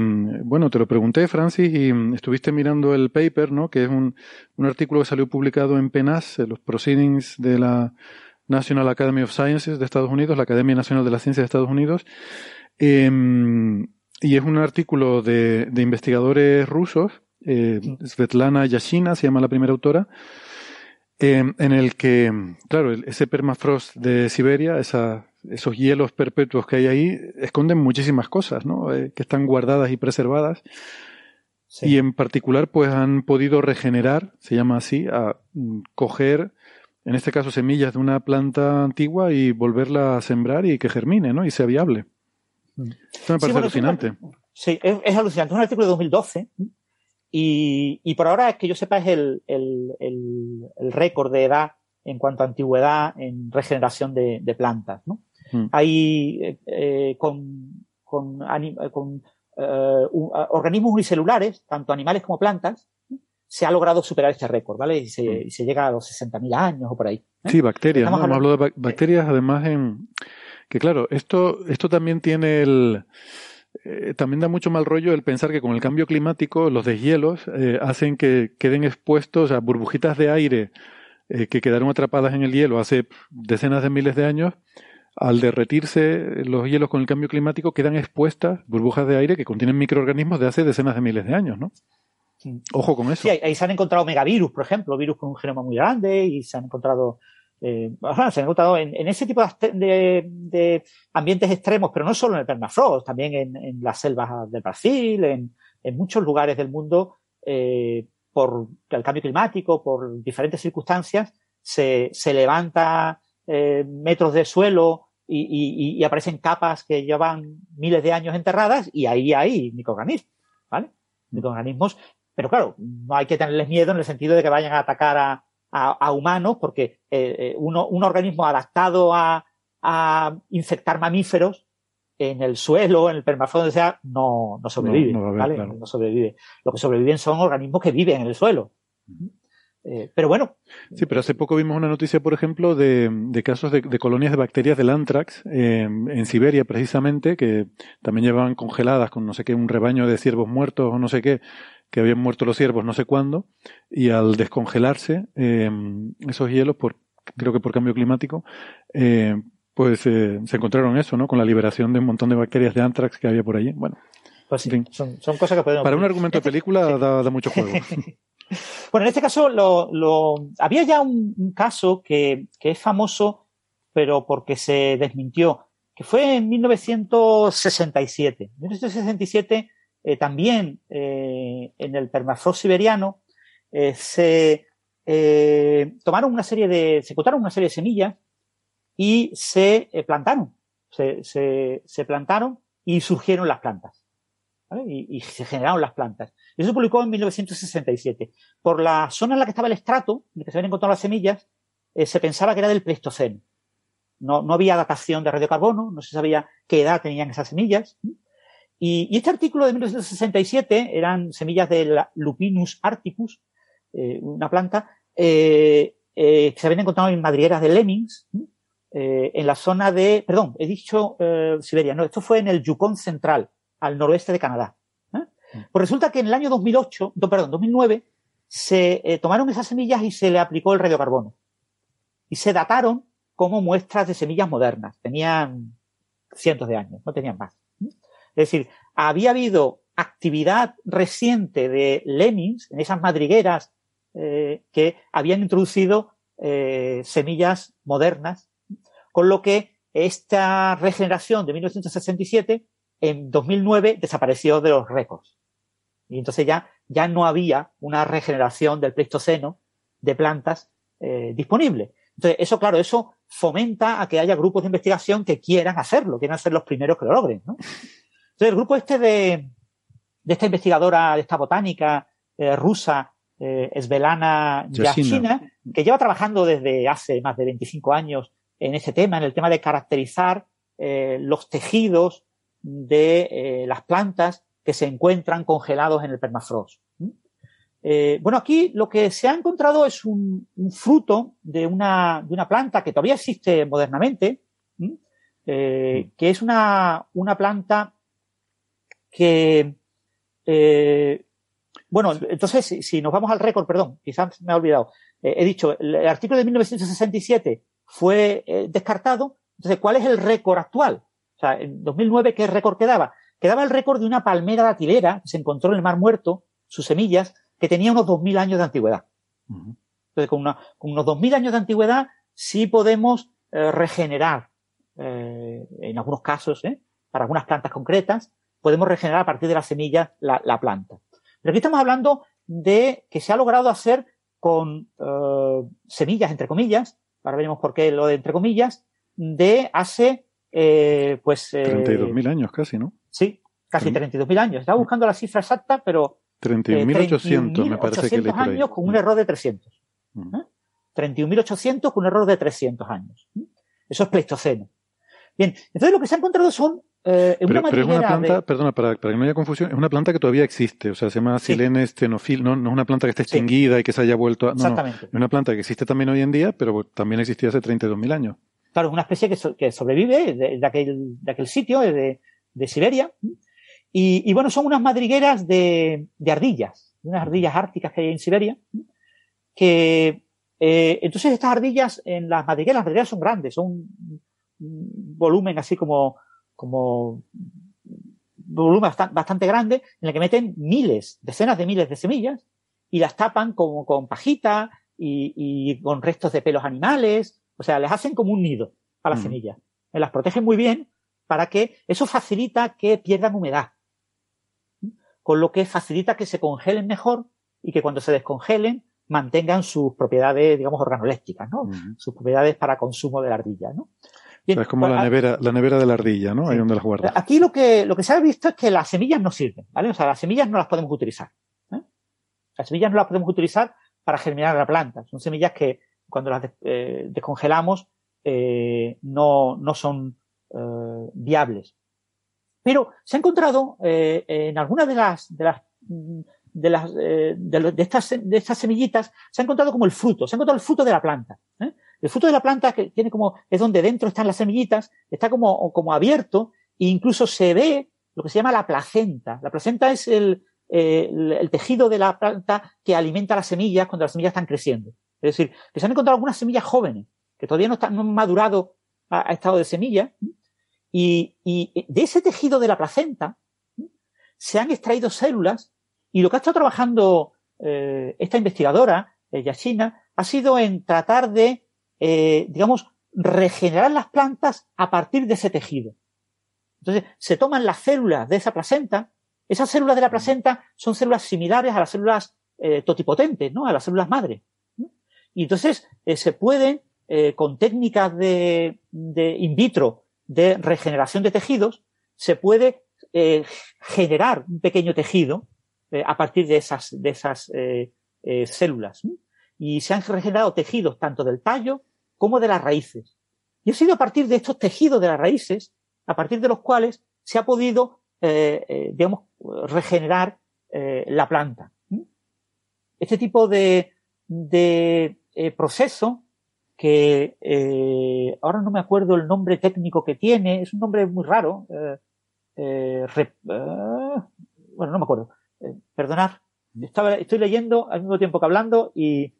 bueno, te lo pregunté, Francis, y estuviste mirando el paper, ¿no? Que es un, un artículo que salió publicado en PNAS, en los Proceedings de la National Academy of Sciences de Estados Unidos, la Academia Nacional de las Ciencias de Estados Unidos. Eh, y es un artículo de, de investigadores rusos, eh, Svetlana Yashina se llama la primera autora, eh, en el que, claro, ese permafrost de Siberia, esa... esos hielos perpetuos que hay ahí esconden muchísimas cosas, ¿no? Eh, que están guardadas y preservadas. Sí. Y en particular, pues han podido regenerar, se llama así, a mm, coger, en este caso, semillas de una planta antigua y volverla a sembrar y que germine, ¿no? Y sea viable. Mm. Esto me parece sí, bueno, alucinante. Es una, sí, es, es alucinante. Es un artículo de dos mil doce y, y por ahora, es que yo sepa, es el, el, el, el récord de edad en cuanto a antigüedad en regeneración de, de plantas, ¿no? Hay eh, con, con, con eh, organismos unicelulares, tanto animales como plantas, se ha logrado superar este récord, ¿vale? Y se, y se llega a los sesenta mil años o por ahí, ¿eh? Sí, bacterias, ¿no? Hemos hablado de bacterias, además, en que claro, esto, esto también tiene el... Eh, también da mucho mal rollo el pensar que con el cambio climático los deshielos eh, hacen que queden expuestos a burbujitas de aire eh, que quedaron atrapadas en el hielo hace decenas de miles de años. Al derretirse los hielos con el cambio climático quedan expuestas burbujas de aire que contienen microorganismos de hace decenas de miles de años, ¿no? Sí. Ojo con eso. Sí, ahí se han encontrado megavirus, por ejemplo, virus con un genoma muy grande y se han encontrado, eh, ajá, se han encontrado en, en ese tipo de, de ambientes extremos, pero no solo en el permafrost, también en, en las selvas del Brasil, en, en muchos lugares del mundo, eh, por el cambio climático, por diferentes circunstancias, se, se levanta eh, metros de suelo y, y, y aparecen capas que llevan miles de años enterradas y ahí hay microorganismos, ¿vale? Microorganismos, pero claro, no hay que tenerles miedo en el sentido de que vayan a atacar a, a, a humanos, porque eh, uno, un organismo adaptado a, a infectar mamíferos en el suelo, en el permafrost, donde sea, no, no sobrevive, no, no sobrevive, ¿vale? Claro. No sobrevive. Lo que sobreviven son organismos que viven en el suelo. Eh, pero bueno. Sí, pero hace poco vimos una noticia, por ejemplo, de, de casos de, de colonias de bacterias del antrax eh, en Siberia, precisamente, que también llevaban congeladas con no sé qué, un rebaño de ciervos muertos o no sé qué, que habían muerto los ciervos no sé cuándo, y al descongelarse eh, esos hielos, por creo que por cambio climático, eh, pues eh, se encontraron eso, ¿no? Con la liberación de un montón de bacterias de antrax que había por allí. Bueno, pues sí, en fin, son, son cosas que podemos... Para un argumento de película sí. da, da mucho juego. Bueno, en este caso lo, lo... había ya un, un caso que, que es famoso, pero porque se desmintió, que fue en mil novecientos sesenta y siete. En mil novecientos sesenta y siete eh, también eh, en el permafrost siberiano eh, se eh, tomaron una serie de... se cortaron una serie de semillas y se plantaron, se, se, se plantaron y surgieron las plantas, ¿vale? Y, y se generaron las plantas. Eso se publicó en mil novecientos sesenta y siete. Por la zona en la que estaba el estrato, en la que se habían encontrado las semillas, eh, se pensaba que era del Pleistoceno. No, no había datación de radiocarbono, no se sabía qué edad tenían esas semillas. Y, y este artículo de mil novecientos sesenta y siete eran semillas de la Lupinus articus, eh, una planta eh, eh, que se habían encontrado en madrigueras de lemmings, Eh, en la zona de, perdón, he dicho eh, Siberia, no, esto fue en el Yukon Central, al noroeste de Canadá. ¿eh? Mm. Pues resulta que en el año dos mil ocho, do, perdón, dos mil nueve, se eh, tomaron esas semillas y se le aplicó el radiocarbono. Y se dataron como muestras de semillas modernas. Tenían cientos de años, no tenían más. ¿eh? Es decir, había habido actividad reciente de lemmings en esas madrigueras eh, que habían introducido eh, semillas modernas. Con lo que esta regeneración de mil novecientos sesenta y siete en dos mil nueve desapareció de los récords. Y entonces ya, ya no había una regeneración del Pleistoceno de plantas eh, disponible. Entonces eso, claro, eso fomenta a que haya grupos de investigación que quieran hacerlo, quieran ser los primeros que lo logren, ¿no? Entonces el grupo este de, de esta investigadora, de esta botánica eh, rusa, eh, Svetlana Yashina, que lleva trabajando desde hace más de veinticinco años en este tema, en el tema de caracterizar eh, los tejidos de eh, las plantas que se encuentran congelados en el permafrost. Eh, bueno, aquí lo que se ha encontrado es un, un fruto de una, de una planta que todavía existe modernamente, eh, que es una, una planta que... Eh, bueno, entonces, si, si nos vamos al récord, perdón, quizás me he olvidado. Eh, he dicho, el, el artículo de mil novecientos sesenta y siete... fue eh, descartado. Entonces, ¿cuál es el récord actual? O sea, en dos mil nueve, ¿qué récord quedaba? Quedaba el récord de una palmera datilera que se encontró en el Mar Muerto, sus semillas, que tenía unos dos mil años de antigüedad. Uh-huh. Entonces, con, una, con unos dos mil años de antigüedad sí podemos eh, regenerar, eh, en algunos casos, eh, para algunas plantas concretas, podemos regenerar a partir de las semillas la, la planta. Pero aquí estamos hablando de que se ha logrado hacer con eh, semillas, entre comillas, ahora veremos por qué lo de entre comillas, de hace, eh, pues... Eh, treinta y dos mil años casi, ¿no? Sí, casi treinta y dos mil años. Estaba buscando la cifra exacta, pero... treinta y un mil ochocientos, eh, me parece que leí por ahí. treinta y un mil ochocientos años con un error de trescientos. Uh -huh. ¿Eh? treinta y un mil ochocientos con un error de trescientos años. Eso es Pleistoceno. Bien, entonces lo que se ha encontrado son... Eh, en pero, una pero es una planta, de... perdona, para, para que no haya confusión, es una planta que todavía existe, o sea, se llama sí. Silene stenofil, no, no es una planta que esté extinguida sí. y que se haya vuelto a... No, Exactamente. No, es una planta que existe también hoy en día, pero también existía hace treinta y dos mil años. Claro, es una especie que, so, que sobrevive de, de, aquel, de aquel sitio, de, de Siberia, y, y bueno, son unas madrigueras de, de ardillas, unas ardillas árticas que hay en Siberia, que eh, entonces estas ardillas en las madrigueras, las madrigueras son grandes, son un volumen así como... como volumen bastante grande, en el que meten miles, decenas de miles de semillas y las tapan como con pajita y, y con restos de pelos animales. O sea, les hacen como un nido a las mm. semillas. Las protegen muy bien para que... Eso facilita que pierdan humedad. Con lo que facilita que se congelen mejor y que cuando se descongelen mantengan sus propiedades, digamos, organolépticas, ¿no? Uh-huh. Sus propiedades para consumo de la ardilla, ¿no? Y o sea, es como la nevera, la nevera de la ardilla, ¿no? Sí. Ahí donde las guardas. Aquí lo que, lo que se ha visto es que las semillas no sirven, ¿vale? O sea, las semillas no las podemos utilizar, ¿eh? Las semillas no las podemos utilizar para germinar la planta. Son semillas que cuando las eh, descongelamos eh, no, no son eh, viables. Pero se ha encontrado eh, en algunas de las, de las, de las, eh, de, de estas, de estas semillitas, se ha encontrado como el fruto, se ha encontrado el fruto de la planta, ¿eh? El fruto de la planta que tiene como, es donde dentro están las semillitas, está como, como abierto, e incluso se ve lo que se llama la placenta. La placenta es el, eh, el, el tejido de la planta que alimenta las semillas cuando las semillas están creciendo. Es decir, que se han encontrado algunas semillas jóvenes, que todavía no están, no han madurado a, a estado de semilla, y, y de ese tejido de la placenta se han extraído células, y lo que ha estado trabajando eh, esta investigadora, eh, Yashina, ha sido en tratar de Eh, digamos, regenerar las plantas a partir de ese tejido. Entonces, se toman las células de esa placenta. Esas células de la placenta son células similares a las células eh, totipotentes, ¿no? A las células madre, ¿no? Y entonces eh, se pueden, eh, con técnicas de, de in vitro de regeneración de tejidos, se puede eh, generar un pequeño tejido eh, a partir de esas, de esas eh, eh, células, ¿no? Y se han regenerado tejidos tanto del tallo como de las raíces. Y ha sido a partir de estos tejidos de las raíces, a partir de los cuales se ha podido, eh, eh, digamos, regenerar eh, la planta. Este tipo de, de eh, proceso, que eh, ahora no me acuerdo el nombre técnico que tiene, es un nombre muy raro, eh, eh, rep, eh, bueno, no me acuerdo, eh, perdonad, estaba, estoy leyendo al mismo tiempo que hablando y...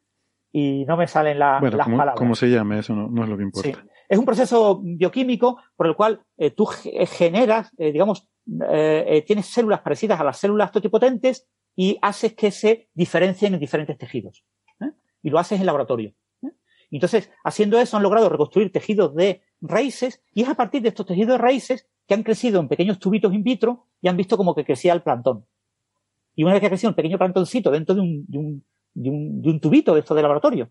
y no me salen la, bueno, las como, palabras. Como se llame, eso no, no es lo que importa. Sí. Es un proceso bioquímico por el cual eh, tú generas, eh, digamos, eh, eh, tienes células parecidas a las células totipotentes y haces que se diferencien en diferentes tejidos, ¿eh? Y lo haces en laboratorio, ¿eh? Entonces, haciendo eso han logrado reconstruir tejidos de raíces, y es a partir de estos tejidos de raíces que han crecido en pequeños tubitos in vitro y han visto como que crecía el plantón. Y una vez que ha crecido un pequeño plantoncito dentro de un... De un De un, de un tubito de esto de laboratorio,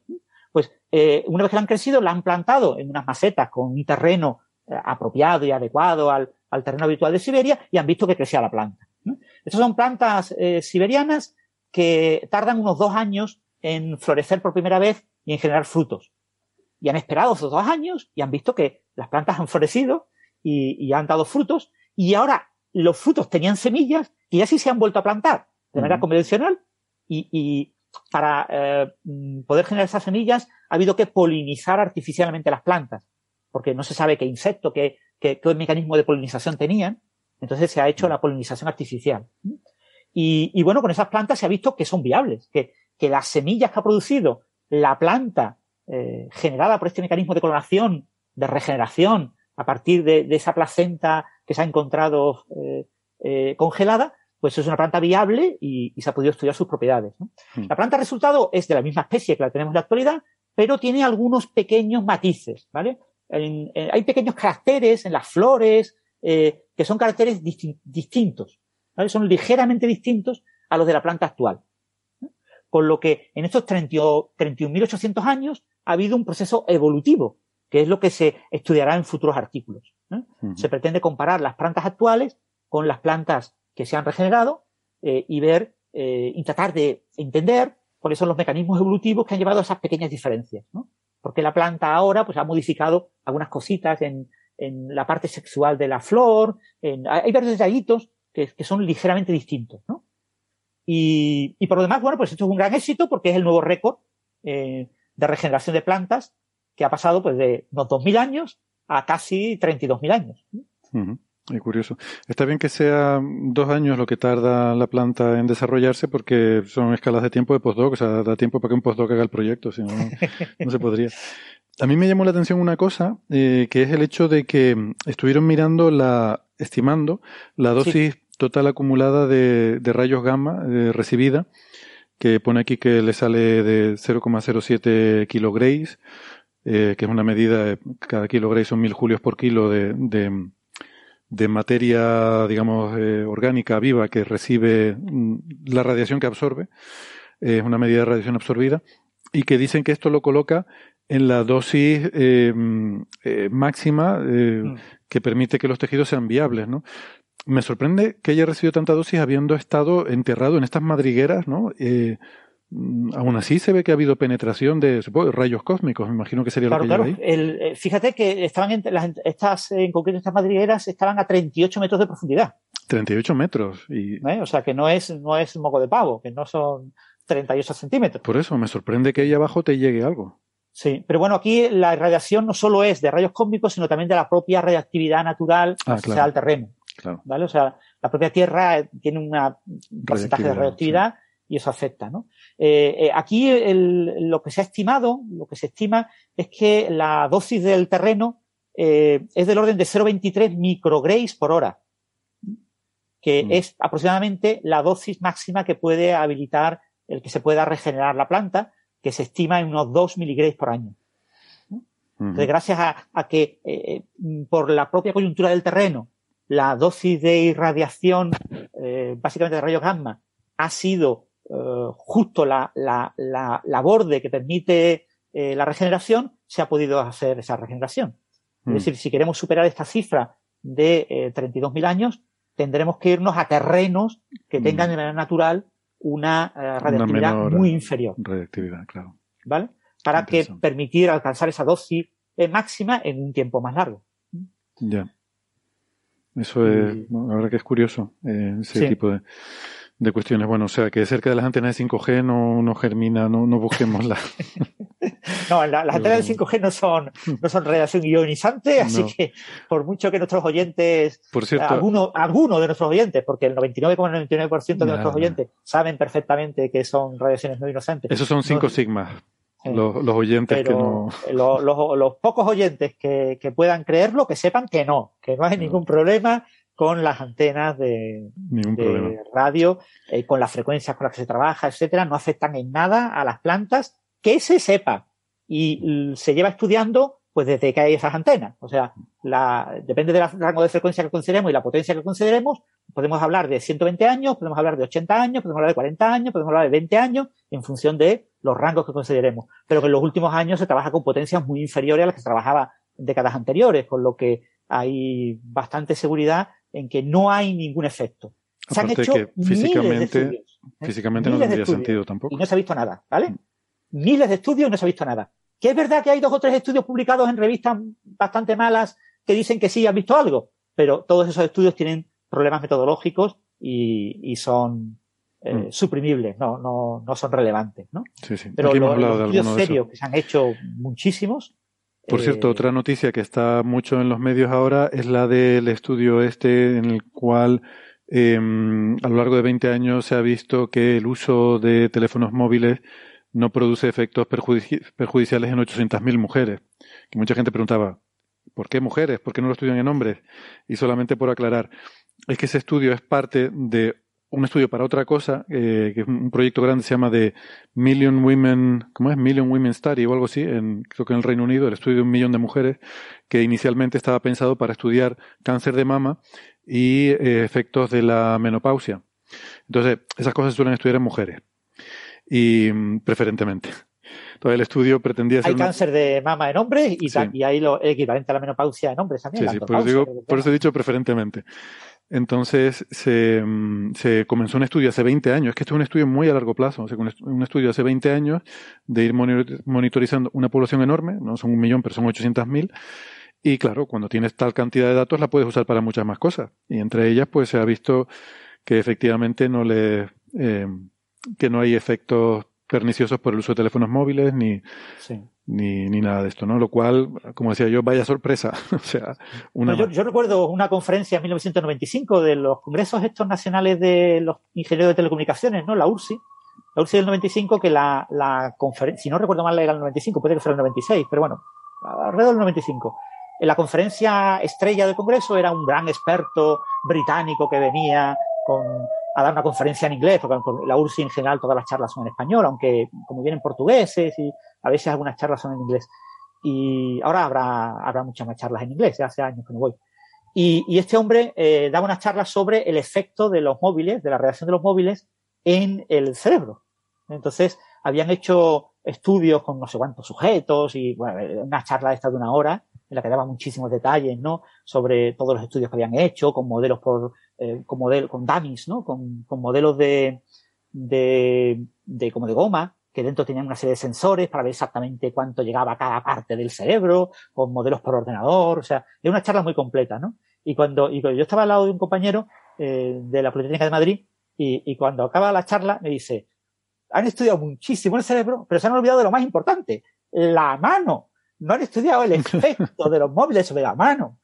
pues eh, una vez que la han crecido, la han plantado en unas macetas con un terreno eh, apropiado y adecuado al, al terreno habitual de Siberia, y han visto que crecía la planta, ¿no? Estas son plantas eh, siberianas que tardan unos dos años en florecer por primera vez y en generar frutos. Y han esperado esos dos años y han visto que las plantas han florecido y, y han dado frutos, y ahora los frutos tenían semillas que ya sí se han vuelto a plantar de manera uh-huh. convencional, y, y para eh, poder generar esas semillas ha habido que polinizar artificialmente las plantas, porque no se sabe qué insecto, qué, qué, qué mecanismo de polinización tenían. Entonces se ha hecho la polinización artificial. Y, y bueno, con esas plantas se ha visto que son viables, que, que las semillas que ha producido la planta eh, generada por este mecanismo de clonación, de regeneración, a partir de, de esa placenta que se ha encontrado eh, eh, congelada, pues es una planta viable y, y se ha podido estudiar sus propiedades, ¿no? Mm. La planta resultado es de la misma especie que la tenemos en la actualidad, pero tiene algunos pequeños matices, ¿vale? En, en, hay pequeños caracteres en las flores eh, que son caracteres disti- distintos, ¿vale? Son ligeramente distintos a los de la planta actual, ¿no? Con lo que en estos treinta y un mil ochocientos años ha habido un proceso evolutivo, que es lo que se estudiará en futuros artículos, ¿no? Mm. Se pretende comparar las plantas actuales con las plantas que se han regenerado eh, y ver eh, y tratar de entender cuáles son los mecanismos evolutivos que han llevado a esas pequeñas diferencias, ¿no? Porque la planta ahora pues ha modificado algunas cositas en, en la parte sexual de la flor, en, hay varios detallitos que, que son ligeramente distintos, ¿no? Y, y por lo demás, bueno, pues esto es un gran éxito porque es el nuevo récord eh, de regeneración de plantas, que ha pasado pues de unos dos mil años a casi treinta y dos mil años, ¿no? Uh-huh. Es curioso. Está bien que sea dos años lo que tarda la planta en desarrollarse, porque son escalas de tiempo de postdoc, o sea, da tiempo para que un postdoc haga el proyecto, si no, no se podría. A mí me llamó la atención una cosa, eh, que es el hecho de que estuvieron mirando la, estimando la dosis sí. total acumulada de, de rayos gamma eh, recibida, que pone aquí que le sale de cero coma cero siete kilograys, eh, que es una medida, cada kilograys son mil julios por kilo de, de de materia, digamos, eh, orgánica viva que recibe la radiación que absorbe, es una medida de radiación absorbida, y que dicen que esto lo coloca en la dosis eh, eh, máxima eh, mm. que permite que los tejidos sean viables, ¿no? Me sorprende que haya recibido tanta dosis habiendo estado enterrado en estas madrigueras, ¿no? Eh, aún así se ve que ha habido penetración de, supongo, rayos cósmicos, me imagino que sería claro, lo que claro. El, eh, fíjate que estaban en, las, estas, en concreto estas madrigueras estaban a treinta y ocho metros de profundidad. treinta y ocho metros. Y... ¿Eh? O sea, que no es, no es moco de pavo, que no son treinta y ocho centímetros. Por eso, me sorprende que ahí abajo te llegue algo. Sí, pero bueno, aquí la radiación no solo es de rayos cósmicos, sino también de la propia radiactividad natural ah, asociada claro. al terreno. Claro. ¿Vale? O sea, la propia Tierra tiene una, un porcentaje de radioactividad sí. y eso afecta, ¿no? Eh, eh, aquí el, lo que se ha estimado, lo que se estima es que la dosis del terreno eh, es del orden de cero coma veintitrés micrograys por hora, que mm. es aproximadamente la dosis máxima que puede habilitar el que se pueda regenerar la planta, que se estima en unos dos miligrays por año. ¿No? Uh-huh. Entonces, gracias a, a que eh, por la propia coyuntura del terreno, la dosis de irradiación, eh, básicamente de rayos gamma, ha sido eh, justo la, la, la, la borde que permite eh, la regeneración, se ha podido hacer esa regeneración. Mm. Es decir, si queremos superar esta cifra de eh, treinta y dos mil años, tendremos que irnos a terrenos que tengan mm. de manera natural una eh, radiactividad una muy inferior. Radiactividad, claro. ¿Vale? Para que permitir alcanzar esa dosis eh, máxima en un tiempo más largo. Ya. Yeah. Eso es, y... la verdad que es curioso, eh, ese sí. tipo de... de cuestiones. Bueno, o sea, que cerca de las antenas de cinco G no, no germina, no, no busquemos la... No, la, las antenas de cinco G no son, no son radiación ionizante, así no. que por mucho que nuestros oyentes, por cierto, alguno, alguno de nuestros oyentes, porque el noventa y nueve coma noventa y nueve por ciento de nah, nuestros oyentes saben perfectamente que son radiaciones no ionizantes. Esos son cinco no, sigmas, eh, los, los oyentes que no... Los, los, los pocos oyentes que, que puedan creerlo, que sepan que no, que no hay no. ningún problema con las antenas de, de radio, eh, con las frecuencias con las que se trabaja, etcétera, no afectan en nada a las plantas, que se sepa. Y se lleva estudiando pues desde que hay esas antenas. O sea, la, depende del rango de frecuencia que consideremos y la potencia que consideremos, podemos hablar de ciento veinte años, podemos hablar de ochenta años, podemos hablar de cuarenta años, podemos hablar de veinte años, en función de los rangos que consideremos. Pero que en los últimos años se trabaja con potencias muy inferiores a las que se trabajaba en décadas anteriores, con lo que hay bastante seguridad en que no hay ningún efecto. Se Aparte han hecho que físicamente, miles de estudios, ¿eh? físicamente no tendría sentido tampoco. Y no se ha visto nada, ¿vale? Miles de estudios y no se ha visto nada. Que es verdad que hay dos o tres estudios publicados en revistas bastante malas que dicen que sí han visto algo, pero todos esos estudios tienen problemas metodológicos y, y son eh, mm. suprimibles, no, no, no son relevantes, ¿no? Sí, sí. Pero los, los estudios serios que se han hecho muchísimos. Por cierto, otra noticia que está mucho en los medios ahora es la del estudio este en el cual eh, a lo largo de veinte años se ha visto que el uso de teléfonos móviles no produce efectos perjudici- perjudiciales en ochocientas mil mujeres. Que mucha gente preguntaba, ¿por qué mujeres? ¿Por qué no lo estudian en hombres? Y solamente por aclarar, es que ese estudio es parte de un estudio para otra cosa, eh, que es un proyecto grande, se llama de Million Women, ¿cómo es? Million Women Study o algo así, en, creo que en el Reino Unido, el estudio de un millón de mujeres, que inicialmente estaba pensado para estudiar cáncer de mama y eh, efectos de la menopausia. Entonces, esas cosas se suelen estudiar en mujeres, y preferentemente. Entonces, el estudio pretendía ser... Hay una... cáncer de mama en hombres y, sí. y hay lo equivalente a la menopausia en hombres también. Sí, sí, por, digo, por eso he dicho preferentemente. Entonces se, se comenzó un estudio hace veinte años, es que este es un estudio muy a largo plazo, o sea, un estudio hace veinte años de ir monitorizando una población enorme, no son un millón, pero son ochocientas mil, y claro, cuando tienes tal cantidad de datos la puedes usar para muchas más cosas, y entre ellas pues se ha visto que efectivamente no le eh, que no hay efectos perniciosos por el uso de teléfonos móviles ni, sí. ni, ni nada de esto, ¿no? Lo cual, como decía yo, vaya sorpresa. O sea, una yo, yo recuerdo una conferencia en mil novecientos noventa y cinco de los congresos estos nacionales de los ingenieros de telecomunicaciones, ¿no? La U R S I. La U R S I del noventa y cinco, que la, la conferencia, si no recuerdo mal, era el noventa y cinco, puede que fuera el noventa y seis, pero bueno, alrededor del noventa y cinco. En la conferencia estrella del congreso era un gran experto británico que venía con... a dar una conferencia en inglés, porque la U R S S I en general todas las charlas son en español, aunque como vienen portugueses y a veces algunas charlas son en inglés. Y ahora habrá, habrá muchas más charlas en inglés, ya hace años que no voy. Y, y este hombre eh, daba unas charlas sobre el efecto de los móviles, de la radiación de los móviles en el cerebro. Entonces, habían hecho estudios con no sé cuántos sujetos y, bueno, una charla esta de una hora en la que daba muchísimos detalles, ¿no? Sobre todos los estudios que habían hecho, con modelos por, eh, con modelos, con dummies, ¿no? Con, con modelos de, de, de, como de goma, que dentro tenían una serie de sensores para ver exactamente cuánto llegaba a cada parte del cerebro, con modelos por ordenador, o sea, era una charla muy completa, ¿no? Y cuando, y cuando yo estaba al lado de un compañero, eh, de la Politécnica de Madrid, y, y cuando acaba la charla me dice, han estudiado muchísimo el cerebro, pero se han olvidado de lo más importante, la mano. No han estudiado el efecto de los móviles sobre la mano,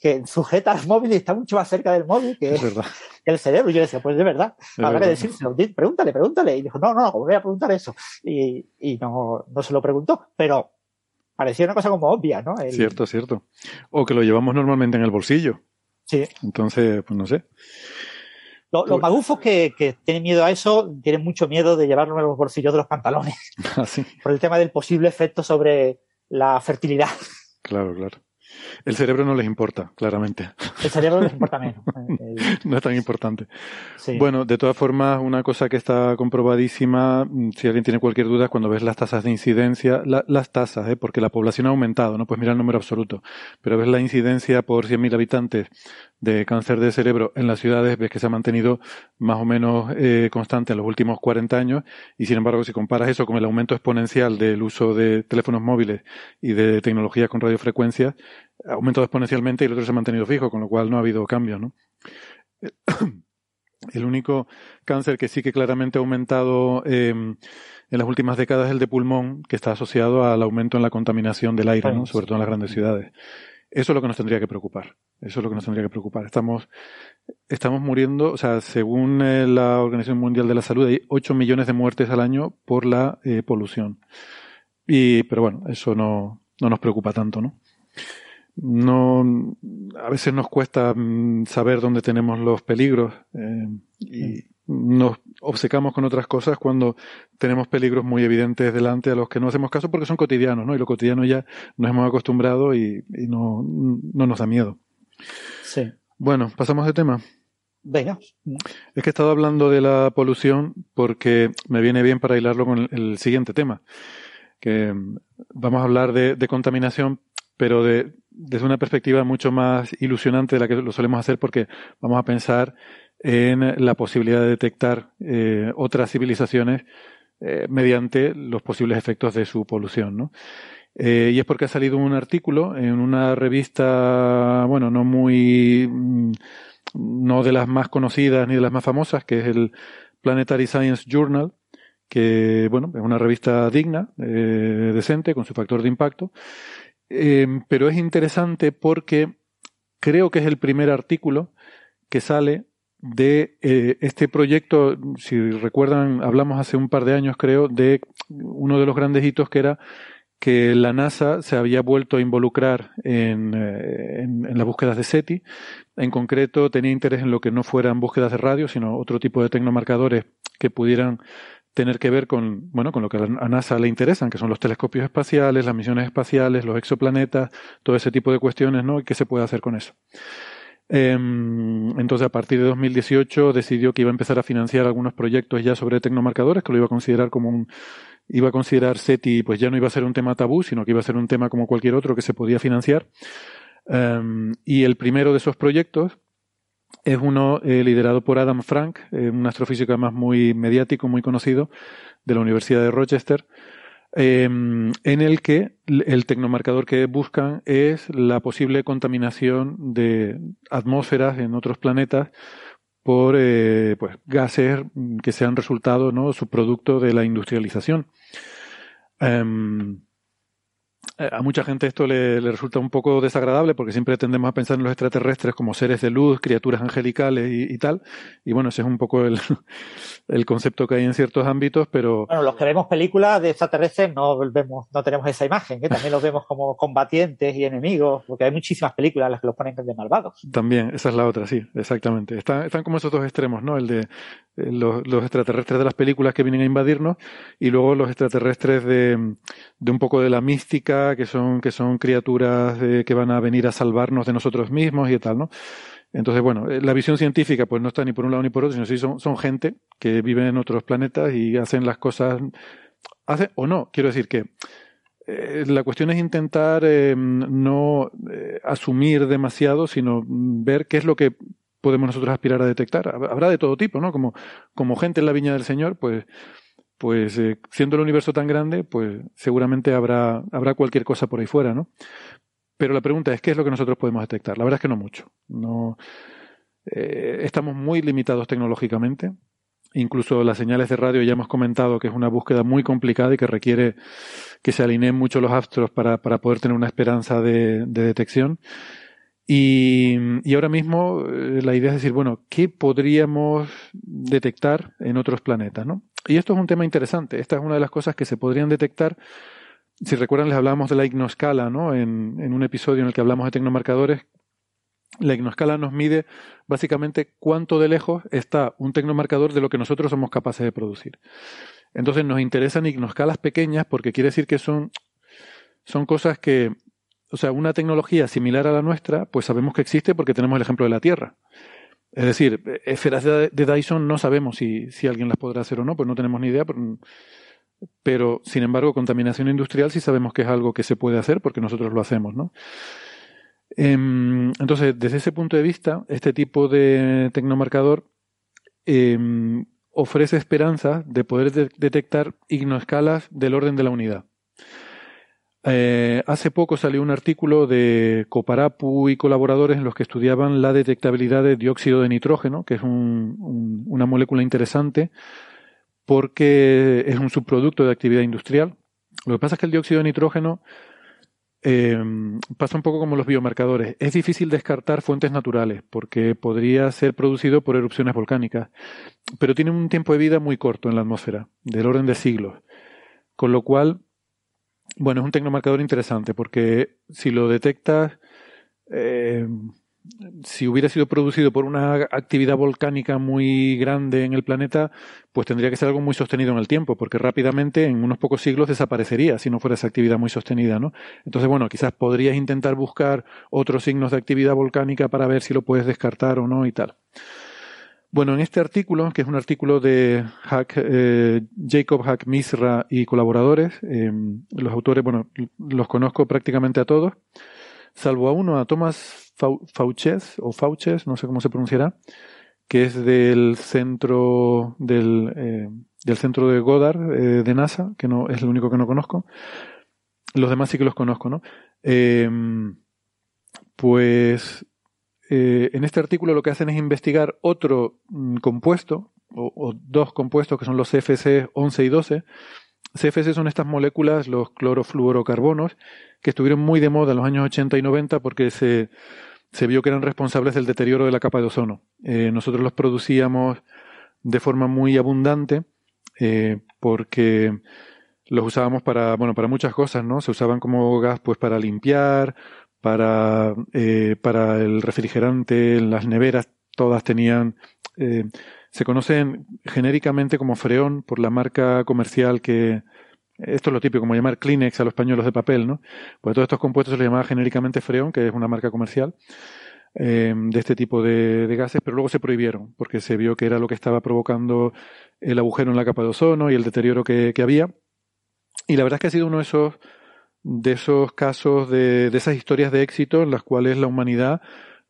que sujeta al móvil y está mucho más cerca del móvil que, que el cerebro. Y yo le decía, pues de verdad, habrá que decírselo, pregúntale, pregúntale. Y dijo, no, no, no, voy a preguntar eso. Y, y no, no se lo preguntó, pero parecía una cosa como obvia, ¿no? El... Cierto, cierto. O que lo llevamos normalmente en el bolsillo. Sí. Entonces, pues no sé. Los, los magufos que, que tienen miedo a eso tienen mucho miedo de llevarlo en los bolsillos de los pantalones. Ah, sí. Por el tema del posible efecto sobre la fertilidad. Claro, claro. El cerebro no les importa, claramente. El cerebro les importa menos. No es tan importante. Sí. Bueno, de todas formas, una cosa que está comprobadísima, si alguien tiene cualquier duda, cuando ves las tasas de incidencia, la, las tasas, ¿eh? Porque la población ha aumentado, no puedes mirar el número absoluto, pero ves la incidencia por cien mil habitantes de cáncer de cerebro en las ciudades, ves que se ha mantenido más o menos eh, constante en los últimos cuarenta años, y sin embargo, si comparas eso con el aumento exponencial del uso de teléfonos móviles y de tecnologías con radiofrecuencias, ha aumentado exponencialmente y el otro se ha mantenido fijo, con lo cual no ha habido cambio, ¿no? El único cáncer que sí que claramente ha aumentado eh, en las últimas décadas es el de pulmón, que está asociado al aumento en la contaminación del aire, ¿no? Sobre todo en las grandes ciudades. Eso es lo que nos tendría que preocupar. Eso es lo que nos tendría que preocupar. Estamos, estamos muriendo, o sea, según la Organización Mundial de la Salud, hay ocho millones de muertes al año por la eh, polución. Y, pero bueno, eso no, no nos preocupa tanto, ¿no? No, a veces nos cuesta saber dónde tenemos los peligros eh, y nos obcecamos con otras cosas cuando tenemos peligros muy evidentes delante a los que no hacemos caso porque son cotidianos, ¿no? Y lo cotidiano ya nos hemos acostumbrado y, y no, no nos da miedo. Sí. Bueno, pasamos de tema. Venga. Es que he estado hablando de la polución porque me viene bien para hilarlo con el, el siguiente tema, que vamos a hablar de, de contaminación, pero de, desde una perspectiva mucho más ilusionante de la que lo solemos hacer, porque vamos a pensar en la posibilidad de detectar eh, otras civilizaciones eh, mediante los posibles efectos de su polución, ¿no? Eh, y es porque ha salido un artículo en una revista, bueno, no muy, no de las más conocidas ni de las más famosas, que es el Planetary Science Journal, que, bueno, es una revista digna, eh, decente, con su factor de impacto. Eh, pero es interesante porque creo que es el primer artículo que sale de eh, este proyecto. Si recuerdan, hablamos hace un par de años, creo, de uno de los grandes hitos que era que la NASA se había vuelto a involucrar en, eh, en, en las búsquedas de SETI. En concreto, tenía interés en lo que no fueran búsquedas de radio, sino otro tipo de tecnomarcadores que pudieran tener que ver con, bueno, con lo que a NASA le interesan, que son los telescopios espaciales, las misiones espaciales, los exoplanetas, todo ese tipo de cuestiones, ¿no? ¿Y qué se puede hacer con eso? Eh, entonces, a partir de dos mil dieciocho decidió que iba a empezar a financiar algunos proyectos ya sobre tecnomarcadores, que lo iba a considerar como un, iba a considerar SETI, pues ya no iba a ser un tema tabú, sino que iba a ser un tema como cualquier otro que se podía financiar. Eh, y el primero de esos proyectos es uno eh, liderado por Adam Frank, eh, un astrofísico además muy mediático, muy conocido, de la Universidad de Rochester, eh, en el que el tecnomarcador que buscan es la posible contaminación de atmósferas en otros planetas por eh, pues, gases que sean resultado, ¿no?, subproducto de la industrialización. Eh, A mucha gente esto le, le resulta un poco desagradable porque siempre tendemos a pensar en los extraterrestres como seres de luz, criaturas angelicales y, y tal. Y bueno, ese es un poco el, el concepto que hay en ciertos ámbitos, pero... Bueno, los que vemos películas de extraterrestres no vemos, no tenemos esa imagen, que ¿eh? También los vemos como combatientes y enemigos, porque hay muchísimas películas en las que los ponen de malvados. También, esa es la otra, sí, exactamente. Están, están como esos dos extremos, ¿no? El de los, los extraterrestres de las películas que vienen a invadirnos y luego los extraterrestres de, de un poco de la mística, que son que son criaturas eh, que van a venir a salvarnos de nosotros mismos y tal, ¿no? Entonces, bueno, la visión científica pues no está ni por un lado ni por otro, sino que son, son gente que vive en otros planetas y hacen las cosas... Hacen o no, quiero decir que eh, la cuestión es intentar eh, no eh, asumir demasiado, sino ver qué es lo que podemos nosotros aspirar a detectar. Habrá de todo tipo, ¿no? Como, como gente en la viña del Señor, pues... pues eh, siendo el universo tan grande, pues seguramente habrá, habrá cualquier cosa por ahí fuera, ¿no? Pero la pregunta es, ¿qué es lo que nosotros podemos detectar? La verdad es que no mucho. No, eh, estamos muy limitados tecnológicamente. Incluso las señales de radio, ya hemos comentado que es una búsqueda muy complicada y que requiere que se alineen mucho los astros para, para poder tener una esperanza de, de detección. Y, y ahora mismo eh, la idea es decir, bueno, ¿qué podríamos detectar en otros planetas, ¿no? Y esto es un tema interesante. Esta es una de las cosas que se podrían detectar. Si recuerdan, les hablábamos de la ignoscala, ¿no? En, en un episodio en el que hablamos de tecnomarcadores. La ignoscala nos mide básicamente cuánto de lejos está un tecnomarcador de lo que nosotros somos capaces de producir. Entonces nos interesan ignoscalas pequeñas porque quiere decir que son, son cosas que... O sea, una tecnología similar a la nuestra, pues sabemos que existe porque tenemos el ejemplo de la Tierra. Es decir, esferas de Dyson no sabemos si, si alguien las podrá hacer o no, pues no tenemos ni idea. Pero, pero, sin embargo, contaminación industrial sí sabemos que es algo que se puede hacer porque nosotros lo hacemos, ¿no? Entonces, desde ese punto de vista, este tipo de tecnomarcador eh, ofrece esperanza de poder de- detectar ignoescalas del orden de la unidad. Eh, hace poco salió un artículo de Coparapu y colaboradores en los que estudiaban la detectabilidad de dióxido de nitrógeno, que es un, un, una molécula interesante porque es un subproducto de actividad industrial. Lo que pasa es que el dióxido de nitrógeno eh, pasa un poco como los biomarcadores. Es difícil descartar fuentes naturales porque podría ser producido por erupciones volcánicas, pero tiene un tiempo de vida muy corto en la atmósfera, del orden de siglos, con lo cual... Bueno, es un tecnomarcador interesante porque si lo detectas, eh, si hubiera sido producido por una actividad volcánica muy grande en el planeta, pues tendría que ser algo muy sostenido en el tiempo, porque rápidamente, en unos pocos siglos, desaparecería si no fuera esa actividad muy sostenida, ¿no? Entonces, bueno, quizás podrías intentar buscar otros signos de actividad volcánica para ver si lo puedes descartar o no y tal. Bueno, en este artículo, que es un artículo de Hack, eh, Jacob Hack Misra y colaboradores, eh, los autores, bueno, los conozco prácticamente a todos, salvo a uno, a Thomas Fauches, o Fauches, no sé cómo se pronunciará, que es del centro del, eh, del centro de Goddard, eh, de NASA, que no es el único que no conozco. Los demás sí que los conozco, ¿no? Eh, pues... Eh, en este artículo lo que hacen es investigar otro mm, compuesto, o, o dos compuestos que son los C F C once y doce. C F C son estas moléculas, los clorofluorocarbonos, que estuvieron muy de moda en los años ochenta y noventa porque se, se vio que eran responsables del deterioro de la capa de ozono. Eh, nosotros los producíamos de forma muy abundante eh, porque los usábamos para, bueno, para muchas cosas, ¿no? Se usaban como gas pues para limpiar... Para, eh, para el refrigerante, las neveras, todas tenían... Eh, se conocen genéricamente como freón por la marca comercial que... Esto es lo típico, como llamar Kleenex a los pañuelos de papel, ¿no? Pues todos estos compuestos se les llamaba genéricamente freón, que es una marca comercial eh, de este tipo de, de gases, pero luego se prohibieron, porque se vio que era lo que estaba provocando el agujero en la capa de ozono y el deterioro que, que había. Y la verdad es que ha sido uno de esos... de esos casos, de, de esas historias de éxito en las cuales la humanidad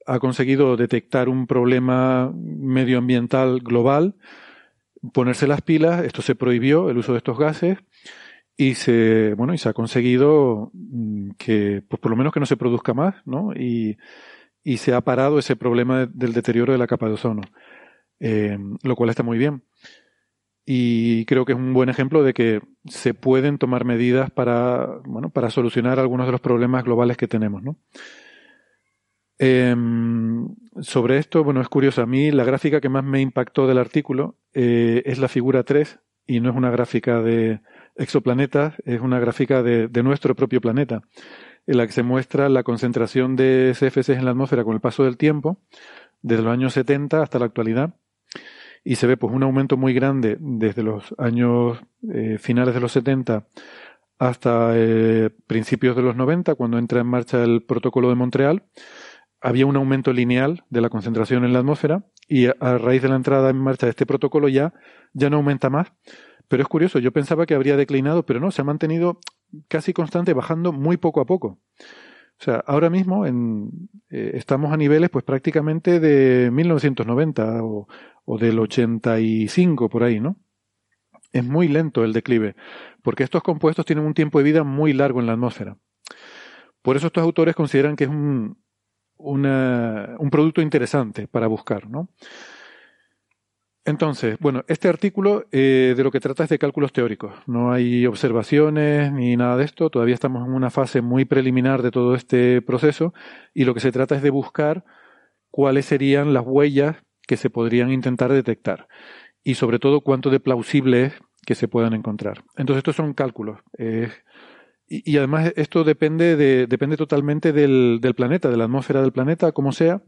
ha conseguido detectar un problema medioambiental global, ponerse las pilas, esto se prohibió, el uso de estos gases, y se, bueno, y se ha conseguido que, pues por lo menos que no se produzca más, ¿no? Y, y se ha parado ese problema del deterioro de la capa de ozono, eh, lo cual está muy bien. Y creo que es un buen ejemplo de que se pueden tomar medidas para, bueno, para solucionar algunos de los problemas globales que tenemos, ¿no? Eh, sobre esto, bueno, es curioso. A mí la gráfica que más me impactó del artículo eh, es la figura tres, y no es una gráfica de exoplanetas, es una gráfica de, de nuestro propio planeta, en la que se muestra la concentración de C F Cs en la atmósfera con el paso del tiempo, desde los años setenta hasta la actualidad. Y se ve pues un aumento muy grande desde los años eh, finales de los setenta hasta eh, principios de los noventa, cuando entra en marcha el protocolo de Montreal, había un aumento lineal de la concentración en la atmósfera y a, a raíz de la entrada en marcha de este protocolo ya, ya no aumenta más. Pero es curioso, yo pensaba que habría declinado, pero no, se ha mantenido casi constante, bajando muy poco a poco. O sea, ahora mismo en, eh, estamos a niveles pues prácticamente de mil novecientos noventa o, o del ochenta y cinco, por ahí, ¿no? Es muy lento el declive, porque estos compuestos tienen un tiempo de vida muy largo en la atmósfera. Por eso estos autores consideran que es un, una, un producto interesante para buscar, ¿no? Entonces, bueno, este artículo eh, de lo que trata es de cálculos teóricos. No hay observaciones ni nada de esto. Todavía estamos en una fase muy preliminar de todo este proceso y lo que se trata es de buscar cuáles serían las huellas que se podrían intentar detectar y sobre todo cuánto de plausible es que se puedan encontrar. Entonces estos son cálculos eh, y, y además esto depende de, depende totalmente del, del planeta, de la atmósfera del planeta, como sea.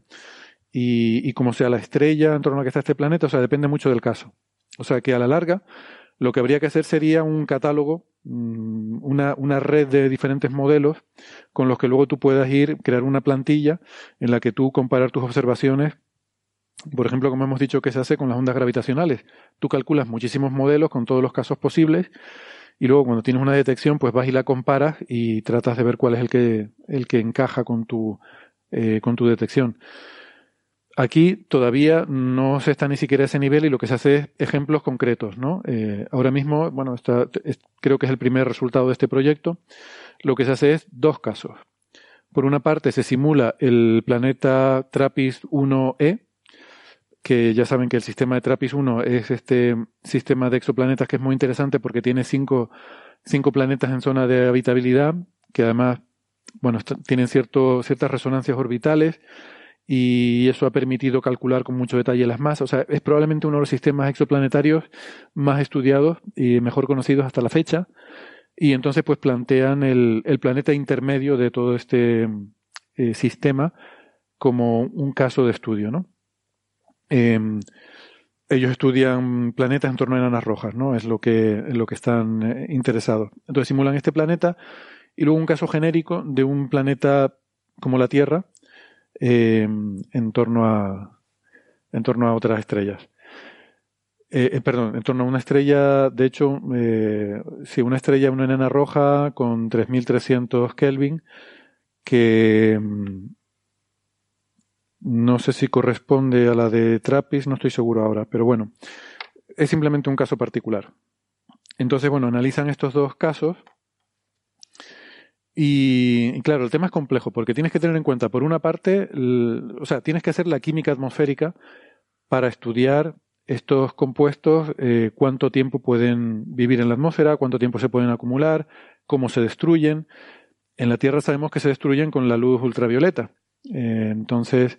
Y, y como sea la estrella en torno a la que está este planeta, o sea, depende mucho del caso. O sea, que a la larga lo que habría que hacer sería un catálogo, una, una red de diferentes modelos con los que luego tú puedas ir, crear una plantilla en la que tú comparar tus observaciones, por ejemplo, como hemos dicho que se hace con las ondas gravitacionales. Tú calculas muchísimos modelos con todos los casos posibles y luego cuando tienes una detección, pues vas y la comparas y tratas de ver cuál es el que, el que encaja con tu, eh, con tu detección. Aquí todavía no se está ni siquiera a ese nivel y lo que se hace es ejemplos concretos, ¿no? Eh, ahora mismo, bueno, está, es, creo que es el primer resultado de este proyecto. Lo que se hace es dos casos. Por una parte se simula el planeta Trappist uno e, que ya saben que el sistema de Trappist uno es este sistema de exoplanetas que es muy interesante porque tiene cinco, cinco planetas en zona de habitabilidad, que además, bueno, está, tienen cierto, ciertas resonancias orbitales. Y eso ha permitido calcular con mucho detalle las masas. O sea, es probablemente uno de los sistemas exoplanetarios más estudiados y mejor conocidos hasta la fecha. Y entonces pues plantean el, el planeta intermedio de todo este eh, sistema como un caso de estudio, ¿no? Eh, ellos estudian planetas en torno a enanas rojas, ¿no? Es lo que, es lo que están eh, interesados. Entonces simulan este planeta y luego un caso genérico de un planeta como la Tierra, Eh, en torno a en torno a otras estrellas eh, eh, perdón, en torno a una estrella de hecho, eh, sí, una estrella, una enana roja con tres mil trescientos Kelvin que mm, no sé si corresponde a la de Trappist, no estoy seguro ahora, pero bueno, es simplemente un caso particular. Entonces, bueno, analizan estos dos casos. Y, y claro, el tema es complejo porque tienes que tener en cuenta, por una parte, el, o sea, tienes que hacer la química atmosférica para estudiar estos compuestos, eh, cuánto tiempo pueden vivir en la atmósfera, cuánto tiempo se pueden acumular, cómo se destruyen. En la Tierra sabemos que se destruyen con la luz ultravioleta. Eh, entonces,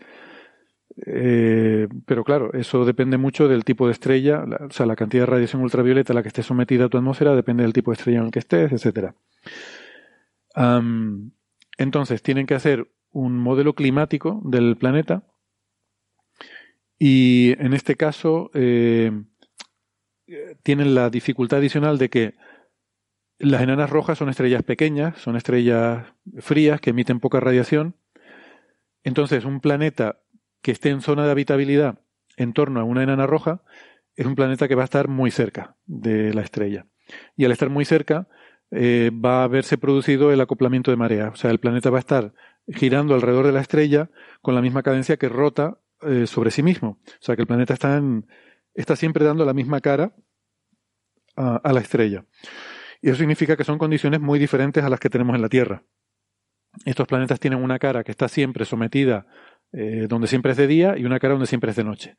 eh, pero claro, eso depende mucho del tipo de estrella, la, o sea, la cantidad de radiación ultravioleta a la que esté sometida a tu atmósfera depende del tipo de estrella en el que estés, etcétera. Um, entonces tienen que hacer un modelo climático del planeta y en este caso eh, tienen la dificultad adicional de que las enanas rojas son estrellas pequeñas, son estrellas frías que emiten poca radiación. Entonces un planeta que esté en zona de habitabilidad en torno a una enana roja es un planeta que va a estar muy cerca de la estrella y al estar muy cerca Eh, va a haberse producido el acoplamiento de marea. O sea, el planeta va a estar girando alrededor de la estrella con la misma cadencia que rota eh, sobre sí mismo. O sea, que el planeta está, en, está siempre dando la misma cara a, a la estrella. Y eso significa que son condiciones muy diferentes a las que tenemos en la Tierra. Estos planetas tienen una cara que está siempre sometida eh, donde siempre es de día y una cara donde siempre es de noche.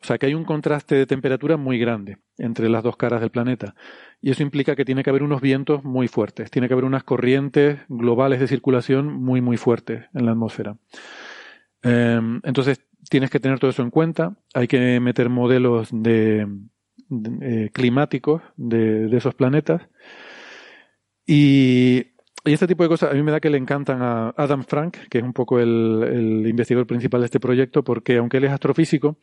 O sea, que hay un contraste de temperatura muy grande entre las dos caras del planeta. Y eso implica que tiene que haber unos vientos muy fuertes. Tiene que haber unas corrientes globales de circulación muy, muy fuertes en la atmósfera. Eh, entonces, tienes que tener todo eso en cuenta. Hay que meter modelos de, de, eh, climáticos de, de esos planetas. Y, y este tipo de cosas a mí me da que le encantan a Adam Frank, que es un poco el, el investigador principal de este proyecto, porque aunque él es astrofísico,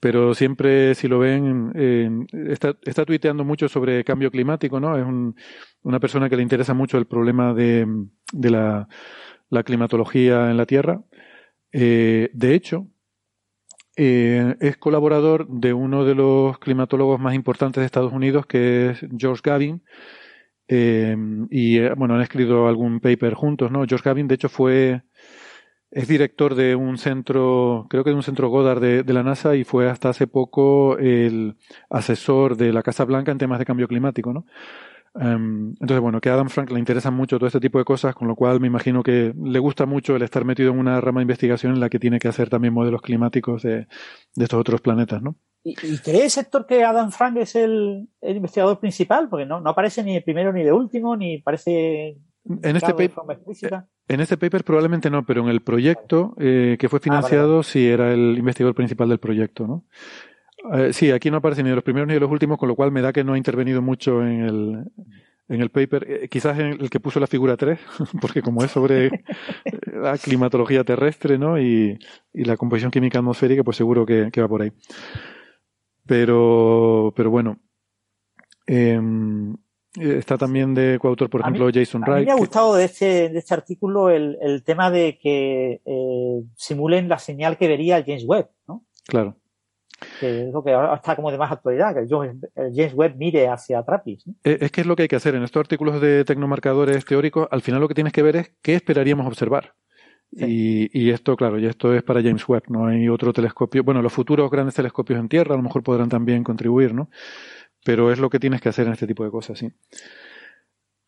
pero siempre, si lo ven, eh, está, está tuiteando mucho sobre cambio climático, ¿no? Es un, una persona que le interesa mucho el problema de, de la, la climatología en la Tierra. Eh, de hecho, eh, es colaborador de uno de los climatólogos más importantes de Estados Unidos, que es George Gavin. Eh, y bueno, han escrito algún paper juntos, ¿no? George Gavin, de hecho, fue es director de un centro, creo que de un centro Goddard de, de la NASA, y fue hasta hace poco el asesor de la Casa Blanca en temas de cambio climático, ¿no? Um, entonces, bueno, que a Adam Frank le interesan mucho todo este tipo de cosas, con lo cual me imagino que le gusta mucho el estar metido en una rama de investigación en la que tiene que hacer también modelos climáticos de, de estos otros planetas, ¿no? ¿Y, y crees, Héctor, que Adam Frank es el, el investigador principal? Porque no, no aparece ni de primero ni de último, ni parece... En este, paper, en este paper probablemente no, pero en el proyecto eh, que fue financiado, ah, vale, vale. sí era el investigador principal del proyecto, ¿no? Eh, sí, aquí no aparece ni de los primeros ni de los últimos, con lo cual me da que no ha intervenido mucho en el, en el paper. Eh, quizás en el que puso la figura tres, porque como es sobre la climatología terrestre, ¿no? Y, y la composición química atmosférica, pues seguro que, que va por ahí. Pero, pero bueno... Eh, Está también de coautor, por ejemplo, mí, Jason Wright. A mí me ha gustado que... de, este, de este artículo el, el tema de que eh, simulen la señal que vería el James Webb, ¿no? Claro. Que es lo que ahora está como de más actualidad, que el James Webb mire hacia Trappist, ¿no? Es que es lo que hay que hacer. En estos artículos de tecnomarcadores teóricos, al final lo que tienes que ver es qué esperaríamos observar. Sí. Y, y esto, claro, y esto es para James Webb, no hay otro telescopio. Bueno, los futuros grandes telescopios en Tierra a lo mejor podrán también contribuir, ¿no? Pero es lo que tienes que hacer en este tipo de cosas, sí.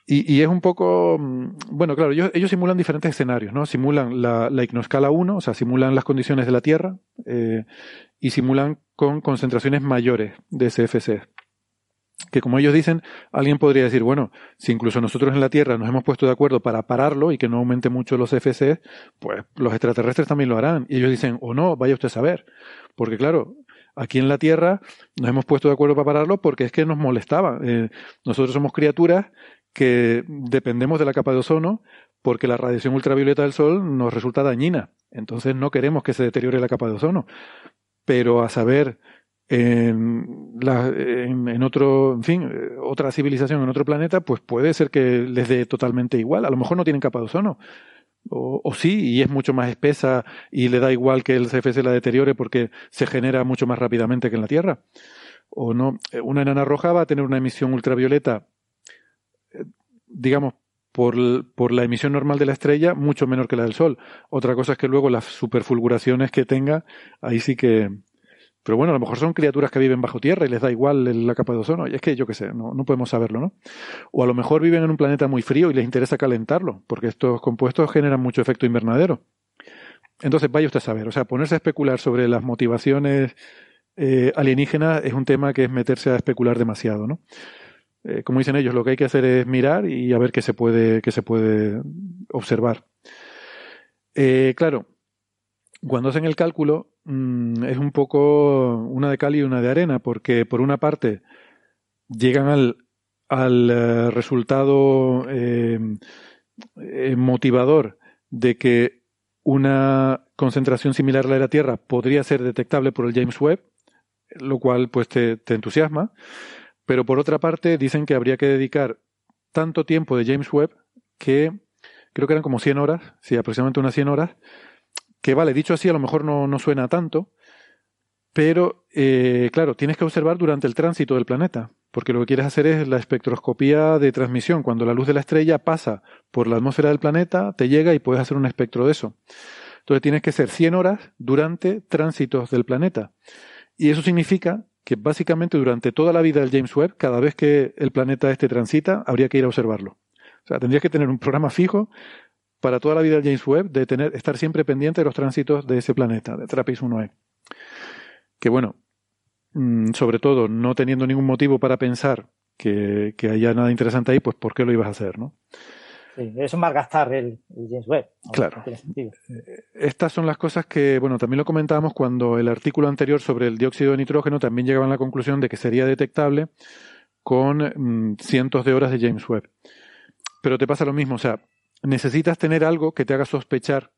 Y, y es un poco... Bueno, claro, ellos, ellos simulan diferentes escenarios, ¿no? Simulan la, la icnoscala uno, o sea, simulan las condiciones de la Tierra eh, y simulan con concentraciones mayores de C F C. Que como ellos dicen, alguien podría decir, bueno, si incluso nosotros en la Tierra nos hemos puesto de acuerdo para pararlo y que no aumente mucho los C F C, pues los extraterrestres también lo harán. Y ellos dicen, o no, vaya usted a saber. Porque claro... Aquí en la Tierra nos hemos puesto de acuerdo para pararlo porque es que nos molestaba. Eh, nosotros somos criaturas que dependemos de la capa de ozono porque la radiación ultravioleta del Sol nos resulta dañina. Entonces no queremos que se deteriore la capa de ozono. Pero a saber, en, la, en, en otro, en fin, otra civilización en otro planeta, pues puede ser que les dé totalmente igual. A lo mejor no tienen capa de ozono. O, o sí, y es mucho más espesa y le da igual que el C F C la deteriore porque se genera mucho más rápidamente que en la Tierra. O no, una enana roja va a tener una emisión ultravioleta, digamos, por, por la emisión normal de la estrella, mucho menor que la del Sol. Otra cosa es que luego las superfulguraciones que tenga, ahí sí que... Pero bueno, a lo mejor son criaturas que viven bajo tierra y les da igual la capa de ozono. Y es que yo qué sé, no, no podemos saberlo, ¿no? O a lo mejor viven en un planeta muy frío y les interesa calentarlo, porque estos compuestos generan mucho efecto invernadero. Entonces vaya usted a saber. O sea, ponerse a especular sobre las motivaciones eh, alienígenas es un tema que es meterse a especular demasiado, ¿no? Eh, como dicen ellos, lo que hay que hacer es mirar y a ver qué se puede, qué se puede observar. Eh, claro, cuando hacen el cálculo... es un poco una de cal y una de arena, porque por una parte llegan al, al resultado eh, motivador de que una concentración similar a la de la Tierra podría ser detectable por el James Webb, lo cual pues te, te entusiasma, pero por otra parte dicen que habría que dedicar tanto tiempo de James Webb que creo que eran como cien horas, sí, aproximadamente unas cien horas, que vale, dicho así a lo mejor no, no suena tanto, pero eh, claro, tienes que observar durante el tránsito del planeta, porque lo que quieres hacer es la espectroscopía de transmisión, cuando la luz de la estrella pasa por la atmósfera del planeta, te llega y puedes hacer un espectro de eso. Entonces tienes que hacer cien horas durante tránsitos del planeta. Y eso significa que básicamente durante toda la vida del James Webb, cada vez que el planeta este transita, habría que ir a observarlo. O sea, tendrías que tener un programa fijo para toda la vida del James Webb, de tener, estar siempre pendiente de los tránsitos de ese planeta, de Trappist uno e. Que bueno, sobre todo, no teniendo ningún motivo para pensar que, que haya nada interesante ahí, pues ¿por qué lo ibas a hacer, no? Sí, eso es malgastar el, el James Webb. Claro. Estas son las cosas que, bueno, también lo comentábamos cuando el artículo anterior sobre el dióxido de nitrógeno también llegaba a la conclusión de que sería detectable con mmm, cientos de horas de James Webb. Pero te pasa lo mismo, o sea, necesitas tener algo que te haga sospechar.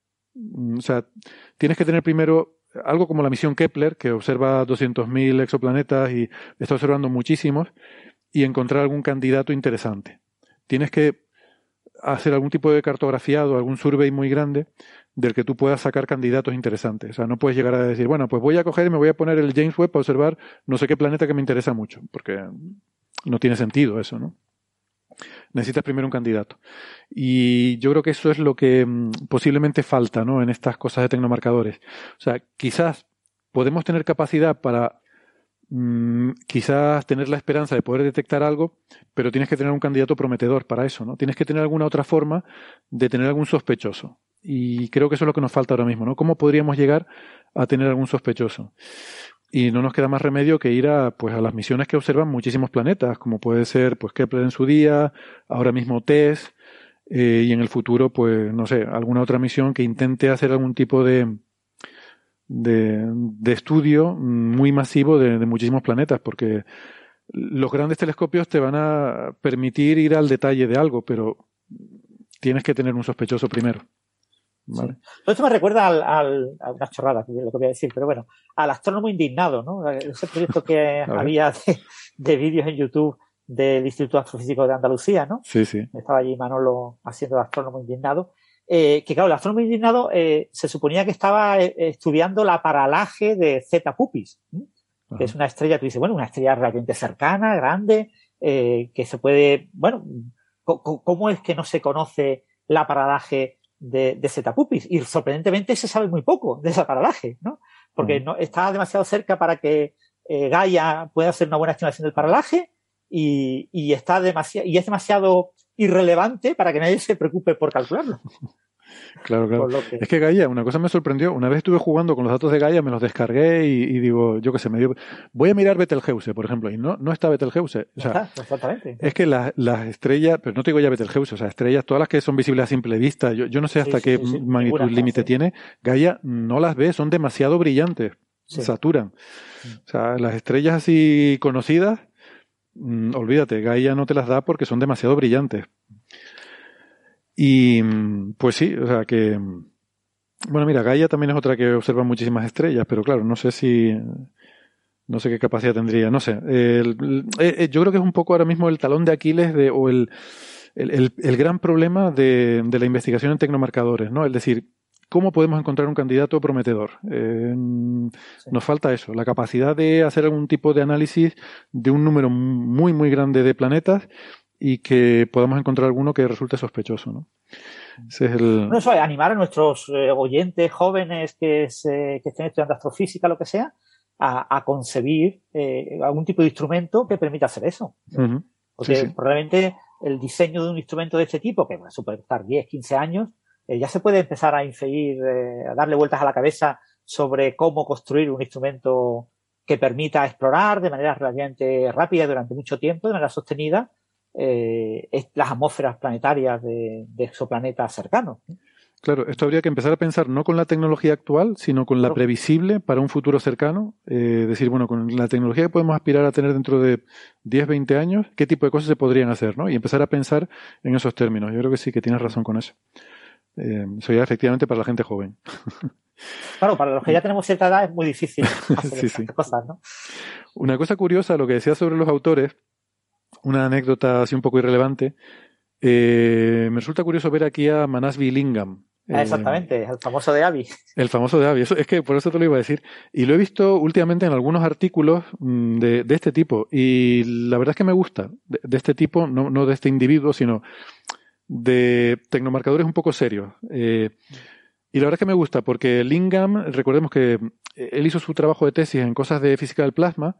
O sea, tienes que tener primero algo como la misión Kepler, que observa doscientos mil exoplanetas y está observando muchísimos, y encontrar algún candidato interesante. Tienes que hacer algún tipo de cartografiado, algún survey muy grande del que tú puedas sacar candidatos interesantes. O sea, no puedes llegar a decir, bueno, pues voy a coger y me voy a poner el James Webb para observar no sé qué planeta que me interesa mucho, porque no tiene sentido eso, ¿no? Necesitas primero un candidato. Y yo creo que eso es lo que mmm, posiblemente falta, ¿no?, en estas cosas de tecnomarcadores. O sea, quizás podemos tener capacidad para mmm, quizás tener la esperanza de poder detectar algo, pero tienes que tener un candidato prometedor para eso, ¿no? Tienes que tener alguna otra forma de tener algún sospechoso. Y creo que eso es lo que nos falta ahora mismo, ¿no? ¿Cómo podríamos llegar a tener algún sospechoso? Y no nos queda más remedio que ir a, pues, a las misiones que observan muchísimos planetas, como puede ser, pues, Kepler en su día, ahora mismo TESS, eh, y en el futuro, pues, no sé, alguna otra misión que intente hacer algún tipo de de, de estudio muy masivo de, de muchísimos planetas, porque los grandes telescopios te van a permitir ir al detalle de algo, pero tienes que tener un sospechoso primero. Vale. Sí. Todo esto me recuerda al, al, a una chorrada, lo que voy a decir, pero bueno, al astrónomo indignado, ¿no? Ese proyecto que había de, de vídeos en YouTube del Instituto Astrofísico de Andalucía, ¿no? Sí, sí. Estaba allí Manolo haciendo el astrónomo indignado. Eh, que claro, el astrónomo indignado eh, se suponía que estaba eh, estudiando la paralaje de Zeta Pupis, ¿eh? Que es una estrella, tú dices, bueno, una estrella realmente cercana, grande, eh, que se puede, bueno, ¿cómo es que no se conoce la paralaje de, de Zeta Pupis? Y sorprendentemente se sabe muy poco de esa paralaje, ¿no? Porque no, está demasiado cerca para que eh, Gaia pueda hacer una buena estimación del paralaje y, y está demasiado, y es demasiado irrelevante para que nadie se preocupe por calcularlo. Claro, claro. Que... Es que Gaia, una cosa me sorprendió. Una vez estuve jugando con los datos de Gaia, me los descargué y, y digo, yo qué sé, me dio... voy a mirar Betelgeuse, por ejemplo, y no, no está Betelgeuse. O sea, no está, exactamente. Es que las las estrellas, pero no te digo ya Betelgeuse, o sea, estrellas, todas las que son visibles a simple vista, yo, yo no sé hasta sí, qué sí, sí, magnitud límite sí. tiene, Gaia no las ve, son demasiado brillantes, sí. saturan. O sea, las estrellas así conocidas, mmm, olvídate, Gaia no te las da porque son demasiado brillantes. Y pues sí, o sea que... Bueno, mira, Gaia también es otra que observa muchísimas estrellas, pero claro, no sé si... No sé qué capacidad tendría, no sé. El, el, el, yo creo que es un poco ahora mismo el talón de Aquiles de, o el, el, el, el gran problema de, de la investigación en tecnomarcadores, ¿no? Es decir, ¿cómo podemos encontrar un candidato prometedor? Eh, sí. Nos falta eso, la capacidad de hacer algún tipo de análisis de un número muy, muy grande de planetas y que podamos encontrar alguno que resulte sospechoso, ¿no? Ese es el... No, eso es animar a nuestros eh, oyentes jóvenes que, se, que estén estudiando astrofísica, lo que sea, a, a concebir eh, algún tipo de instrumento que permita hacer eso. Uh-huh. Porque sí, sí. probablemente el diseño de un instrumento de este tipo, que va a superar diez, quince años, eh, ya se puede empezar a inferir, eh, a darle vueltas a la cabeza sobre cómo construir un instrumento que permita explorar de manera relativamente rápida durante mucho tiempo, de manera sostenida, Eh, las atmósferas planetarias de, de exoplanetas cercanos. Claro, esto habría que empezar a pensar no con la tecnología actual, sino con la previsible para un futuro cercano. Eh, decir, bueno, con la tecnología que podemos aspirar a tener dentro de diez, veinte años, ¿qué tipo de cosas se podrían hacer, ¿no? Y empezar a pensar en esos términos. Yo creo que sí, que tienes razón con eso. Eh, eso ya efectivamente para la gente joven. Claro, para los que ya tenemos cierta edad es muy difícil hacer sí, sí. cosas, ¿no? Una cosa curiosa, lo que decía sobre los autores, una anécdota así un poco irrelevante. Eh, me resulta curioso ver aquí a Manasvi Lingam. Eh, Exactamente, el famoso de Avi. El famoso de Avi, eso, es que por eso te lo iba a decir. Y lo he visto últimamente en algunos artículos de, de este tipo. Y la verdad es que me gusta. De, de este tipo, no, no de este individuo, sino de tecnomarcadores un poco serios. Eh, y la verdad es que me gusta, porque Lingam, recordemos que él hizo su trabajo de tesis en cosas de física del plasma.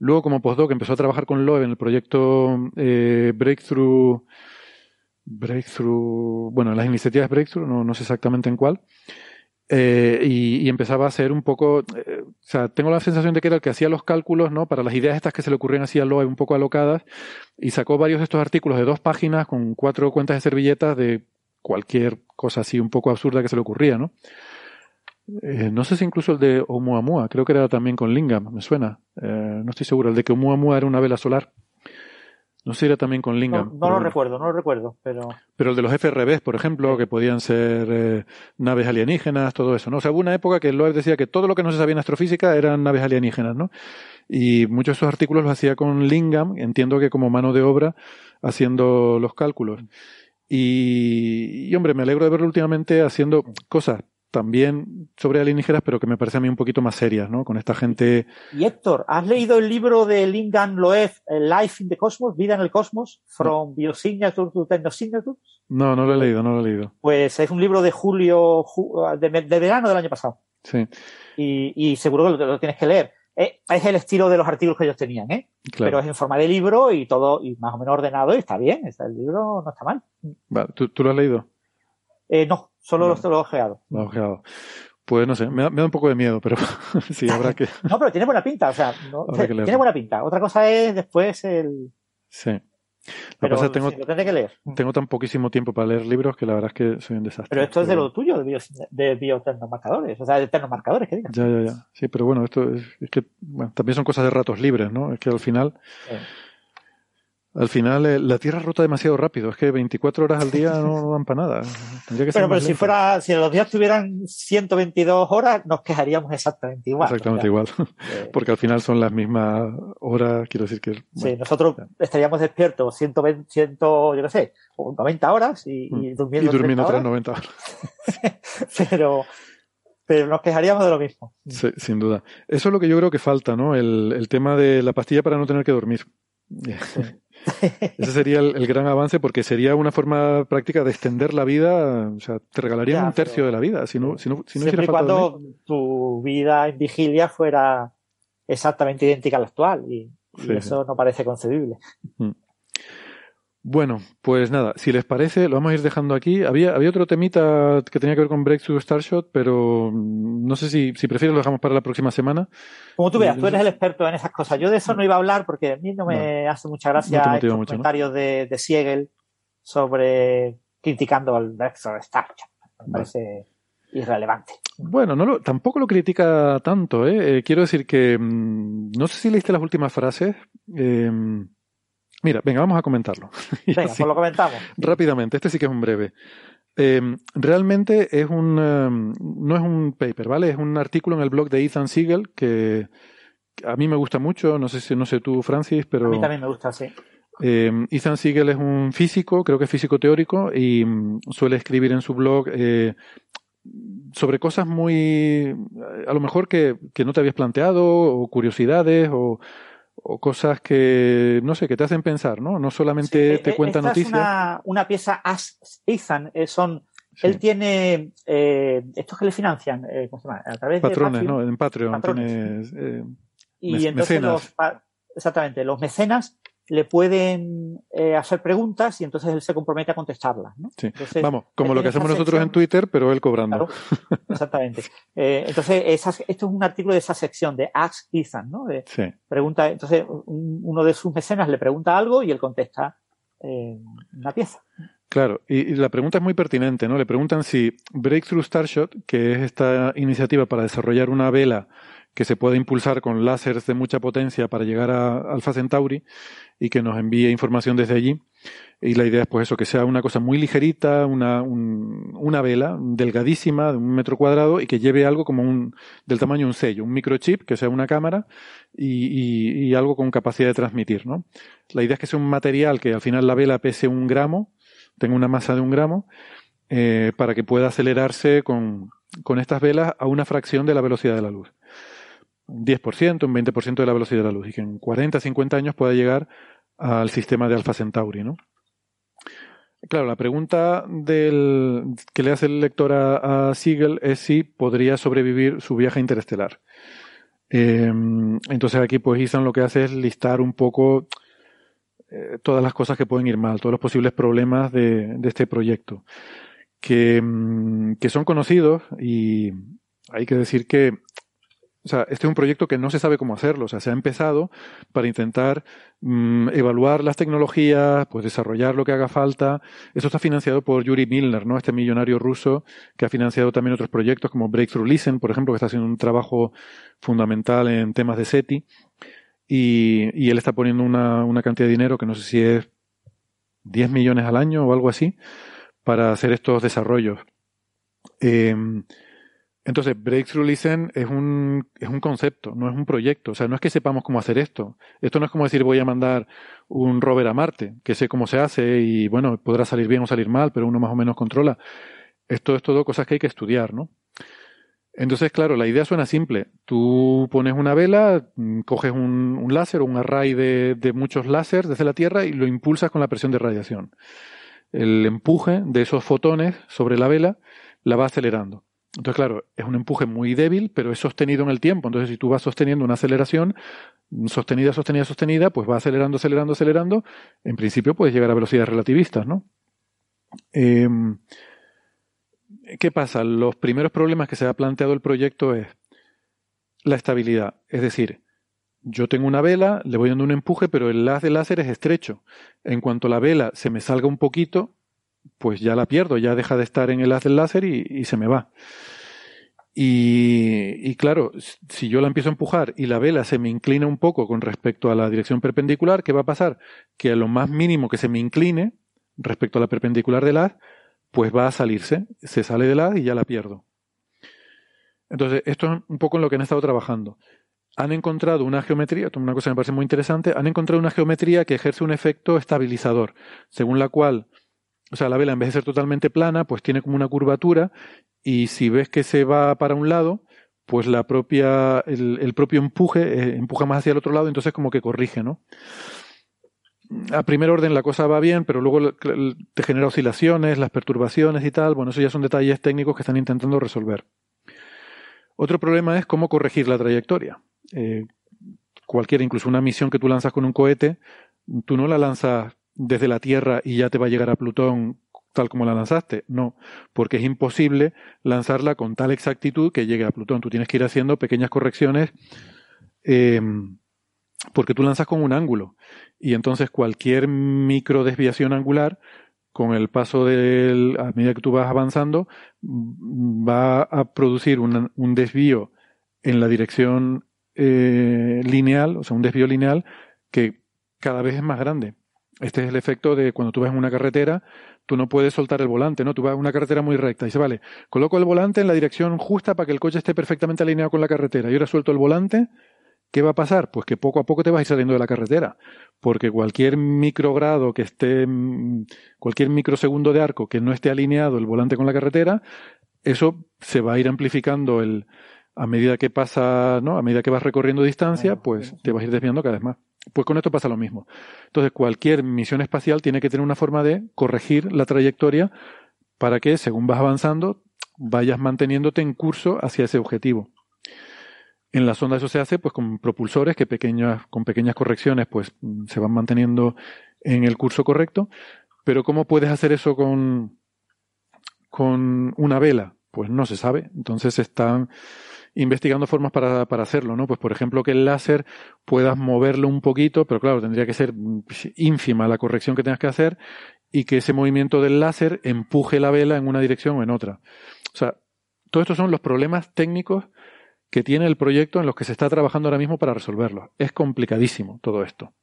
Luego, como postdoc, empezó a trabajar con Loeb en el proyecto eh, Breakthrough, Breakthrough, bueno, en las iniciativas Breakthrough, no, no sé exactamente en cuál, eh, y, y empezaba a hacer un poco, eh, o sea, tengo la sensación de que era el que hacía los cálculos, ¿no? Para las ideas estas que se le ocurrían así a Loeb un poco alocadas, y sacó varios de estos artículos de dos páginas con cuatro cuentas de servilletas de cualquier cosa así un poco absurda que se le ocurría, ¿no? Eh, no sé si incluso el de Oumuamua, creo que era también con Lingam, me suena. Eh, no estoy seguro. El de que Oumuamua era una vela solar. No sé si era también con Lingam. No, no lo bueno. recuerdo, no lo recuerdo. Pero... pero el de los F R Bs, por ejemplo, que podían ser eh, naves alienígenas, todo eso, ¿no? O sea, hubo una época que Loeb decía que todo lo que no se sabía en astrofísica eran naves alienígenas, ¿no? Y muchos de esos artículos los hacía con Lingam, entiendo que como mano de obra, haciendo los cálculos. Y, y hombre, me alegro de verlo últimamente haciendo cosas también sobre alienígenas, pero que me parece a mí un poquito más serias, ¿no? Con esta gente... Y Héctor, ¿has leído el libro de Lingan Loef, Life in the Cosmos, Vida en el Cosmos, From no. Biosignatures to Technosignatures? No, no lo he leído, no lo he leído. Pues es un libro de julio, de, de verano del año pasado. Sí. Y, y seguro que lo, lo tienes que leer. Es el estilo de los artículos que ellos tenían, ¿eh? Claro. Pero es en forma de libro y todo, y más o menos ordenado, y está bien, el libro no está mal. Vale. ¿Tú, ¿Tú lo has leído? Eh, no, solo no. lo he ojeado. Lo he ojeado. Pues no sé, me da, me da un poco de miedo, pero sí, habrá que... No, pero tiene buena pinta, o sea, no, tiene buena pinta. Otra cosa es después el... Sí. Lo pero pasa, tengo, sí, lo tendré que leer. Tengo tan poquísimo tiempo para leer libros que la verdad es que soy un desastre. Pero esto es pero... de lo tuyo, de, bio, de bioternomarcadores, o sea, de ternomarcadores, que digas. Ya, ya, ya. Sí, pero bueno, esto es, es que bueno, también son cosas de ratos libres, ¿no? Es que al final... Eh. Al final, eh, la Tierra rota demasiado rápido. Es que veinticuatro horas al día no, no dan para nada. Tendría que ser pero pero si fuera, si los días tuvieran ciento veintidós horas, nos quejaríamos exactamente igual. Exactamente ¿verdad? igual. Eh, Porque al final son las mismas horas, quiero decir que... Bueno, sí, nosotros ya. estaríamos despiertos ciento veinte, cien, yo no sé, noventa horas y, y durmiendo, y durmiendo otras noventa horas. pero... Pero nos quejaríamos de lo mismo. Sí, sin duda. Eso es lo que yo creo que falta, ¿no? El, el tema de la pastilla para no tener que dormir. Sí. Ese sería el, el gran avance, porque sería una forma práctica de extender la vida. O sea, te regalarían ya, un tercio de la vida si no, si no, si no hiciera falta dormir. Siempre y cuando tu vida en vigilia fuera exactamente idéntica a la actual y, y sí, eso sí. no parece concebible. Bueno, pues nada, si les parece, lo vamos a ir dejando aquí. Había, había otro temita que tenía que ver con Breakthrough Starshot, pero no sé si, si prefieres lo dejamos para la próxima semana. Como tú veas, tú eres el experto en esas cosas. Yo de eso no iba a hablar porque a mí no me no, hace mucha gracia no estos mucho, comentarios ¿no? de, de Siegel sobre criticando al Breakthrough Starshot. Me vale. parece irrelevante. Bueno, no lo, tampoco lo critica tanto, ¿eh? Eh, quiero decir que mmm, no sé si leíste las últimas frases. Eh, Mira, venga, vamos a comentarlo. Venga, así, pues lo comentamos. Rápidamente, este sí que es un breve. Eh, realmente es un um, no es un paper, ¿vale? Es un artículo en el blog de Ethan Siegel que a mí me gusta mucho, no sé si no sé tú, Francis, pero... A mí también me gusta, sí. Eh, Ethan Siegel es un físico, creo que es físico teórico, y mm, suele escribir en su blog... Eh, sobre cosas muy... a lo mejor que, que no te habías planteado, o curiosidades, o... o cosas que, no sé, que te hacen pensar, ¿no? No solamente sí, te cuentan noticias. Es una, una pieza Ask Ethan. Son, sí. Él tiene, eh, estos que le financian, eh, ¿cómo se llama? A través Patrones, de Patreon, ¿no? En Patreon. Patrones, tiene, sí. eh, y mec- entonces mecenas. Los, exactamente, los mecenas le pueden eh, hacer preguntas y entonces él se compromete a contestarlas, ¿no? Sí. Entonces, vamos, como lo que hacemos nosotros sección, en Twitter, pero él cobrando. Claro, exactamente. Eh, entonces, esa, esto es un artículo de esa sección, de Ask Ethan, ¿no? De, sí. Pregunta, entonces, un, uno de sus mecenas le pregunta algo y él contesta eh, una pieza. Claro, y, y la pregunta es muy pertinente, ¿no? Le preguntan si Breakthrough Starshot, que es esta iniciativa para desarrollar una vela que se puede impulsar con láseres de mucha potencia para llegar a Alpha Centauri y que nos envíe información desde allí. Y la idea es pues eso, que sea una cosa muy ligerita, una, un, una vela delgadísima de un metro cuadrado y que lleve algo como un del tamaño de un sello, un microchip, que sea una cámara y, y, y algo con capacidad de transmitir, ¿no? La idea es que sea un material que al final la vela pese un gramo, tenga una masa de un gramo, eh, para que pueda acelerarse con, con estas velas a una fracción de la velocidad de la luz. Un diez por ciento, un veinte por ciento de la velocidad de la luz, y que en cuarenta, cincuenta años pueda llegar al sistema de Alpha Centauri, ¿no? Claro, la pregunta del, que le hace el lector a, a Siegel es si podría sobrevivir su viaje interestelar. Eh, entonces aquí pues Ethan lo que hace es listar un poco eh, todas las cosas que pueden ir mal, todos los posibles problemas de, de este proyecto, que, que son conocidos, y hay que decir que o sea, este es un proyecto que no se sabe cómo hacerlo. O sea, se ha empezado para intentar mmm, evaluar las tecnologías, pues desarrollar lo que haga falta. Eso está financiado por Yuri Milner, ¿no? Este millonario ruso que ha financiado también otros proyectos como Breakthrough Listen, por ejemplo, que está haciendo un trabajo fundamental en temas de SETI. Y, y él está poniendo una, una cantidad de dinero que no sé si es diez millones al año o algo así para hacer estos desarrollos. Eh, Entonces, Breakthrough Listen es un, es un concepto, no es un proyecto. O sea, no es que sepamos cómo hacer esto. Esto no es como decir voy a mandar un rover a Marte, que sé cómo se hace y, bueno, podrá salir bien o salir mal, pero uno más o menos controla. Esto es todo cosas que hay que estudiar, ¿no? Entonces, claro, la idea suena simple. Tú pones una vela, coges un, un láser o un array de, de muchos láseres desde la Tierra y lo impulsas con la presión de radiación. El empuje de esos fotones sobre la vela la va acelerando. Entonces, claro, es un empuje muy débil, pero es sostenido en el tiempo. Entonces, si tú vas sosteniendo una aceleración sostenida, sostenida, sostenida, pues va acelerando, acelerando, acelerando. En principio puedes llegar a velocidades relativistas, ¿no? Eh, ¿Qué pasa? Los primeros problemas que se ha planteado el proyecto es la estabilidad. Es decir, yo tengo una vela, le voy dando un empuje, pero el haz del láser es estrecho. En cuanto la vela se me salga un poquito, pues ya la pierdo, ya deja de estar en el haz del láser y, y se me va. Y, y claro, si yo la empiezo a empujar y la vela se me inclina un poco con respecto a la dirección perpendicular, ¿qué va a pasar? Que a lo más mínimo que se me incline respecto a la perpendicular del haz, pues va a salirse, se sale del haz y ya la pierdo. Entonces, esto es un poco en lo que han estado trabajando. Han encontrado una geometría, una cosa que me parece muy interesante, han encontrado una geometría que ejerce un efecto estabilizador, según la cual, o sea, la vela en vez de ser totalmente plana, pues tiene como una curvatura y si ves que se va para un lado, pues la propia, el, el propio empuje eh, empuja más hacia el otro lado, entonces como que corrige, ¿no? A primer orden la cosa va bien, pero luego te genera oscilaciones, las perturbaciones y tal. Bueno, eso ya son detalles técnicos que están intentando resolver. Otro problema es cómo corregir la trayectoria. Eh, cualquiera, incluso una misión que tú lanzas con un cohete, tú no la lanzas desde la Tierra y ya te va a llegar a Plutón tal como la lanzaste. No, porque es imposible lanzarla con tal exactitud que llegue a Plutón. Tú tienes que ir haciendo pequeñas correcciones eh, porque tú lanzas con un ángulo. Y entonces cualquier micro desviación angular, con el paso del, a medida que tú vas avanzando, va a producir un, un desvío en la dirección eh, lineal, o sea, un desvío lineal que cada vez es más grande. Este es el efecto de cuando tú vas en una carretera, tú no puedes soltar el volante, ¿no? Tú vas en una carretera muy recta y dices, vale, coloco el volante en la dirección justa para que el coche esté perfectamente alineado con la carretera. Y ahora suelto el volante. ¿Qué va a pasar? Pues que poco a poco te vas a ir saliendo de la carretera, porque cualquier microgrado que esté, cualquier microsegundo de arco que no esté alineado el volante con la carretera, eso se va a ir amplificando el, a medida que pasa, ¿no? A medida que vas recorriendo distancia, bueno, pues bien, te vas a ir desviando cada vez más. Pues con esto pasa lo mismo. Entonces, cualquier misión espacial tiene que tener una forma de corregir la trayectoria para que, según vas avanzando, vayas manteniéndote en curso hacia ese objetivo. En la sonda eso se hace pues con propulsores que pequeñas, con pequeñas correcciones pues se van manteniendo en el curso correcto. Pero ¿cómo puedes hacer eso con, con una vela? Pues no se sabe. Entonces se están investigando formas para, para hacerlo, ¿no? Pues por ejemplo que el láser puedas moverlo un poquito, pero claro, tendría que ser ínfima la corrección que tengas que hacer y que ese movimiento del láser empuje la vela en una dirección o en otra. O sea, todos estos son los problemas técnicos que tiene el proyecto en los que se está trabajando ahora mismo para resolverlos. Es complicadísimo todo esto.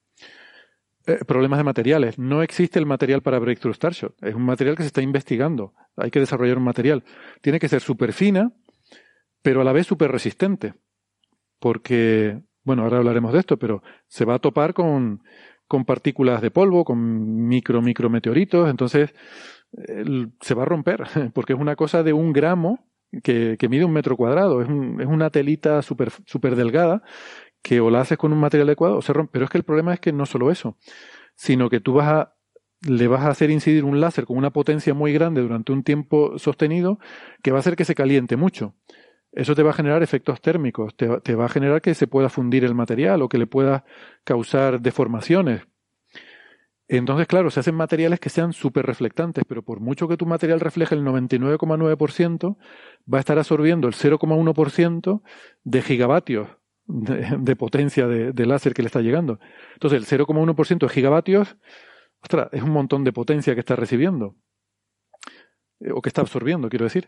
Eh, problemas de materiales. No existe el material para Breakthrough Starshot. Es un material que se está investigando. Hay que desarrollar un material. Tiene que ser súper fina, pero a la vez súper resistente. Porque, bueno, ahora hablaremos de esto, pero se va a topar con, con partículas de polvo, con micro, micro meteoritos. Entonces, eh, se va a romper, porque es una cosa de un gramo Que, que mide un metro cuadrado, es, un, es una telita súper super delgada que o la haces con un material adecuado o se rompe. Pero es que el problema es que no solo eso, sino que tú vas a, le vas a hacer incidir un láser con una potencia muy grande durante un tiempo sostenido que va a hacer que se caliente mucho. Eso te va a generar efectos térmicos, te, te va a generar que se pueda fundir el material o que le pueda causar deformaciones. Entonces, claro, se hacen materiales que sean súper reflectantes, pero por mucho que tu material refleje el noventa y nueve coma nueve por ciento, va a estar absorbiendo el cero coma uno por ciento de gigavatios de, de potencia de, de láser que le está llegando. Entonces, el cero coma uno por ciento de gigavatios, ostras, es un montón de potencia que está recibiendo. O que está absorbiendo, quiero decir.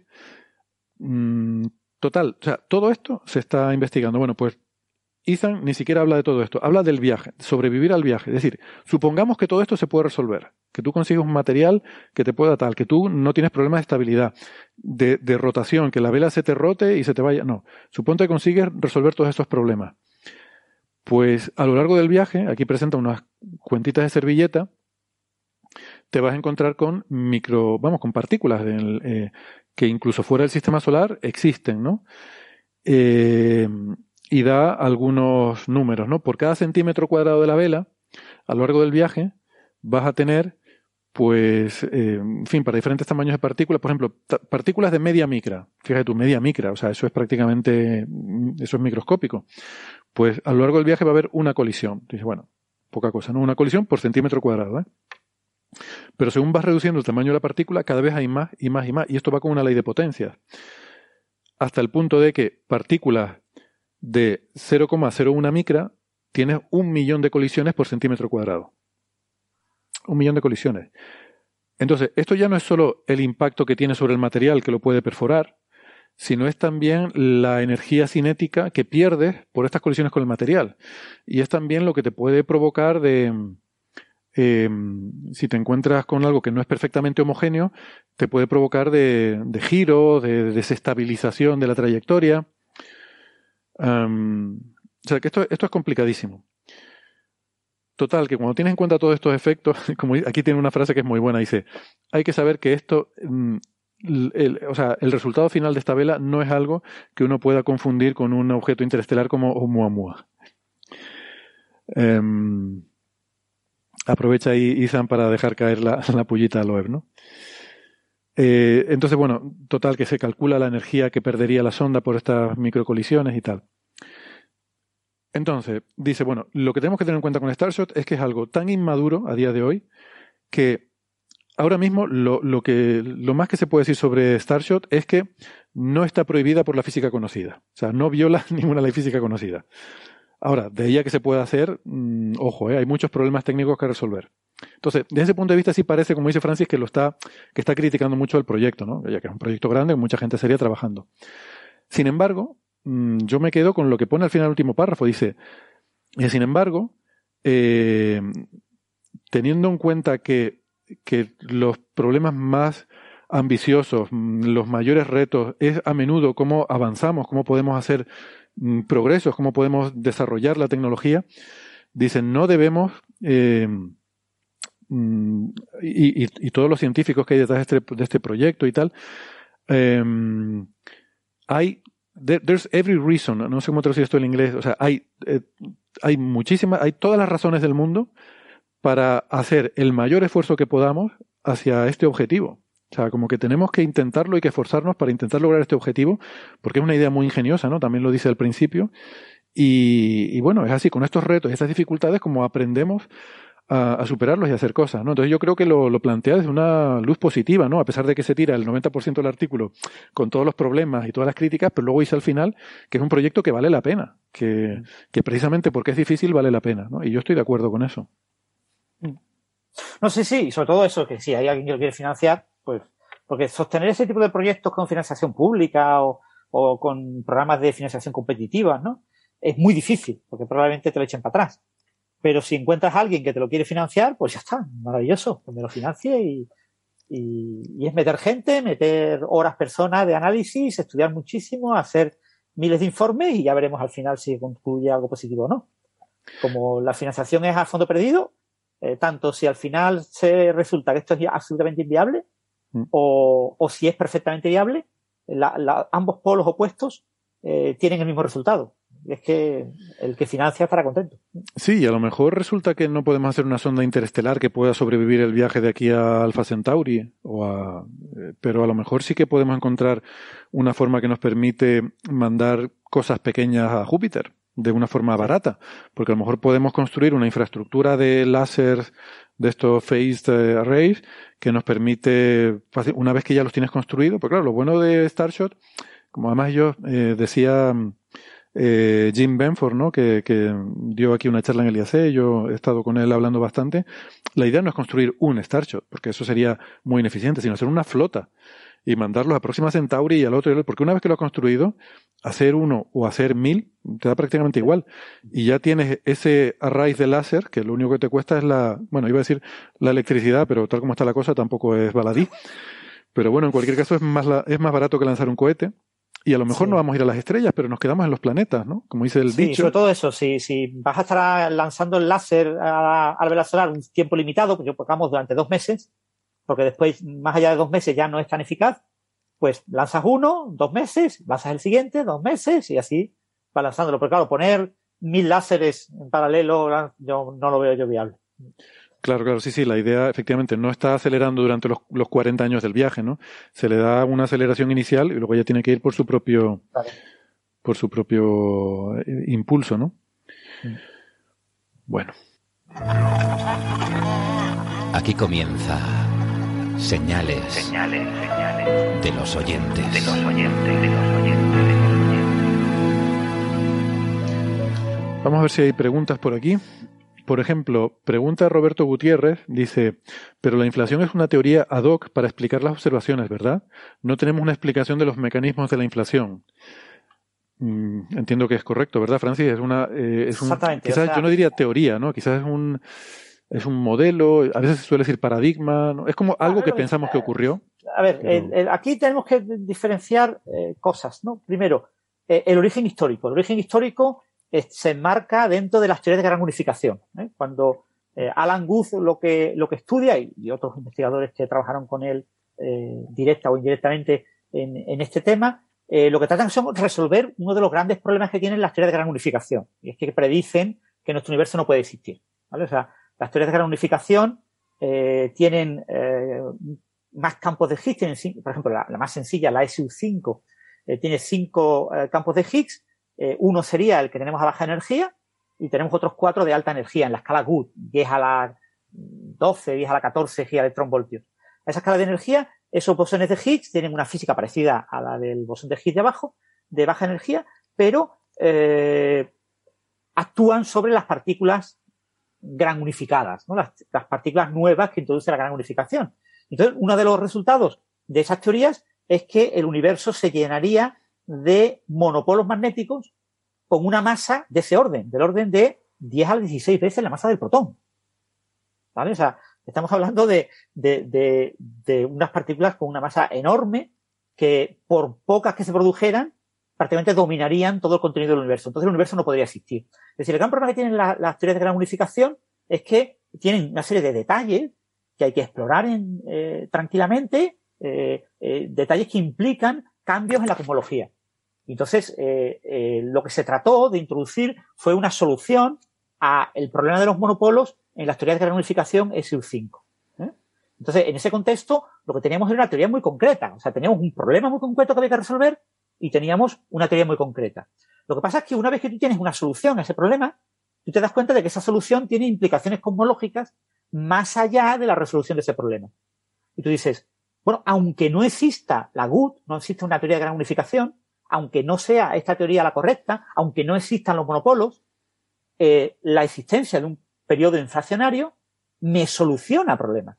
Mm, total, o sea, todo esto se está investigando. Bueno, pues Ethan ni siquiera habla de todo esto, habla del viaje, sobrevivir al viaje. Es decir, supongamos que todo esto se puede resolver, que tú consigues un material que te pueda tal, que tú no tienes problemas de estabilidad, de, de rotación, que la vela se te rote y se te vaya. No, suponte que consigues resolver todos estos problemas. Pues a lo largo del viaje, aquí presenta unas cuentitas de servilleta, te vas a encontrar con micro, vamos, con partículas del, eh, que incluso fuera del sistema solar existen, ¿no? Eh, y da algunos números, ¿no? Por cada centímetro cuadrado de la vela, a lo largo del viaje, vas a tener, pues, eh, en fin, para diferentes tamaños de partículas, por ejemplo, partículas de media micra. Fíjate tú, media micra, o sea, eso es prácticamente, eso es microscópico. Pues a lo largo del viaje va a haber una colisión. Dices, bueno, poca cosa, ¿no? Una colisión por centímetro cuadrado, ¿eh? Pero según vas reduciendo el tamaño de la partícula, cada vez hay más y más y más. Y esto va con una ley de potencias. Hasta el punto de que partículas de cero coma cero uno micra tienes un millón de colisiones por centímetro cuadrado. Un millón de colisiones. Entonces, esto ya no es solo el impacto que tiene sobre el material que lo puede perforar, sino es también la energía cinética que pierdes por estas colisiones con el material. Y es también lo que te puede provocar de... Eh, si te encuentras con algo que no es perfectamente homogéneo, te puede provocar de, de giros, de, de desestabilización de la trayectoria. Um, o sea, que esto, esto es complicadísimo. Total, que cuando tienes en cuenta todos estos efectos, como aquí tiene una frase que es muy buena, dice, hay que saber que esto, el, el, o sea, el resultado final de esta vela no es algo que uno pueda confundir con un objeto interestelar como Oumuamua. Um, Aprovecha ahí, Izan, para dejar caer la, la pullita al web, ¿no? Eh, entonces, bueno, total, que se calcula la energía que perdería la sonda por estas microcolisiones y tal. Entonces, dice, bueno, lo que tenemos que tener en cuenta con Starshot es que es algo tan inmaduro a día de hoy que ahora mismo lo, lo, que, lo más que se puede decir sobre Starshot es que no está prohibida por la física conocida. O sea, no viola ninguna ley física conocida. Ahora, de ella que se pueda hacer, mmm, ojo, ¿eh? Hay muchos problemas técnicos que resolver. Entonces, desde ese punto de vista sí parece, como dice Francis, que lo está, que está criticando mucho el proyecto, ¿no? Ya que es un proyecto grande, con mucha gente seria trabajando. Sin embargo, mmm, yo me quedo con lo que pone al final del último párrafo. Dice, sin embargo, eh, teniendo en cuenta que, que los problemas más ambiciosos, los mayores retos, es a menudo cómo avanzamos, cómo podemos hacer progresos, cómo podemos desarrollar la tecnología, dicen, no debemos, eh, y, y, y todos los científicos que hay detrás de este, de este proyecto y tal, eh, hay, there, there's every reason, no sé cómo traducir esto en inglés, o sea, hay, eh, hay muchísimas, hay todas las razones del mundo para hacer el mayor esfuerzo que podamos hacia este objetivo. O sea, como que tenemos que intentarlo y que esforzarnos para intentar lograr este objetivo, porque es una idea muy ingeniosa, ¿no? También lo dice al principio. Y, y bueno, es así, con estos retos y estas dificultades, como aprendemos a, a superarlos y a hacer cosas, ¿no? Entonces yo creo que lo, lo plantea desde una luz positiva, ¿no? A pesar de que se tira el noventa por ciento del artículo con todos los problemas y todas las críticas, pero luego dice al final que es un proyecto que vale la pena, que, que precisamente porque es difícil vale la pena, ¿no? Y yo estoy de acuerdo con eso. No, sí, sí, y sobre todo eso, que si hay alguien que lo quiere financiar, pues, porque sostener ese tipo de proyectos con financiación pública o, o con programas de financiación competitiva, ¿no? Es muy difícil, porque probablemente te lo echen para atrás. Pero si encuentras a alguien que te lo quiere financiar, pues ya está, maravilloso, que me lo financie y, y, y es meter gente, meter horas, personas de análisis, estudiar muchísimo, hacer miles de informes y ya veremos al final si concluye algo positivo o no. Como la financiación es a fondo perdido, eh, tanto si al final se resulta que esto es absolutamente inviable, O, o si es perfectamente viable, la, la, ambos polos opuestos eh, tienen el mismo resultado. Es que el que financia estará contento. Sí, y a lo mejor resulta que no podemos hacer una sonda interestelar que pueda sobrevivir el viaje de aquí a Alpha Centauri, o a, eh, pero a lo mejor sí que podemos encontrar una forma que nos permite mandar cosas pequeñas a Júpiter de una forma barata, porque a lo mejor podemos construir una infraestructura de láser de estos phased arrays que nos permite, una vez que ya los tienes construido, pues claro, lo bueno de Starshot, como además yo eh, decía eh, Jim Benford, ¿no? que, que dio aquí una charla en el I A C, yo he estado con él hablando bastante, la idea no es construir un Starshot, porque eso sería muy ineficiente, sino hacer una flota y mandarlos a Próxima Centauri y al otro, porque una vez que lo has construido, hacer uno o hacer mil te da prácticamente igual. Y ya tienes ese array de láser, que lo único que te cuesta es la, bueno, iba a decir la electricidad, pero tal como está la cosa tampoco es baladí. Pero bueno, en cualquier caso es más, la, es más barato que lanzar un cohete. Y a lo mejor sí. no vamos a ir a las estrellas, pero nos quedamos en los planetas, ¿no? Como dice el sí, dicho. Sí, sobre todo eso. Si, si vas a estar lanzando el láser a, a la vela solar un tiempo limitado, pues pongamos durante dos meses, porque después, más allá de dos meses, ya no es tan eficaz, pues lanzas uno, dos meses, lanzas el siguiente, dos meses, y así vas lanzándolo. Pero claro, poner mil láseres en paralelo, yo no lo veo yo viable. Claro, claro, sí, sí, la idea efectivamente no está acelerando durante los, los cuarenta años del viaje, ¿no? Se le da una aceleración inicial y luego ya tiene que ir por su propio, vale. por su propio eh, impulso, ¿no? Sí. Bueno. Aquí comienza señales, señales, señales de los oyentes. De los oyentes, de los oyentes, de los oyentes. Vamos a ver si hay preguntas por aquí. Por ejemplo, pregunta Roberto Gutiérrez, dice, pero la inflación es una teoría ad hoc para explicar las observaciones, ¿verdad? No tenemos una explicación de los mecanismos de la inflación. Mm, entiendo que es correcto, ¿verdad, Francis? Es una, eh, es un, Exactamente. Quizás, o sea, yo no diría teoría, ¿no? Quizás es un, es un modelo, a veces se suele decir paradigma, ¿no? Es como algo que pensamos que ocurrió. A ver, pero... el, el, aquí tenemos que diferenciar eh, cosas, ¿no? Primero, eh, el origen histórico. El origen histórico se enmarca dentro de las teorías de gran unificación, ¿eh? Cuando eh, Alan Guth lo que lo que estudia y, y otros investigadores que trabajaron con él eh, directa o indirectamente en, en este tema, eh, lo que tratan son resolver uno de los grandes problemas que tienen las teorías de gran unificación, y es que predicen que nuestro universo no puede existir, ¿vale? O sea, las teorías de gran unificación eh, tienen eh, más campos de Higgs, tienen, por ejemplo, la, la más sencilla, la E S U cinco, eh, tiene cinco eh, campos de Higgs. Eh, uno sería el que tenemos a baja energía y tenemos otros cuatro de alta energía en la escala Good, diez a la doce, diez a la catorce gigaelectronvoltios. A esa escala de energía, esos bosones de Higgs tienen una física parecida a la del bosón de Higgs de abajo, de baja energía, pero eh, actúan sobre las partículas gran unificadas, ¿no? Las, las partículas nuevas que introduce la gran unificación. Entonces, uno de los resultados de esas teorías es que el universo se llenaría de monopolos magnéticos con una masa de ese orden, del orden de diez a la dieciséis veces la masa del protón, ¿vale? O sea, estamos hablando de, de, de, de unas partículas con una masa enorme que, por pocas que se produjeran, prácticamente dominarían todo el contenido del universo. Entonces el universo no podría existir. Es decir, el gran problema que tienen las, las teorías de gran unificación es que tienen una serie de detalles que hay que explorar en, eh, tranquilamente, eh, eh, detalles que implican cambios en la cosmología. Entonces, eh, eh, lo que se trató de introducir fue una solución al problema de los monopolos en las teorías de gran unificación E S U cinco. ¿eh? Entonces, en ese contexto, lo que teníamos era una teoría muy concreta. O sea, teníamos un problema muy concreto que había que resolver y teníamos una teoría muy concreta. Lo que pasa es que una vez que tú tienes una solución a ese problema, tú te das cuenta de que esa solución tiene implicaciones cosmológicas más allá de la resolución de ese problema. Y tú dices, bueno, aunque no exista la Good, no existe una teoría de gran unificación, aunque no sea esta teoría la correcta, aunque no existan los monopolos, eh, la existencia de un periodo inflacionario me soluciona problemas.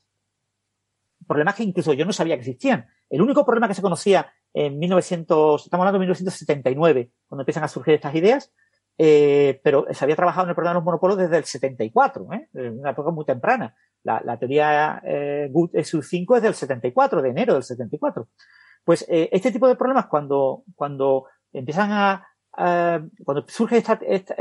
Problemas que incluso yo no sabía que existían. El único problema que se conocía en mil novecientos, estamos hablando de mil novecientos setenta y nueve, cuando empiezan a surgir estas ideas, eh, pero se había trabajado en el problema de los monopolos desde el setenta y cuatro, ¿eh? Una época muy temprana. La, la teoría eh, Good E S U cinco es del setenta y cuatro, de enero del setenta y cuatro. Pues eh, este tipo de problemas, cuando cuando empiezan a, a cuando surge esta, esta,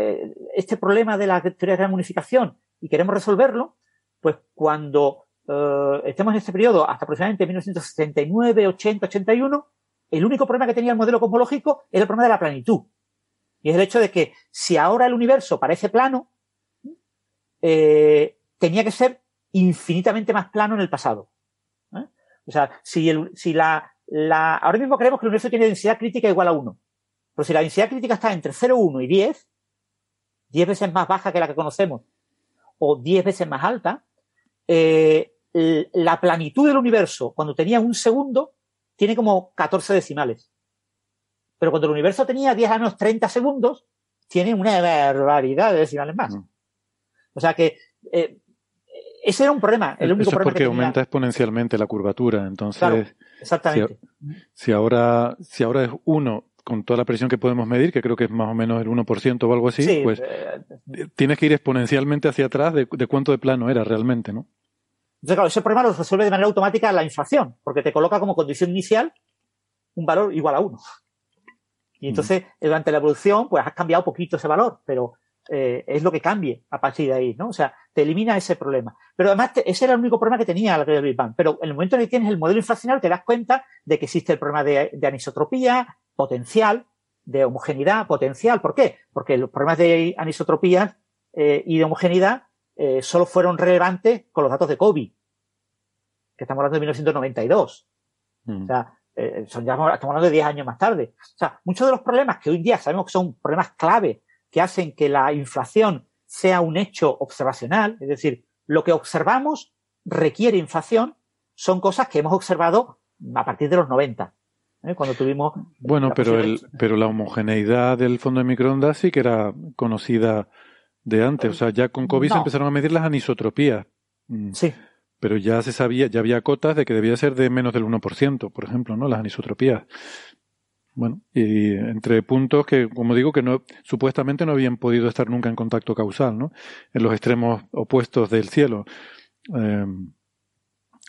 este problema de la teoría de gran unificación y queremos resolverlo, pues cuando eh, estemos en este periodo hasta aproximadamente mil novecientos setenta y nueve, ochenta, ochenta y uno, el único problema que tenía el modelo cosmológico era el problema de la planitud. Y es el hecho de que si ahora el universo parece plano, eh, tenía que ser infinitamente más plano en el pasado. ¿eh? O sea, si, el, si la La, ahora mismo creemos que el universo tiene densidad crítica igual a uno. Pero si la densidad crítica está entre cero, uno y diez, diez veces más baja que la que conocemos, o diez veces más alta, eh, la planitud del universo, cuando tenía un segundo, tiene como catorce decimales. Pero cuando el universo tenía diez a menos treinta segundos, tiene una barbaridad de decimales más. No. O sea que... Eh, Ese era un problema, el único Eso es problema. Porque que aumenta exponencialmente la curvatura, entonces. Claro, exactamente. Si, si ahora, si ahora es uno, con toda la presión que podemos medir, que creo que es más o menos el uno por ciento o algo así, sí, pues eh, tienes que ir exponencialmente hacia atrás de, de cuánto de plano era realmente, ¿no? Entonces, claro, ese problema lo resuelve de manera automática la inflación, porque te coloca como condición inicial un valor igual a uno. Y entonces, mm. durante la evolución, pues has cambiado poquito ese valor, pero eh, es lo que cambie a partir de ahí, ¿no? O sea, te elimina ese problema. Pero además, te, ese era el único problema que tenía la teoría del Big Bang. Pero en el momento en el que tienes el modelo inflacionario, te das cuenta de que existe el problema de, de anisotropía potencial, de homogeneidad potencial. ¿Por qué? Porque los problemas de anisotropía eh, y de homogeneidad eh, solo fueron relevantes con los datos de COVID, que estamos hablando de mil novecientos noventa y dos. Mm. O sea, Eh, son ya, estamos hablando de diez años más tarde. O sea, muchos de los problemas que hoy en día sabemos que son problemas clave que hacen que la inflación sea un hecho observacional, es decir, lo que observamos requiere inflación, son cosas que hemos observado a partir de los noventa, ¿eh? Cuando tuvimos... Bueno, pero, el, pero la homogeneidad del fondo de microondas sí que era conocida de antes. O sea, ya con COVID no. se empezaron a medir las anisotropías. Sí. Pero ya se sabía, ya había cotas de que debía ser de menos del uno por ciento, por ejemplo, ¿no? Las anisotropías. Bueno, y entre puntos que, como digo, que no supuestamente no habían podido estar nunca en contacto causal, ¿no? En los extremos opuestos del cielo. Eh,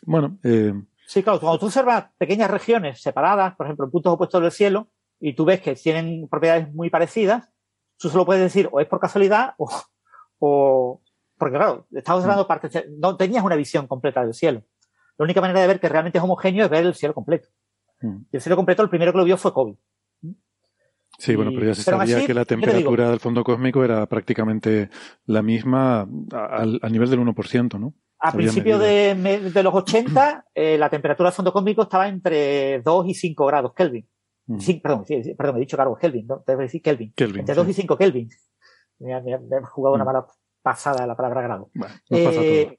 bueno. Eh, sí, claro, cuando tú observas pequeñas regiones separadas, por ejemplo, en puntos opuestos del cielo, y tú ves que tienen propiedades muy parecidas, tú solo puedes decir o es por casualidad o... o porque claro, estamos hablando de partes, no tenías una visión completa del cielo. La única manera de ver que realmente es homogéneo es ver el cielo completo. Mm. Y el cielo completo, el primero que lo vio fue COVID. Sí, y, bueno, pero ya se pero sabía así, que la temperatura del fondo cósmico era prácticamente la misma al, al nivel del uno por ciento, ¿no? A principios de, de los ochenta, eh, la temperatura del fondo cósmico estaba entre dos y cinco grados Kelvin. Mm. Sí, perdón, sí, perdón, he dicho grados Kelvin, ¿no? Debo decir Kelvin. Kelvin entre sí. dos y cinco Kelvin. Mira, mira, me he jugado mm. una mala... pasada la palabra grado. Bueno, eh,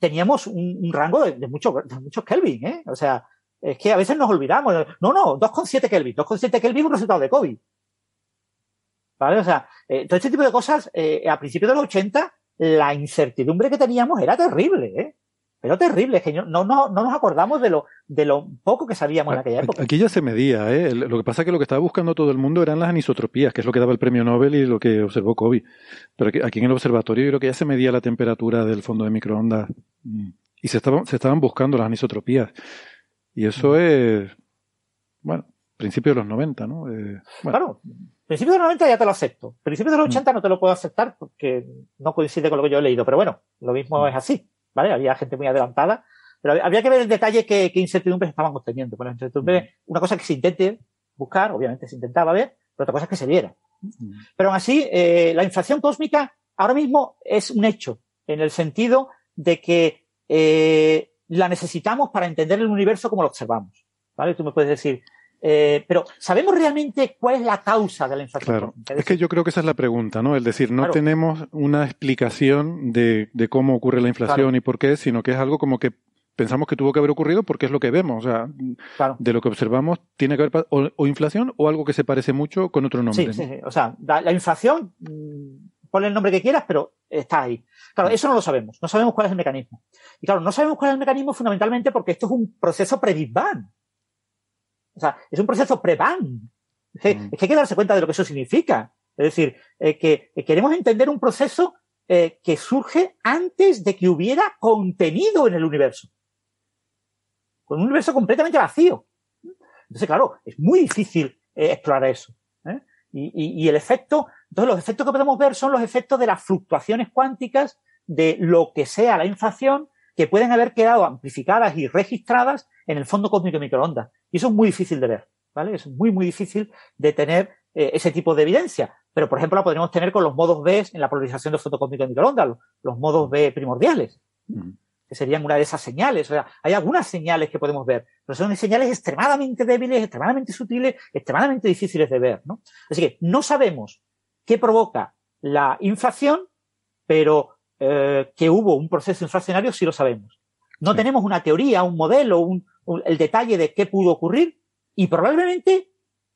teníamos un, un rango de, de muchos de muchos Kelvin, ¿eh? O sea, es que a veces nos olvidamos. No, no, dos coma siete Kelvin. dos coma siete Kelvin es un resultado de COVID. ¿Vale? O sea, eh, todo este tipo de cosas, eh, a principios de los ochenta, la incertidumbre que teníamos era terrible, ¿eh? Pero terrible, es que no, no, no nos acordamos de lo, de lo poco que sabíamos en aquella época. Aquí ya se medía, ¿eh? Lo que pasa es que lo que estaba buscando todo el mundo eran las anisotropías, que es lo que daba el premio Nobel y lo que observó COVID. Pero aquí, aquí en el observatorio yo creo que ya se medía la temperatura del fondo de microondas y se estaban, se estaban buscando las anisotropías. Y eso es, bueno, principios de los noventa, ¿no? Eh, bueno. Claro, principios de los noventa ya te lo acepto. Principios de los ochenta no te lo puedo aceptar porque no coincide con lo que yo he leído. Pero bueno, lo mismo es así. ¿Vale? Había gente muy adelantada, pero habría que ver el detalle qué incertidumbres estaban obteniendo. Bueno, incertidumbres, una cosa que se intente buscar, obviamente se intentaba ver, pero otra cosa es que se viera. Pero aún así, eh, la inflación cósmica ahora mismo es un hecho, en el sentido de que eh, la necesitamos para entender el universo como lo observamos. ¿Vale? Tú me puedes decir... Eh, pero ¿sabemos realmente cuál es la causa de la inflación? Claro, es que yo creo que esa es la pregunta, ¿no? Es decir, no claro. tenemos una explicación de, de cómo ocurre la inflación claro. y por qué, sino que es algo como que pensamos que tuvo que haber ocurrido porque es lo que vemos, o sea, claro. de lo que observamos tiene que haber o, o inflación o algo que se parece mucho con otro nombre. Sí, ¿no? sí, sí. O sea, la, la inflación, ponle el nombre que quieras, pero está ahí. Claro, eso no lo sabemos, no sabemos cuál es el mecanismo. Y claro, no sabemos cuál es el mecanismo fundamentalmente porque esto es un proceso pre-Big Bang. O sea, es un proceso pre-Bang. Es que, mm. es que hay que darse cuenta de lo que eso significa. Es decir, eh, que eh, queremos entender un proceso eh, que surge antes de que hubiera contenido en el universo. Con un universo completamente vacío. Entonces, claro, es muy difícil eh, explorar eso, ¿eh? Y, y, y el efecto... Entonces, los efectos que podemos ver son los efectos de las fluctuaciones cuánticas de lo que sea la inflación que pueden haber quedado amplificadas y registradas en el fondo cósmico de microondas. Y eso es muy difícil de ver, ¿vale? Es muy, muy difícil de tener eh, ese tipo de evidencia. Pero, por ejemplo, la podríamos tener con los modos B en la polarización del fondo cósmico de microondas, los, los modos B primordiales, mm. que serían una de esas señales. O sea, hay algunas señales que podemos ver, pero son señales extremadamente débiles, extremadamente sutiles, extremadamente difíciles de ver, ¿no? Así que no sabemos qué provoca la inflación, pero... Eh, que hubo un proceso inflacionario, sí lo sabemos. No sí. tenemos una teoría, un modelo, un, un, el detalle de qué pudo ocurrir y probablemente,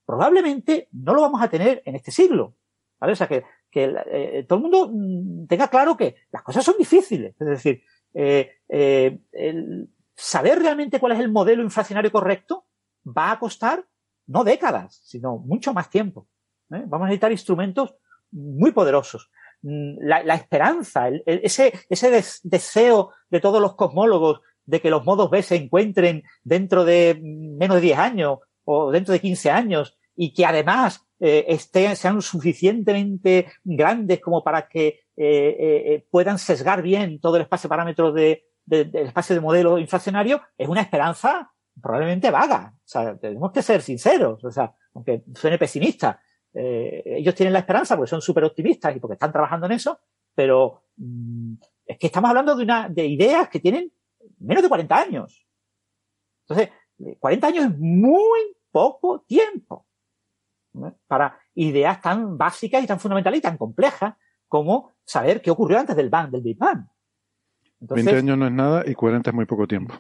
probablemente no lo vamos a tener en este siglo. ¿Vale? O sea, que, que eh, todo el mundo tenga claro que las cosas son difíciles. Es decir, eh, eh, el saber realmente cuál es el modelo inflacionario correcto va a costar no décadas, sino mucho más tiempo, ¿eh? Vamos a necesitar instrumentos muy poderosos. La, la esperanza, el, el, ese, ese des, deseo de todos los cosmólogos de que los modos B se encuentren dentro de menos de diez años o dentro de quince años y que además eh, estén, sean suficientemente grandes como para que eh, eh, puedan sesgar bien todo el espacio parámetro de, de, del espacio de modelo inflacionario, es una esperanza probablemente vaga. O sea, tenemos que ser sinceros, o sea, aunque suene pesimista. Eh, ellos tienen la esperanza porque son súper optimistas y porque están trabajando en eso, pero mm, es que estamos hablando de una de ideas que tienen menos de cuarenta años. Entonces, cuarenta años es muy poco tiempo, ¿no?, para ideas tan básicas y tan fundamentales y tan complejas como saber qué ocurrió antes del Bang, del Big Bang. Entonces, veinte años no es nada y cuarenta es muy poco tiempo.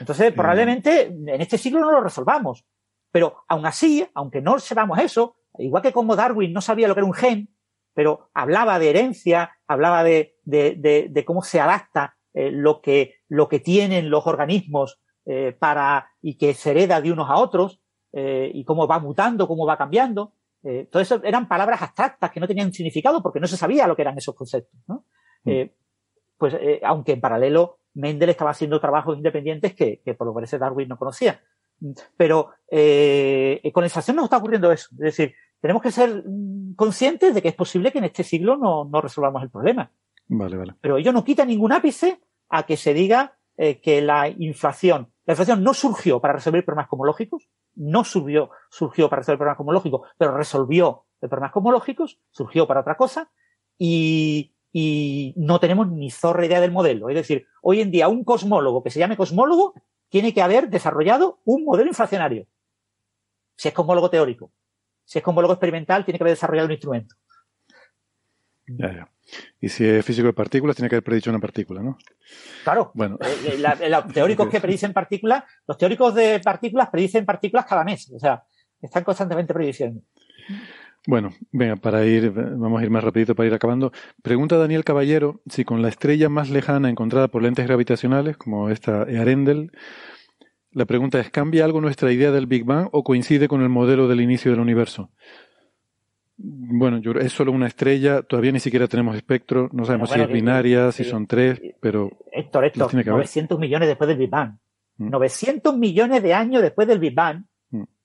Entonces, probablemente en este siglo no lo resolvamos. Pero aún así, aunque no sepamos eso, igual que como Darwin no sabía lo que era un gen, pero hablaba de herencia, hablaba de, de, de, de cómo se adapta eh, lo que, lo que tienen los organismos eh, para, y que se hereda de unos a otros, eh, y cómo va mutando, cómo va cambiando. Eh, todo eso eran palabras abstractas que no tenían significado porque no se sabía lo que eran esos conceptos, ¿no? Mm. Eh, pues, eh, aunque en paralelo Mendel estaba haciendo trabajos independientes que, que por lo que parece Darwin no conocía. Pero eh, con la inflación nos está ocurriendo eso. Es decir, tenemos que ser conscientes de que es posible que en este siglo no, no resolvamos el problema. Vale, vale. Pero ello no quita ningún ápice a que se diga eh, que la inflación, la inflación no surgió para resolver problemas cosmológicos, no surgió, surgió para resolver problemas cosmológicos, pero resolvió problemas cosmológicos, surgió para otra cosa y, y no tenemos ni zorra idea del modelo. Es decir, hoy en día un cosmólogo que se llame cosmólogo tiene que haber desarrollado un modelo inflacionario. Si es cosmólogo teórico. Si es cosmólogo experimental, tiene que haber desarrollado un instrumento. Ya, ya. Y si es físico de partículas, tiene que haber predicho una partícula, ¿no? Claro. Bueno. Eh, la, la, los teóricos que predicen partículas, los teóricos de partículas predicen partículas cada mes. O sea, están constantemente prediciendo. Bueno, venga, para ir, vamos a ir más rapidito para ir acabando. Pregunta Daniel Caballero si con la estrella más lejana encontrada por lentes gravitacionales, como esta Earendel, la pregunta es, ¿cambia algo nuestra idea del Big Bang o coincide con el modelo del inicio del universo? Bueno, yo, es solo una estrella, todavía ni siquiera tenemos espectro, no sabemos bueno, si bueno, es binaria, eh, si son tres, pero... Héctor, Héctor, tiene que novecientos millones después del Big Bang. ¿Mm? novecientos millones de años después del Big Bang.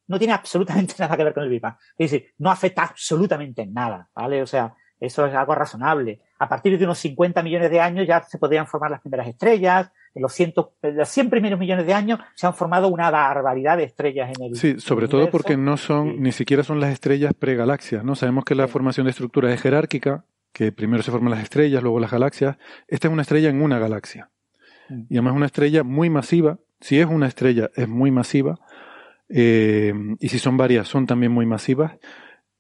No tiene absolutamente nada que ver con el Big Bang. Es decir, no afecta absolutamente en nada, ¿vale? O sea, eso es algo razonable. A partir de unos cincuenta millones de años ya se podrían formar las primeras estrellas. En los, ciento, en los cien primeros millones de años se han formado una barbaridad de estrellas en el universo. Sí, sobre todo porque no son, sí. ni siquiera son las estrellas pregalaxias, ¿no? Sabemos que la formación de estructuras es jerárquica, que primero se forman las estrellas, luego las galaxias. Esta es una estrella en una galaxia. Y además es una estrella muy masiva. Si es una estrella, es muy masiva. Eh, y si son varias, son también muy masivas,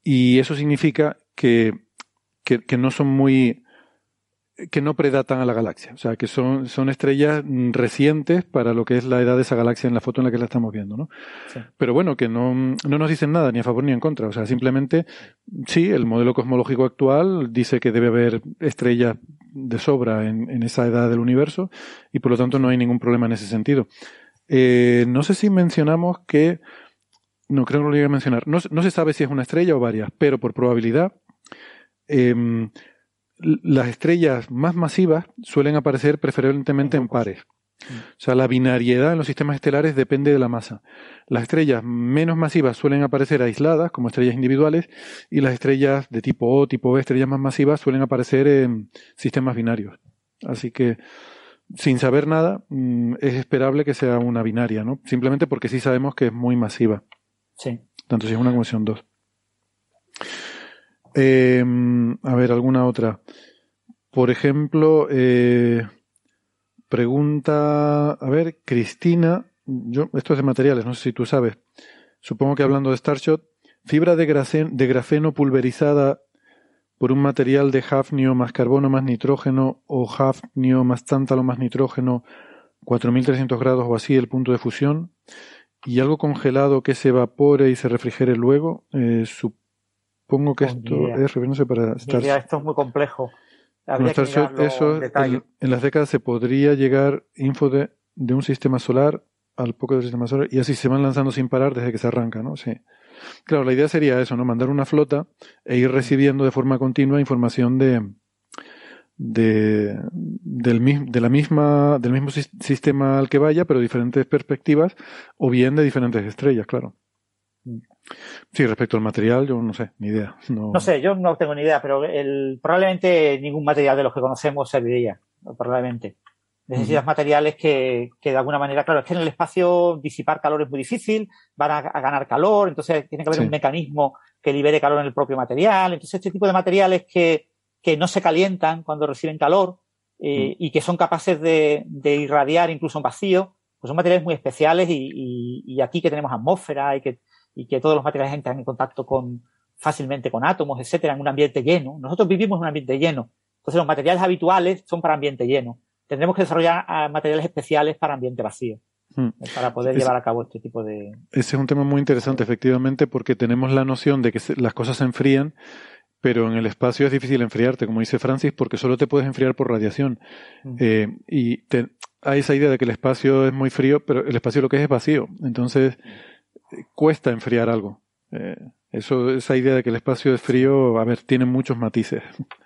y eso significa que, que, que no son muy, que no predatan a la galaxia, o sea, que son, son estrellas recientes para lo que es la edad de esa galaxia en la foto en la que la estamos viendo, ¿no? Sí. Pero bueno, que no, no nos dicen nada, ni a favor ni en contra, o sea, simplemente, sí, el modelo cosmológico actual dice que debe haber estrellas de sobra en, en esa edad del universo, y por lo tanto no hay ningún problema en ese sentido. Eh, no sé si mencionamos que, no creo que no lo llegué a mencionar, no, no se sabe si es una estrella o varias, pero por probabilidad eh, las estrellas más masivas suelen aparecer preferentemente en pares. O sea, la binariedad en los sistemas estelares depende de la masa. Las estrellas menos masivas suelen aparecer aisladas, como estrellas individuales, y las estrellas de tipo O, tipo B, estrellas más masivas suelen aparecer en sistemas binarios. Así que sin saber nada, es esperable que sea una binaria, ¿no? Simplemente porque sí sabemos que es muy masiva. Sí. Tanto si es una como si son dos. Eh, a ver, alguna otra. Por ejemplo, eh, pregunta, a ver, Cristina, yo, esto es de materiales, no sé si tú sabes. Supongo que hablando de Starshot, fibra de, grasen, de grafeno pulverizada por un material de hafnio más carbono más nitrógeno o hafnio más tántalo más nitrógeno, cuatro mil trescientos grados o así el punto de fusión, y algo congelado que se evapore y se refrigere luego. Eh, supongo que oh, esto yeah. es refiriéndose para Starshot. Yeah, esto es muy complejo. Habría que mirarlo en detalle. En las décadas se podría llegar info de, de un sistema solar al poco del sistema solar, y así se van lanzando sin parar desde que se arranca, ¿no? Sí. Claro, la idea sería eso, ¿no? Mandar una flota e ir recibiendo de forma continua información de, de, del, de la misma, del mismo sistema al que vaya, pero diferentes perspectivas, o bien de diferentes estrellas, claro. Sí, respecto al material, yo no sé, ni idea. No, no sé, yo no tengo ni idea, pero el, probablemente ningún material de los que conocemos serviría, probablemente. Necesitas uh-huh. materiales que, que de alguna manera, claro, es que en el espacio disipar calor es muy difícil, van a, a ganar calor, entonces tiene que haber sí. un mecanismo que libere calor en el propio material. Entonces, este tipo de materiales que, que no se calientan cuando reciben calor eh, uh-huh. y que son capaces de, de irradiar incluso en vacío, pues son materiales muy especiales y, y, y aquí que tenemos atmósfera y que, y que todos los materiales entran en contacto con fácilmente con átomos, etcétera, en un ambiente lleno. Nosotros vivimos en un ambiente lleno. Entonces, los materiales habituales son para ambiente lleno. Tendremos que desarrollar materiales especiales para ambiente vacío, hmm. para poder es, llevar a cabo este tipo de... Ese es un tema muy interesante, efectivamente, porque tenemos la noción de que se, las cosas se enfrían, pero en el espacio es difícil enfriarte, como dice Francis, porque solo te puedes enfriar por radiación. Hmm. Eh, y te, hay esa idea de que el espacio es muy frío, pero el espacio lo que es es vacío. Entonces, eh, cuesta enfriar algo. Eh, Eso, esa idea de que el espacio es frío, a ver, tiene muchos matices.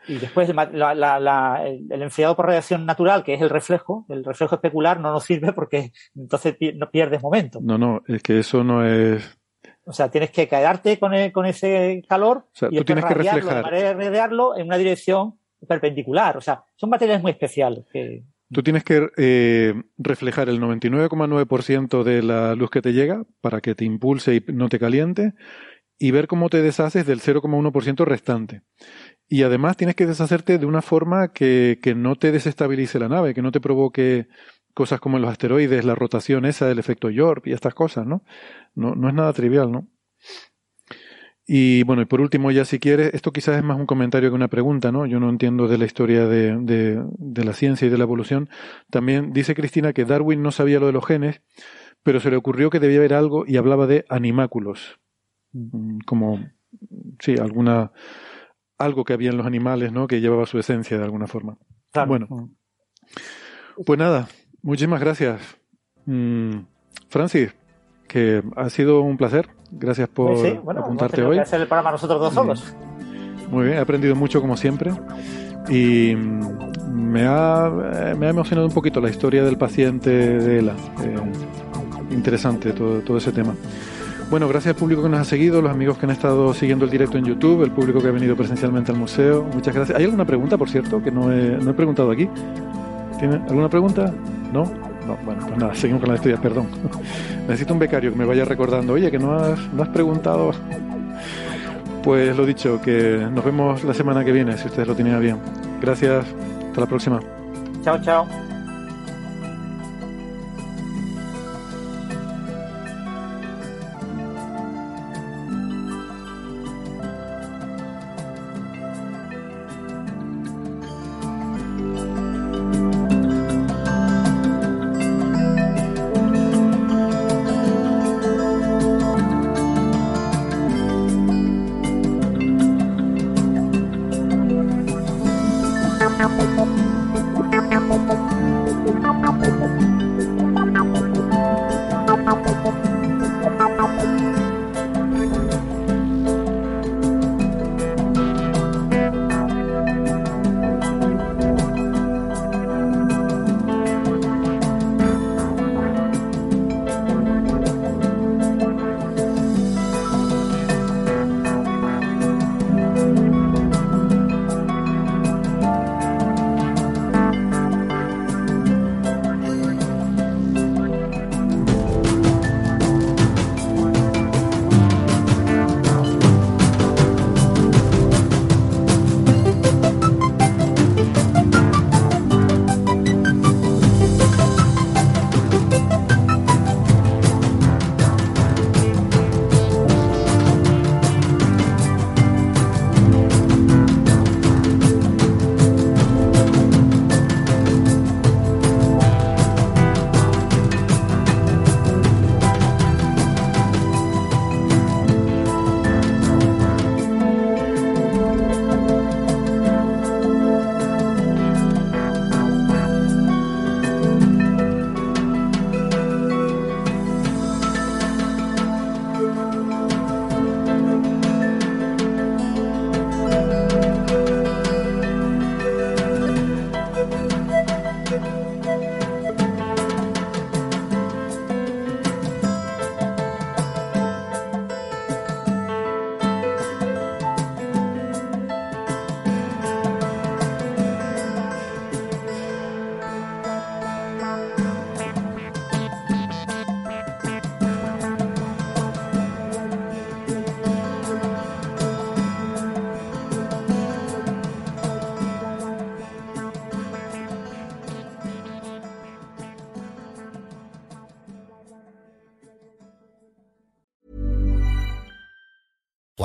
Y después la, la, la, el enfriado por radiación natural, que es el reflejo, el reflejo especular, no nos sirve porque entonces no pierdes momento. No, no, es que eso no es... O sea, tienes que quedarte con, el, con ese calor, o sea, y tú tienes que reflejar. Radiarlo en una dirección perpendicular. O sea, son materiales muy especiales que... Tú tienes que eh, reflejar el noventa y nueve coma nueve por ciento de la luz que te llega para que te impulse y no te caliente, y ver cómo te deshaces del cero coma uno por ciento restante. Y además tienes que deshacerte de una forma que, que no te desestabilice la nave, que no te provoque cosas como los asteroides, la rotación esa, el efecto Yorp y estas cosas, ¿no? No, no es nada trivial, ¿no? Y bueno, y por último, ya si quieres, esto quizás es más un comentario que una pregunta, ¿no? Yo no entiendo de la historia de, de, de la ciencia y de la evolución. También dice Cristina que Darwin no sabía lo de los genes, pero se le ocurrió que debía haber algo y hablaba de animáculos. Como, sí, alguna algo que había en los animales, ¿no? Que llevaba su esencia de alguna forma. Claro. Bueno, pues nada, muchísimas gracias. Mm, Francis, que ha sido un placer. Gracias por sí, bueno, apuntarte hoy. Que hacer el programa nosotros dos solos. Muy bien, he aprendido mucho como siempre. Y me ha, me ha emocionado un poquito la historia del paciente de Ela. Eh, interesante todo, todo ese tema. Bueno, gracias al público que nos ha seguido, los amigos que han estado siguiendo el directo en YouTube, el público que ha venido presencialmente al museo. Muchas gracias. ¿Hay alguna pregunta, por cierto, que no he, no he preguntado aquí? ¿Tienen alguna pregunta? ¿No? No, bueno, pues nada, seguimos con las estudias, perdón. Necesito un becario que me vaya recordando, oye, que no has, no has preguntado. Pues lo dicho, que nos vemos la semana que viene, si ustedes lo tienen a bien. Gracias, hasta la próxima. Chao, chao. Thank you.